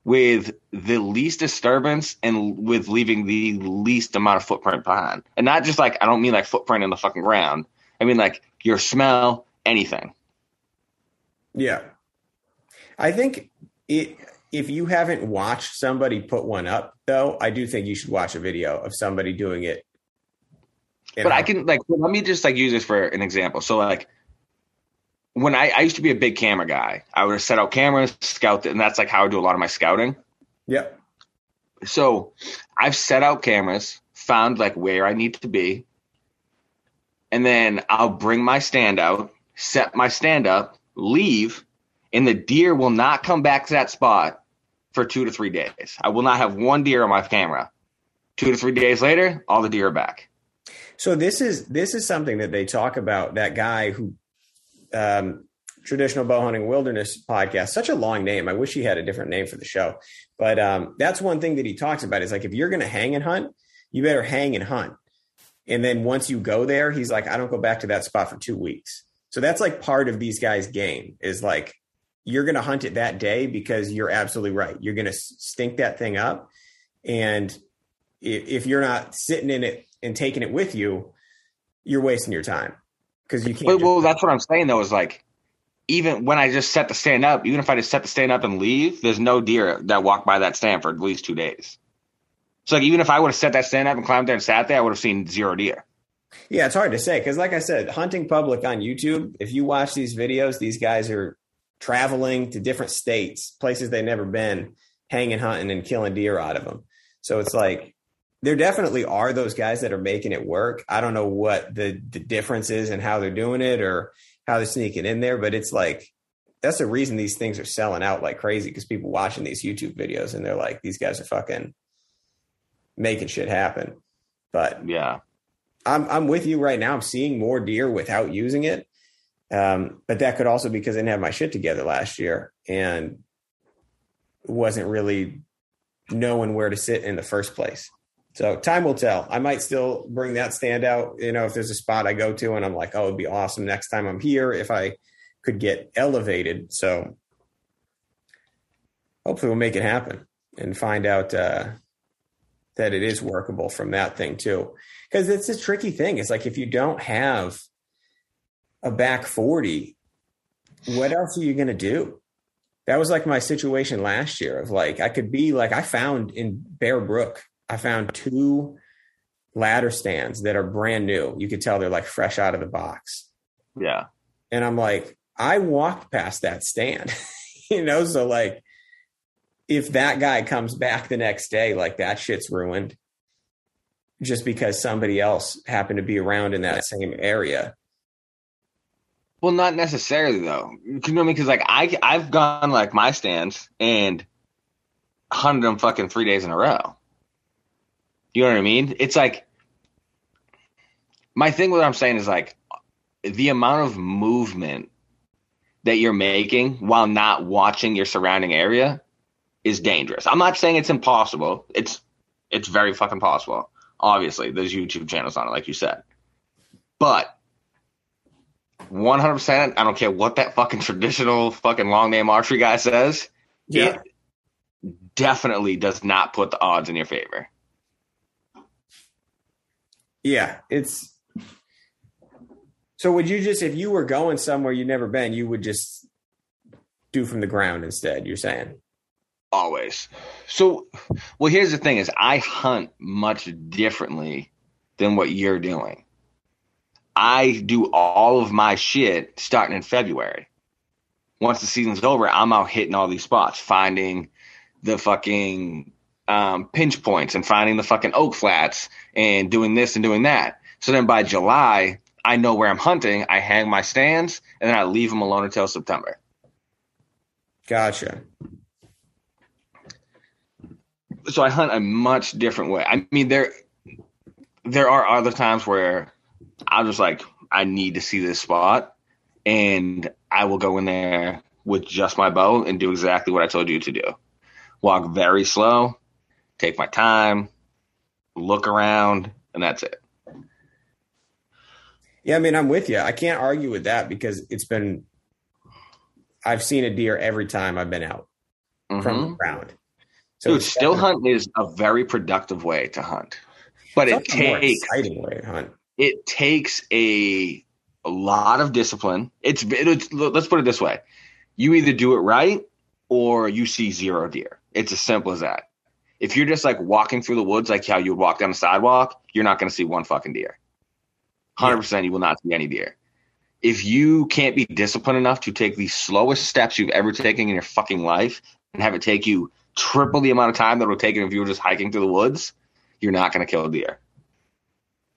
with the least disturbance and with leaving the least amount of footprint behind. And not just, like, I don't mean, like, footprint in the fucking ground. I mean, like, your smell, anything. Yeah. I think it, if you haven't watched somebody put one up, though, I do think you should watch a video of somebody doing it. But I can, like, let me just, like, use this for an example. So, like, When I, I used to be a big camera guy, I would set out cameras, scout, and that's like how I do a lot of my scouting. Yeah. So I've set out cameras, found like where I need to be, and then I'll bring my stand out, set my stand up, leave, and the deer will not come back to that spot for two to three days. I will not have one deer on my camera. Two to three days later, all the deer are back. So this is this is something that they talk about, that guy who Um, traditional bow hunting wilderness podcast, such a long name. I wish he had a different name for the show, but um, that's one thing that he talks about is like, if you're going to hang and hunt, you better hang and hunt. And then once you go there, he's like, I don't go back to that spot for two weeks. So that's like part of these guys' game is like, you're going to hunt it that day because you're absolutely right. You're going to stink that thing up. And if you're not sitting in it and taking it with you, you're wasting your time. Because you can't. Well, that's what I'm saying though, is like, even when I just set the stand up, even if I just set the stand up and leave, there's no deer that walked by that stand for at least two days. So like, even if I would have set that stand up and climbed there and sat there, I would have seen zero deer. Yeah, it's hard to say. Because like I said, hunting public on YouTube, if you watch these videos, these guys are traveling to different states, places they've never been, hanging, hunting, and killing deer out of them. So it's like, there definitely are those guys that are making it work. I don't know what the, the difference is and how they're doing it or how they're sneaking in there, but it's like, that's the reason these things are selling out like crazy, because people watching these YouTube videos and they're like, these guys are fucking making shit happen. But yeah, I'm, I'm with you right now. I'm seeing more deer without using it. Um, but that could also be because I didn't have my shit together last year and wasn't really knowing where to sit in the first place. So time will tell. I might still bring that stand out. You know, if there's a spot I go to and I'm like, oh, it'd be awesome next time I'm here if I could get elevated. So hopefully we'll make it happen and find out uh, that it is workable from that thing too. Because it's a tricky thing. It's like, if you don't have a back forty, what else are you going to do? that was like my situation last year of like, I could be like, I found in Bear Brook, I found two ladder stands that are brand new. You could tell they're like fresh out of the box. Yeah. And I'm like, I walked past that stand, you know? So like, if that guy comes back the next day, like that shit's ruined just because somebody else happened to be around in that same area. Well, not necessarily though. You know what I mean? Cause like I, I've gone like my stands and hunted them fucking three days in a row. You know what I mean? It's like, my thing, what I'm saying is like the amount of movement that you're making while not watching your surrounding area is dangerous. I'm not saying it's impossible. It's, it's very fucking possible. Obviously, there's YouTube channels on it, like you said. But one hundred percent, I don't care what that fucking traditional fucking long name archery guy says. Yeah. It definitely does not put the odds in your favor. Yeah, it's. So would you just, if you were going somewhere you'd never been, you would just do from the ground instead, you're saying? Always. So, well, here's the thing is I hunt much differently than what you're doing. I do all of my shit starting in February. Once the season's over, I'm out hitting all these spots, finding the fucking um, pinch points and finding the fucking oak flats and doing this and doing that. So then by July, I know where I'm hunting. I hang my stands and then I leave them alone until September. Gotcha. So I hunt a much different way. I mean, there there are other times where I'm just like, I need to see this spot, and I will go in there with just my bow and do exactly what I told you to do. Walk very slow, take my time, look around, and that's it. Yeah, I mean, I'm with you. I can't argue with that because it's been – I've seen a deer every time I've been out mm-hmm. from the ground. So Dude, still hunting is a very productive way to hunt, but it takes more exciting way to hunt. It takes a, a lot of discipline. It's, it, it's let's put it this way: you either do it right or you see zero deer. It's as simple as that. If you're just like walking through the woods, like how you would walk down the sidewalk, you're not going to see one fucking deer. one hundred percent, you will not see any deer. If you can't be disciplined enough to take the slowest steps you've ever taken in your fucking life and have it take you triple the amount of time that it would take if you were just hiking through the woods, you're not going to kill a deer.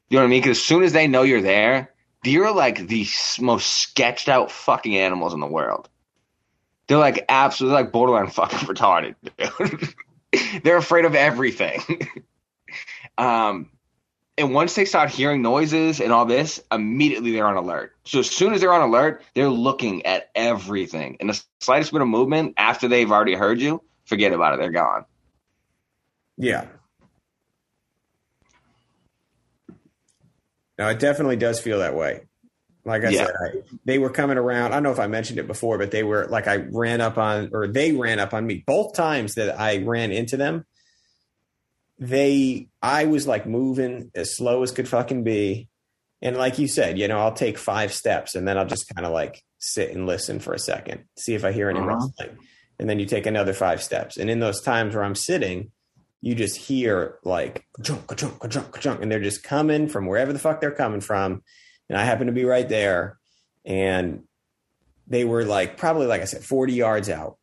You know what I mean? Because as soon as they know you're there, deer are like the most sketched out fucking animals in the world. They're like absolutely like borderline fucking retarded, dude. They're afraid of everything. um, and once they start hearing noises and all this, immediately they're on alert. So as soon as they're on alert, they're looking at everything. And the slightest bit of movement after they've already heard you, forget about it. They're gone. Yeah. No, it definitely does feel that way. Like I yeah. said, I, they were coming around. I don't know if I mentioned it before, but they were like, I ran up on, or they ran up on me both times that I ran into them. They, I was like moving as slow as could fucking be. And like you said, you know, I'll take five steps and then I'll just kind of like sit and listen for a second, see if I hear any uh-huh. rustling. And then you take another five steps. And in those times where I'm sitting, you just hear like, ka-chunk, ka-chunk, ka-chunk, ka-chunk, and they're just coming from wherever the fuck they're coming from. And I happen to be right there. And they were like, probably, like I said, forty yards out.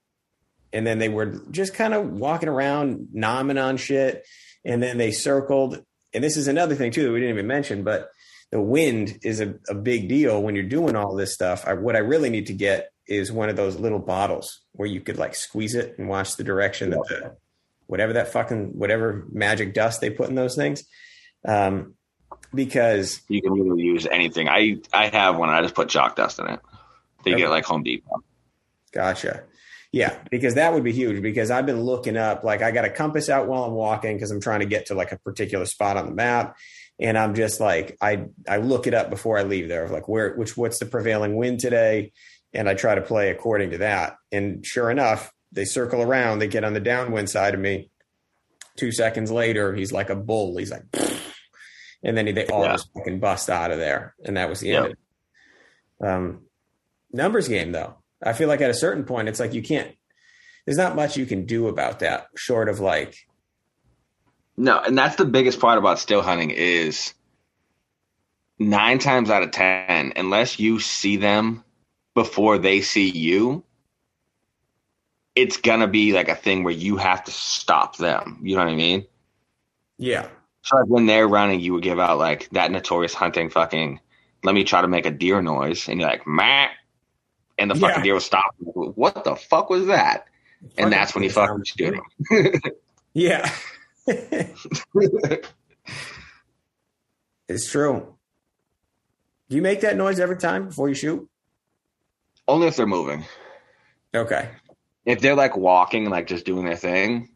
And then they were just kind of walking around, nomming on shit. And then they circled. And this is another thing, too, that we didn't even mention, but the wind is a, a big deal when you're doing all this stuff. I, what I really need to get is one of those little bottles where you could like squeeze it and watch the direction that the, whatever that fucking, whatever magic dust they put in those things. Um, because you can really use anything. I, I have one. I just put chalk dust in it. They okay. get like Home Depot. Gotcha. Yeah. Because that would be huge because I've been looking up, like I got a compass out while I'm walking because I'm trying to get to like a particular spot on the map. And I'm just like, I, I look it up before I leave there. Like where, which, what's the prevailing wind today? And I try to play according to that. And sure enough, they circle around. They get on the downwind side of me. Two seconds later, he's like a bull. He's like, pfft. And then they all yeah. just fucking bust out of there. And that was the yeah. end of it. Um, numbers game, though. I feel like at a certain point, it's like you can't there's not much you can do about that short of like. No. And that's the biggest part about still hunting is nine times out of ten, unless you see them before they see you, it's going to be like a thing where you have to stop them. You know what I mean? Yeah. So when they're running, you would give out like that notorious hunting fucking, let me try to make a deer noise. And you're like, meh. And the fucking yeah. deer will stop. What the fuck was that? The and that's when you fucking shoot him. Yeah. It's true. Do you make that noise every time before you shoot? Only if they're moving. Okay. If they're like walking, like just doing their thing,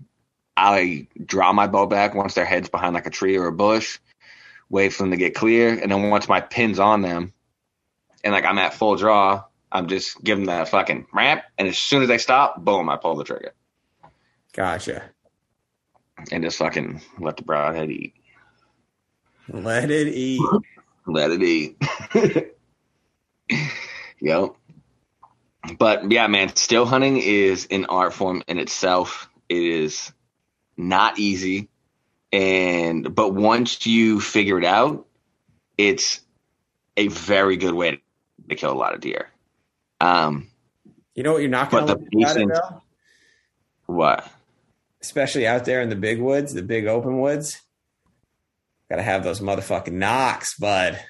I draw my bow back once their head's behind like a tree or a bush, wait for them to get clear. And then once my pin's on them and like I'm at full draw, I'm just giving them that fucking ramp. And as soon as they stop, boom, I pull the trigger. Gotcha. And just fucking let the broadhead eat. Let it eat. Let it eat. Yep. But yeah, man, still hunting is an art form in itself. It is not easy. And but once you figure it out, it's a very good way to, to kill a lot of deer. Um, you know what you're not going to look at though? What? Especially out there in the big woods, the big open woods. Got to have those motherfucking knocks, bud.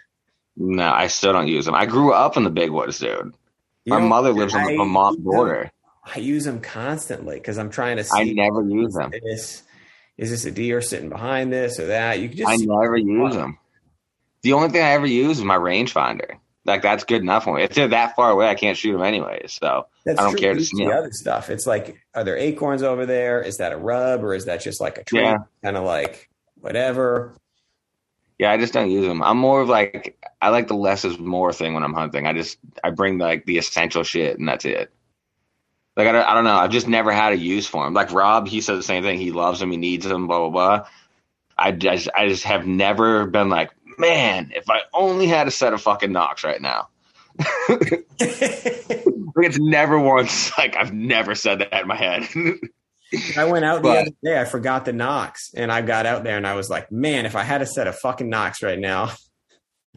No, I still don't use them. I grew up in the big woods, dude. You My mother lives I on the Vermont border. I use them constantly because I'm trying to see. I never use them. Is, is this a deer sitting behind this or that? You can just I never use them. them. The only thing I ever use is my rangefinder. Like, that's good enough for me. If they're that far away, I can't shoot them anyways. So that's I don't true. care to see the other stuff. It's like, are there acorns over there? Is that a rub or is that just like a tree? Yeah. Kind of like whatever. Yeah, I just don't use them. I'm more of like, I like the less is more thing when I'm hunting. I just, I bring like the essential shit and that's it. Like, I don't, I don't know. I've just never had a use for them. Like Rob, he says the same thing. He loves them. He needs them, blah, blah, blah. I just, I just have never been like, man, if I only had a set of fucking knocks right now. It's never once, like, I've never said that in my head. I went out but, the other day, I forgot the knocks, and I got out there and I was like, man, if I had a set of fucking knocks right now.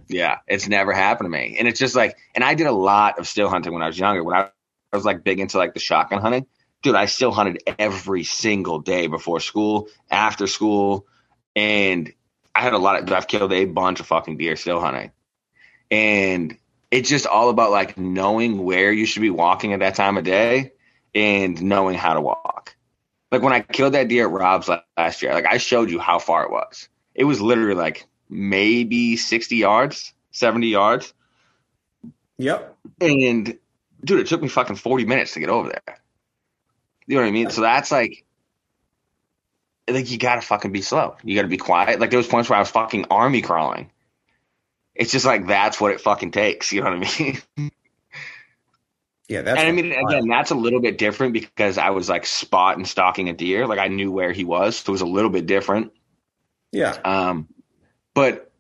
Yeah, it's never happened to me. And it's just like, and I did a lot of still hunting when I was younger. When I, I was like big into like the shotgun hunting, dude, I still hunted every single day before school, after school, and I had a lot of, I've killed a bunch of fucking deer still hunting. And it's just all about like knowing where you should be walking at that time of day and knowing how to walk. Like when I killed that deer at Rob's last year, like I showed you how far it was. It was literally like maybe sixty yards, seventy yards. Yep. And dude, it took me fucking forty minutes to get over there. You know what I mean? So that's like, like you gotta fucking be slow. You gotta be quiet. Like there was points where I was fucking army crawling. It's just like that's what it fucking takes. You know what I mean? Yeah, that's. And I mean, again, that's a little bit different because I was like spot and stalking a deer. Like I knew where he was, so it was a little bit different. Yeah. Um, but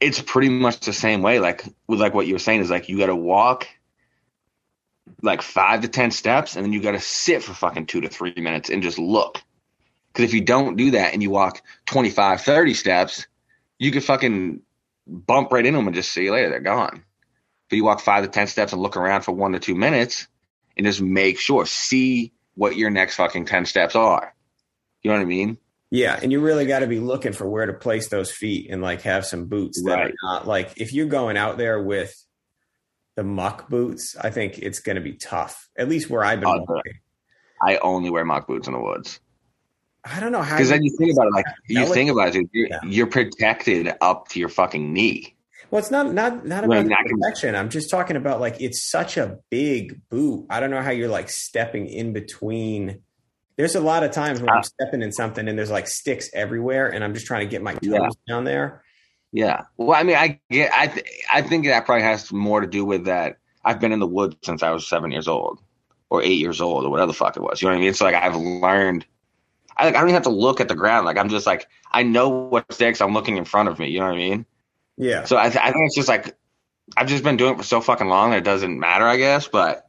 it's pretty much the same way. Like with like what you were saying is like you gotta walk like five to ten steps, and then you gotta sit for fucking two to three minutes and just look. Because if you don't do that and you walk twenty-five, thirty steps, you could fucking bump right into them and just see you later. They're gone. But you walk five to ten steps and look around for one to two minutes and just make sure. See what your next fucking ten steps are. You know what I mean? Yeah. And you really got to be looking for where to place those feet and like have some boots that right. are not like if you're going out there with the muck boots, I think it's going to be tough. At least where I've been uh, walking. I only wear muck boots in the woods. I don't know how. Because then you think about it, like you it. think about it, you're, yeah. you're protected up to your fucking knee. Well, it's not not not about the protection. I'm just talking about like it's such a big boot. I don't know how you're like stepping in between. There's a lot of times when uh, I'm stepping in something and there's like sticks everywhere, and I'm just trying to get my toes yeah. down there. Yeah. Well, I mean, I get. I th- I think that probably has more to do with that. I've been in the woods since I was seven years old, or eight years old, or whatever the fuck it was. You know what I mean? It's like I've learned. I, like, I don't even have to look at the ground. Like I'm just like, I know what's there because I'm looking in front of me. You know what I mean? Yeah. So I, th- I think it's just like, I've just been doing it for so fucking long that it doesn't matter, I guess. But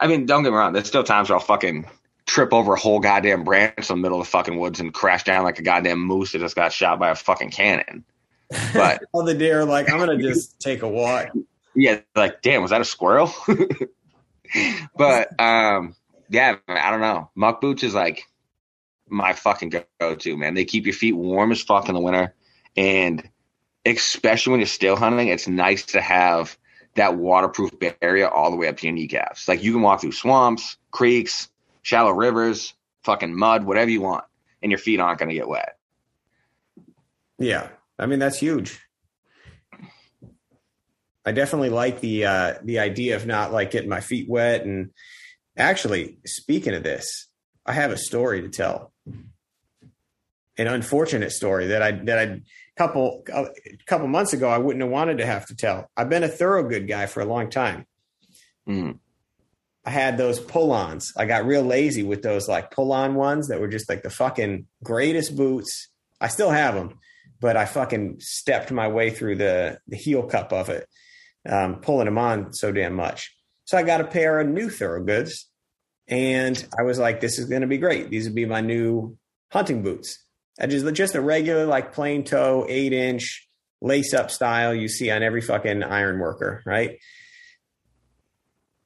I mean, don't get me wrong. There's still times where I'll fucking trip over a whole goddamn branch in the middle of the fucking woods and crash down like a goddamn moose that just got shot by a fucking cannon. But all the deer are like, I'm going to just take a walk. Yeah. Like, damn, was that a squirrel? But, um, yeah, I don't know. Muck boots is like my fucking go-to, man. They keep your feet warm as fuck in the winter. And especially when you're still hunting, it's nice to have that waterproof area all the way up to your kneecaps. Like, you can walk through swamps, creeks, shallow rivers, fucking mud, whatever you want, and your feet aren't going to get wet. Yeah. I mean, that's huge. I definitely like the uh, the idea of not like getting my feet wet. And actually, speaking of this, I have a story to tell. An unfortunate story that I that I couple a couple months ago I wouldn't have wanted to have to tell. I've been a thorough good guy for a long time. Mm. I had those pull-ons. I got real lazy with those like pull-on ones that were just like the fucking greatest boots. I still have them, but I fucking stepped my way through the, the heel cup of it, um, pulling them on so damn much. So I got a pair of new Thoroughgoods, and I was like, this is going to be great. These would be my new hunting boots. I just, just a regular, like, plain toe, eight-inch lace-up style you see on every fucking iron worker, right?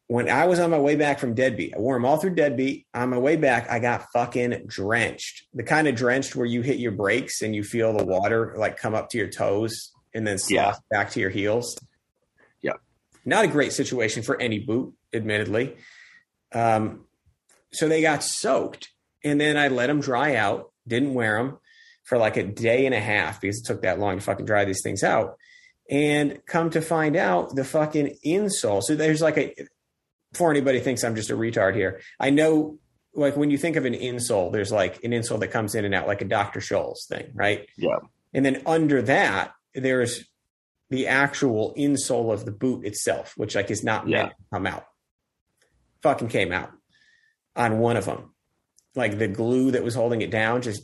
When I was on my way back from Deadbeat, I wore them all through Deadbeat. On my way back, I got fucking drenched. The kind of drenched where you hit your brakes and you feel the water, like, come up to your toes and then slosh yeah. back to your heels. Yeah. Not a great situation for any boot, admittedly. Um, so they got soaked, and then I let them dry out. Didn't wear them for like a day and a half because it took that long to fucking dry these things out. And come to find out, the fucking insole. So there's like a, before anybody thinks I'm just a retard here, I know like when you think of an insole, there's like an insole that comes in and out like a Doctor Scholl's thing, right? Yeah. And then under that, there's the actual insole of the boot itself, which like is not yeah. meant to come out. Fucking came out on one of them. Like the glue that was holding it down just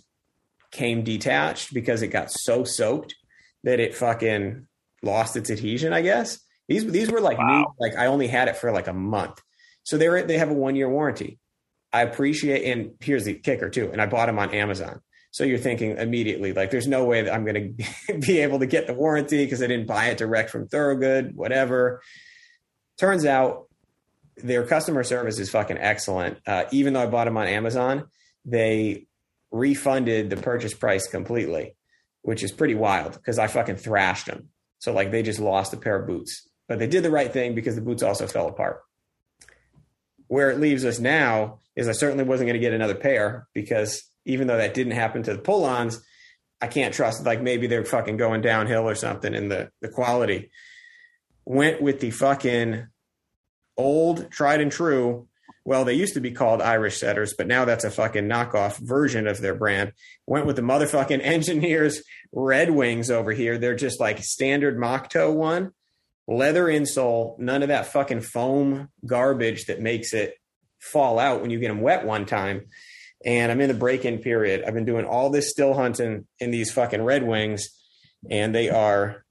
came detached because it got so soaked that it fucking lost its adhesion, I guess. These these were like wow. new, like I only had it for like a month. So they were they have a one-year warranty. I appreciate, and here's the kicker too, and I bought them on Amazon. So you're thinking immediately, like there's no way that I'm going to be able to get the warranty because I didn't buy it direct from Thoroughgood, whatever. Turns out, their customer service is fucking excellent. Uh, even though I bought them on Amazon, they refunded the purchase price completely, which is pretty wild because I fucking thrashed them. So like they just lost a pair of boots, but they did the right thing because the boots also fell apart. Where it leaves us now is I certainly wasn't going to get another pair because even though that didn't happen to the pull-ons, I can't trust, like maybe they're fucking going downhill or something in the, the quality. Went with the fucking... old, tried and true. Well, they used to be called Irish Setters, but now that's a fucking knockoff version of their brand. Went with the motherfucking Engineers Red Wings over here. They're just like standard mock toe one. Leather insole. None of that fucking foam garbage that makes it fall out when you get them wet one time. And I'm in the break-in period. I've been doing all this still hunting in these fucking Red Wings, and they are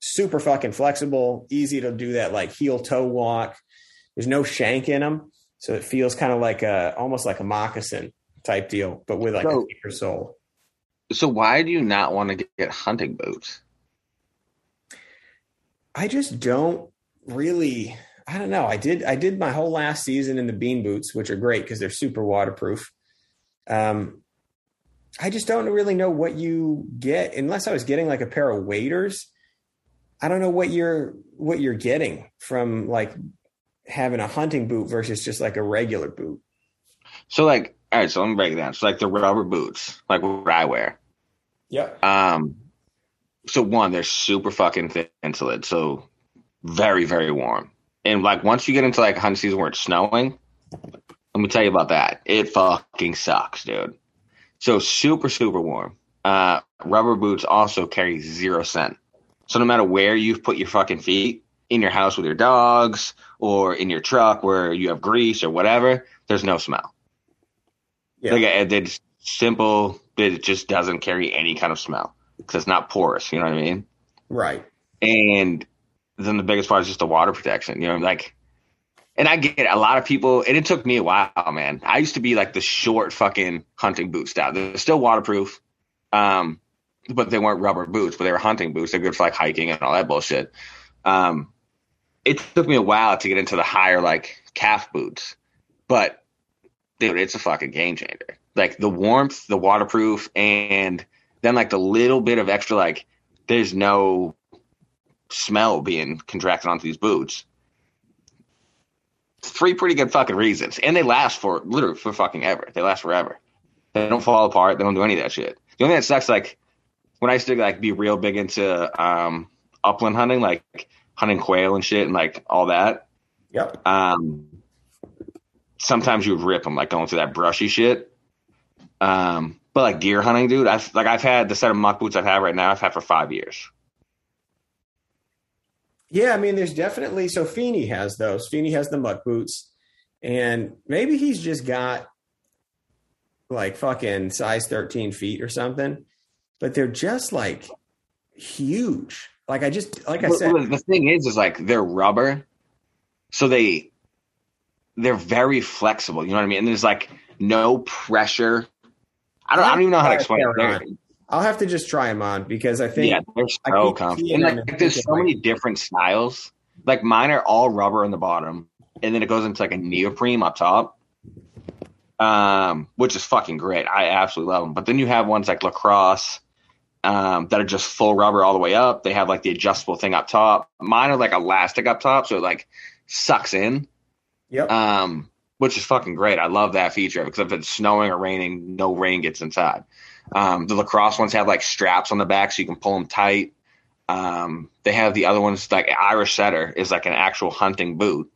super fucking flexible, easy to do that like heel-toe walk. There's no shank in them, so it feels kind of like a, almost like a moccasin type deal, but with like so, a thicker sole. So why do you not want to get, get hunting boots? I just don't really, I don't know. I did, I did my whole last season in the bean boots, which are great because they're super waterproof. Um, I just don't really know what you get unless I was getting like a pair of waders. I don't know what you're, what you're getting from like having a hunting boot versus just like a regular boot. So like, all right, so let me break it down. So like the rubber boots, like what I wear. Yep. Um, so one, they're super fucking thin insulate. So very, very warm. And like, once you get into like hunting season where it's snowing, let me tell you about that. It fucking sucks, dude. So super, super warm. Uh, rubber boots also carry zero scent. So no matter where you've put your fucking feet, in your house with your dogs or in your truck where you have grease or whatever, there's no smell. Yeah. Like it's simple, it just doesn't carry any kind of smell because it's not porous. You know what I mean? Right. And then the biggest part is just the water protection. You know, like And I get a lot of people, and it took me a while, man. I used to be like the short fucking hunting boot style. They're still waterproof, um, but they weren't rubber boots, but they were hunting boots. They're good for like hiking and all that bullshit. Um, it took me a while to get into the higher like calf boots, but dude, it's a fucking game changer. Like the warmth, the waterproof, and then like the little bit of extra, like there's no smell being contracted onto these boots. Three pretty good fucking reasons. And they last for literally for fucking ever. They last forever. They don't fall apart. They don't do any of that shit. The only thing that sucks, like when I used to like be real big into um, upland hunting, like hunting quail and shit and like all that. Yep. Um, sometimes you would rip them like going through that brushy shit. Um, but like deer hunting, dude, I've like I've had the set of muck boots I have right now. I've had for five years. Yeah, I mean, there's definitely – so Feeney has those. Feeney has the muck boots. And maybe he's just got like fucking size thirteen feet or something. But they're just like huge. Like I just – like I said. Well, the thing is, is like they're rubber. So they, they're very flexible. You know what I mean? And there's like no pressure. I don't, I don't even know how to explain it. I'll have to just try them on because I think yeah, they're so comfy. And like, there's so many different styles. Like mine are all rubber on the bottom, and then it goes into like a neoprene up top, um, which is fucking great. I absolutely love them. But then you have ones like Lacrosse um, that are just full rubber all the way up. They have like the adjustable thing up top. Mine are like elastic up top, so it like sucks in. Yep. Um, which is fucking great. I love that feature because if it's snowing or raining, no rain gets inside. Um, the Lacrosse ones have like straps on the back so you can pull them tight. Um, they have the other ones like Irish Setter is like an actual hunting boot.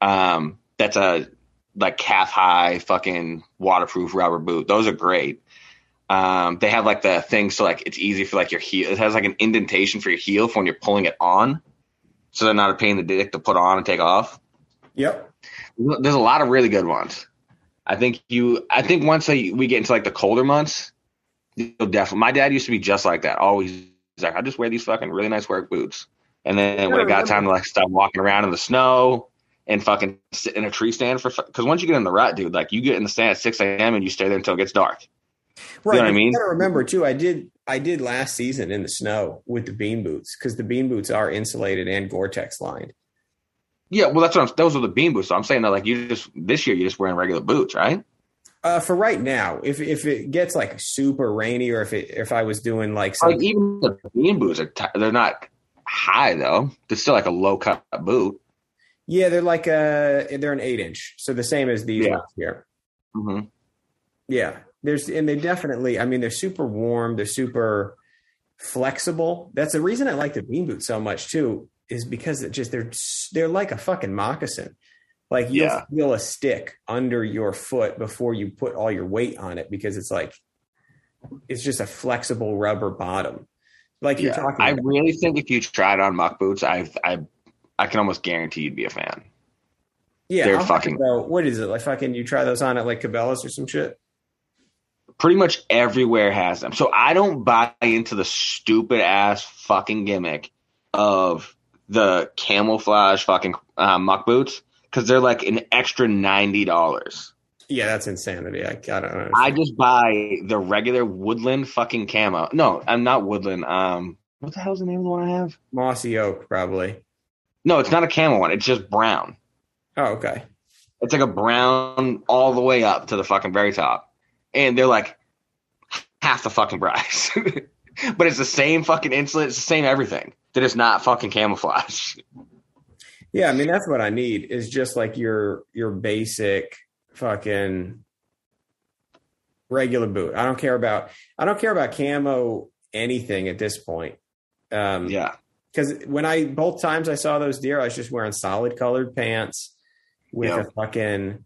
Um, that's a like calf high fucking waterproof rubber boot. Those are great. Um, they have like the thing. So like, it's easy for like your heel. It has like an indentation for your heel for when you're pulling it on. So they're not a pain in the dick to put on and take off. Yep. There's a lot of really good ones. I think you, I think once I, we get into like the colder months, definitely. My dad used to be just like that. Always like, I just wear these fucking really nice work boots. And then sure, when it got time to like stop walking around in the snow and fucking sit in a tree stand for, because once you get in the rut, dude, like you get in the stand at six a.m. and you stay there until it gets dark. Right. You know what I mean? I remember too. I did. I did last season in the snow with the bean boots because the bean boots are insulated and Gore-Tex lined. Yeah, well, that's what I'm, those are the bean boots. So I'm saying that like you just this year you're just wearing regular boots, right? Uh, for right now, if if it gets like super rainy, or if it if I was doing like, some- like even the bean boots are t- they're not high though. They're still like a low cut boot. Yeah, they're like a they're an eight inch, so the same as these yeah. ones here. Mm-hmm. Yeah, there's and they definitely. I mean, they're super warm. They're super flexible. That's the reason I like the bean boots so much too, is because it just they're they're like a fucking moccasin. Like you'll yeah. feel a stick under your foot before you put all your weight on it because it's like, it's just a flexible rubber bottom. Like yeah. you're talking about. I really think if you tried on muck boots, I I I can almost guarantee you'd be a fan. Yeah. They're I'll fucking. Go, what is it? Like fucking you try those on at like Cabela's or some shit? Pretty much everywhere has them. So I don't buy into the stupid ass fucking gimmick of the camouflage fucking uh, muck boots. Because they're like an extra ninety dollars. Yeah, that's insanity. I, I don't understand. I just buy the regular woodland fucking camo. No, I'm not woodland. Um, what the hell's the name of the one I have? Mossy oak, probably. No, it's not a camo one. It's just brown. Oh, okay. It's like a brown all the way up to the fucking very top. And they're like half the fucking price. But it's the same fucking insulate. It's the same everything. That is not fucking camouflage. Yeah, I mean, that's what I need is just like your your basic fucking regular boot. I don't care about I don't care about camo anything at this point. Um, yeah. Because when I both times I saw those deer, I was just wearing solid colored pants with yep. a fucking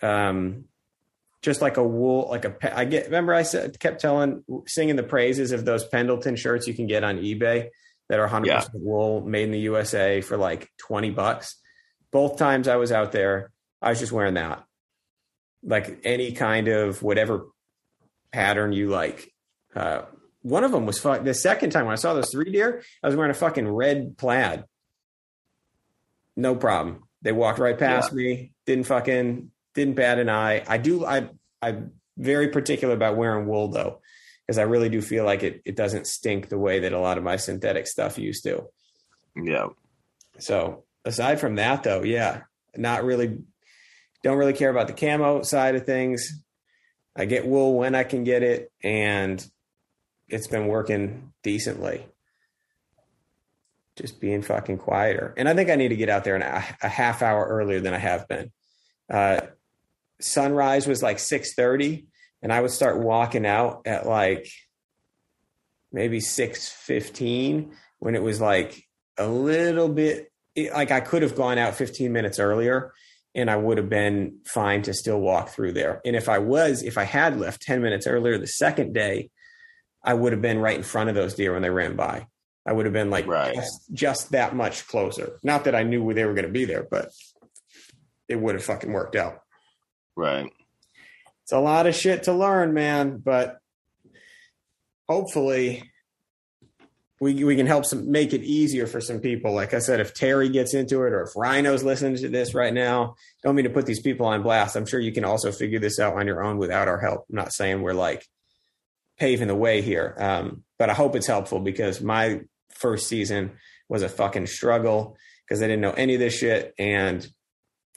um, just like a wool like a I get remember I said, kept telling singing the praises of those Pendleton shirts you can get on eBay. That are one hundred percent yeah. wool made in the U S A for like twenty bucks. Both times I was out there, I was just wearing that. Like any kind of whatever pattern you like. Uh, one of them was fuck. The second time when I saw those three deer, I was wearing a fucking red plaid. No problem. They walked right past yeah. me. Didn't fucking, didn't bat an eye. I do, I, I'm very particular about wearing wool though, because I really do feel like it, it doesn't stink the way that a lot of my synthetic stuff used to. Yeah. So aside from that though, yeah, not really, don't really care about the camo side of things. I get wool when I can get it, and it's been working decently. Just being fucking quieter. And I think I need to get out there in a, a half hour earlier than I have been. Uh, sunrise was like six thirty, and I would start walking out at like maybe six fifteen, when it was like a little bit, it, like I could have gone out fifteen minutes earlier and I would have been fine to still walk through there. And if I was, if I had left ten minutes earlier the second day, I would have been right in front of those deer when they ran by. I would have been like right. just, just that much closer. Not that I knew where they were going to be there, but it would have fucking worked out. Right. It's a lot of shit to learn, man, but hopefully we we can help some, make it easier for some people. Like I said, if Terry gets into it, or if Rhino's listening to this right now, don't mean to put these people on blast. I'm sure you can also figure this out on your own without our help. I'm not saying we're like paving the way here. Um, but I hope it's helpful, because my first season was a fucking struggle because I didn't know any of this shit. And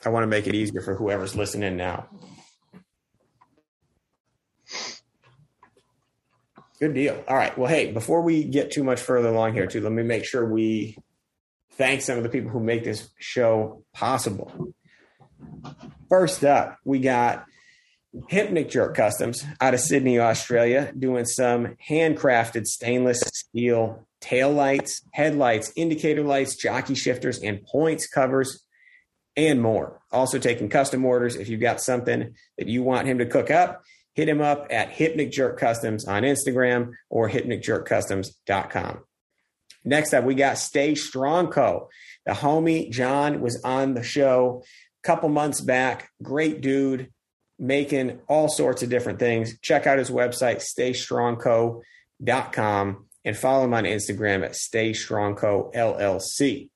I want to make it easier for whoever's listening now. Good deal. All right. Well, hey, before we get too much further along here too, let me make sure we thank some of the people who make this show possible. First up, we got Hypnic Jerk Customs out of Sydney, Australia, doing some handcrafted stainless steel tail lights, headlights, indicator lights, jockey shifters, and points covers, and more. Also taking custom orders. If you've got something that you want him to cook up, hit him up at Hypnic Jerk Customs on Instagram or hypnic jerk customs dot com. Next up, we got Stay Strong Co. The homie John was on the show a couple months back. Great dude, making all sorts of different things. Check out his website, stay strong co dot com, and follow him on Instagram at stay strong co L L C.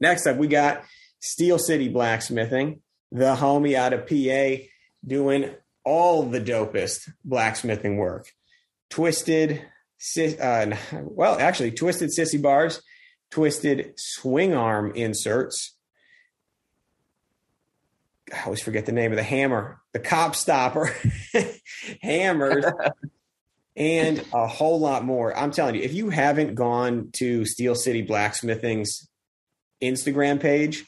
Next up, we got Steel City Blacksmithing, the homie out of P A, doing all the dopest blacksmithing work. Twisted, uh, well, actually, twisted sissy bars, twisted swing arm inserts. I always forget the name of the hammer, the cop stopper, hammers, and a whole lot more. I'm telling you, if you haven't gone to Steel City Blacksmithing's Instagram page,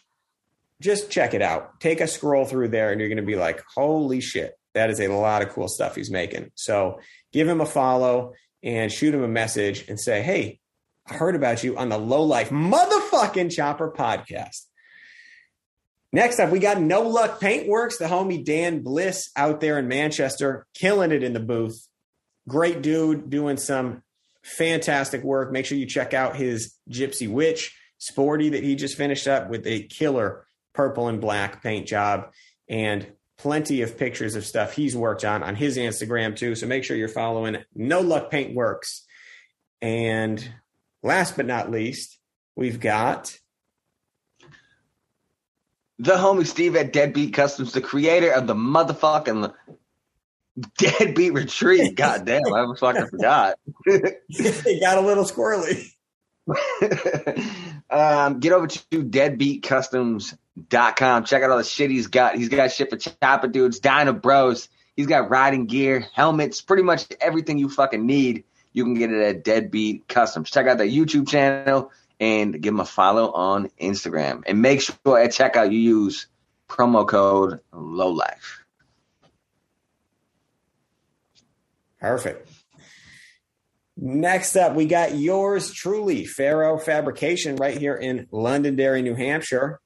just check it out. Take a scroll through there and you're going to be like, holy shit, that is a lot of cool stuff he's making. So give him a follow and shoot him a message and say, hey, I heard about you on the Low Life Motherfucking Chopper podcast. Next up, we got No Luck Paintworks, the homie Dan Bliss out there in Manchester, killing it in the booth. Great dude, doing some fantastic work. Make sure you check out his Gypsy Witch Sporty that he just finished up with a killer purple and black paint job, and plenty of pictures of stuff he's worked on on his Instagram too. So make sure you're following No Luck Paintworks. And last but not least, we've got the homie Steve at Deadbeat Customs, the creator of the motherfucking Deadbeat Retreat. God damn, I fucking forgot. It got a little squirrely. um, get over to deadbeat customs dot com. Check out all the shit he's got. He's got shit for chopper dudes, dyno bros. He's got riding gear, helmets, pretty much everything you fucking need. You can get it at Deadbeat Customs. Check out their YouTube channel and give them a follow on Instagram. And make sure at checkout you use promo code LOWLIFE. Perfect. Next up, we got yours truly, Faro Fabrication, right here in Londonderry, New Hampshire.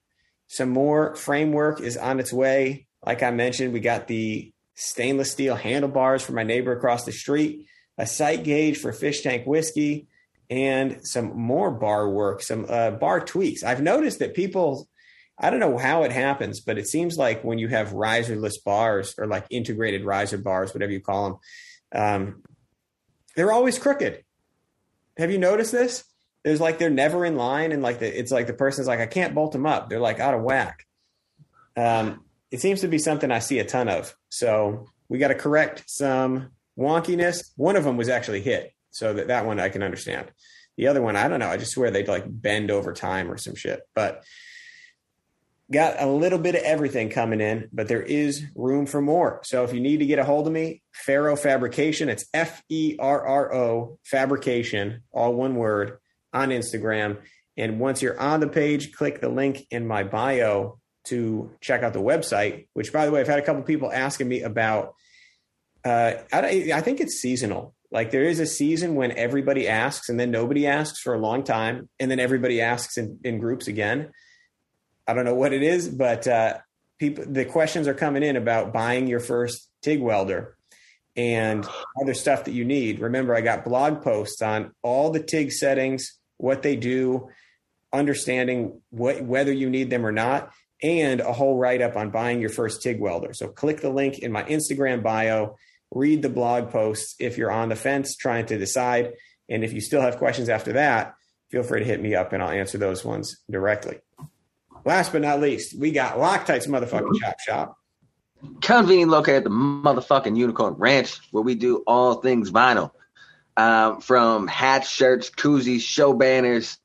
Some more framework is on its way. Like I mentioned, we got the stainless steel handlebars for my neighbor across the street, a sight gauge for Fish Tank whiskey, and some more bar work, some uh, bar tweaks. I've noticed that people, I don't know how it happens, but it seems like when you have riserless bars, or like integrated riser bars, whatever you call them, um, they're always crooked. Have you noticed this? there's like, they're never in line. And like, the, it's like the person's like, I can't bolt them up. They're like out of whack. Um, it seems to be something I see a ton of. So we got to correct some wonkiness. One of them was actually hit. So that, that one I can understand. The other one, I don't know. I just swear they'd like bend over time or some shit, but got a little bit of everything coming in, but there is room for more. So if you need to get a hold of me, Ferro Fabrication, it's F E R R O Fabrication, all one word, on Instagram. And once you're on the page, click the link in my bio to check out the website, which, by the way, I've had a couple people asking me about, uh, I, I think it's seasonal. Like there is a season when everybody asks and then nobody asks for a long time. And then everybody asks in, in groups again. I don't know what it is, but uh, people, the questions are coming in about buying your first TIG welder and other stuff that you need. Remember, I got blog posts on all the TIG settings, what they do, understanding what, whether you need them or not, and a whole write-up on buying your first TIG welder. So click the link in my Instagram bio, read the blog posts if you're on the fence trying to decide. And if you still have questions after that, feel free to hit me up and I'll answer those ones directly. Last but not least, we got Loctite's Motherfucking Chop Shop. Convenient located at the motherfucking Unicorn Ranch, where we do all things vinyl. Um, from hats, shirts, koozies, show banners.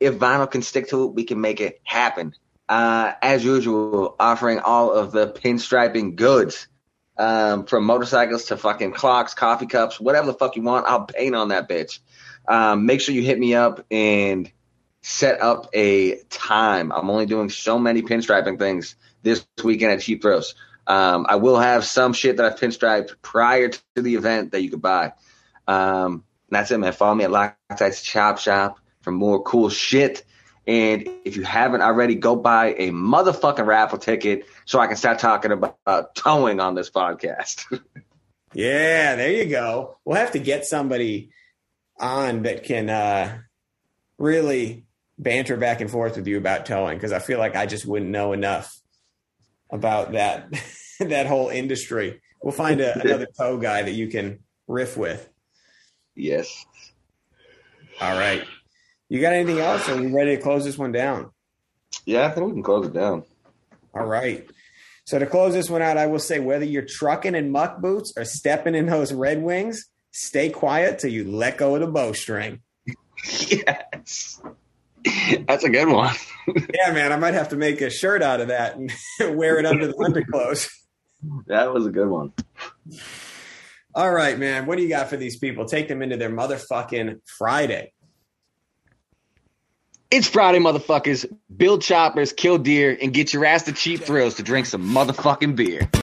If vinyl can stick to it, we can make it happen. Uh, as usual, offering all of the pinstriping goods. Um, from motorcycles to fucking clocks, coffee cups, whatever the fuck you want, I'll paint on that bitch. Um, make sure you hit me up and set up a time. I'm only doing so many pinstriping things this weekend at Cheap Thrills. Um, I will have some shit that I've pinstriped prior to the event that you could buy. Um, that's it, man. Follow me at Loctite's Chop Shop for more cool shit. And if you haven't already, go buy a motherfucking raffle ticket so I can start talking about uh, towing on this podcast. Yeah, there you go. We'll have to get somebody on that can uh, really – banter back and forth with you about towing, because I feel like I just wouldn't know enough about that that whole industry. We'll find a, another tow guy that you can riff with. Yes. All right. You got anything else? Are we ready to close this one down? Yeah, I think we can close it down. All right. So to close this one out, I will say whether you're trucking in muck boots or stepping in those Red Wings, stay quiet till you let go of the bowstring. Yes. That's a good one. Yeah, man. I might have to make a shirt out of that and wear it under the underclothes. That was a good one. All right, man. What do you got for these people? Take them into their motherfucking Friday. It's Friday, motherfuckers. Build choppers, kill deer, and get your ass to Cheap Thrills to drink some motherfucking beer.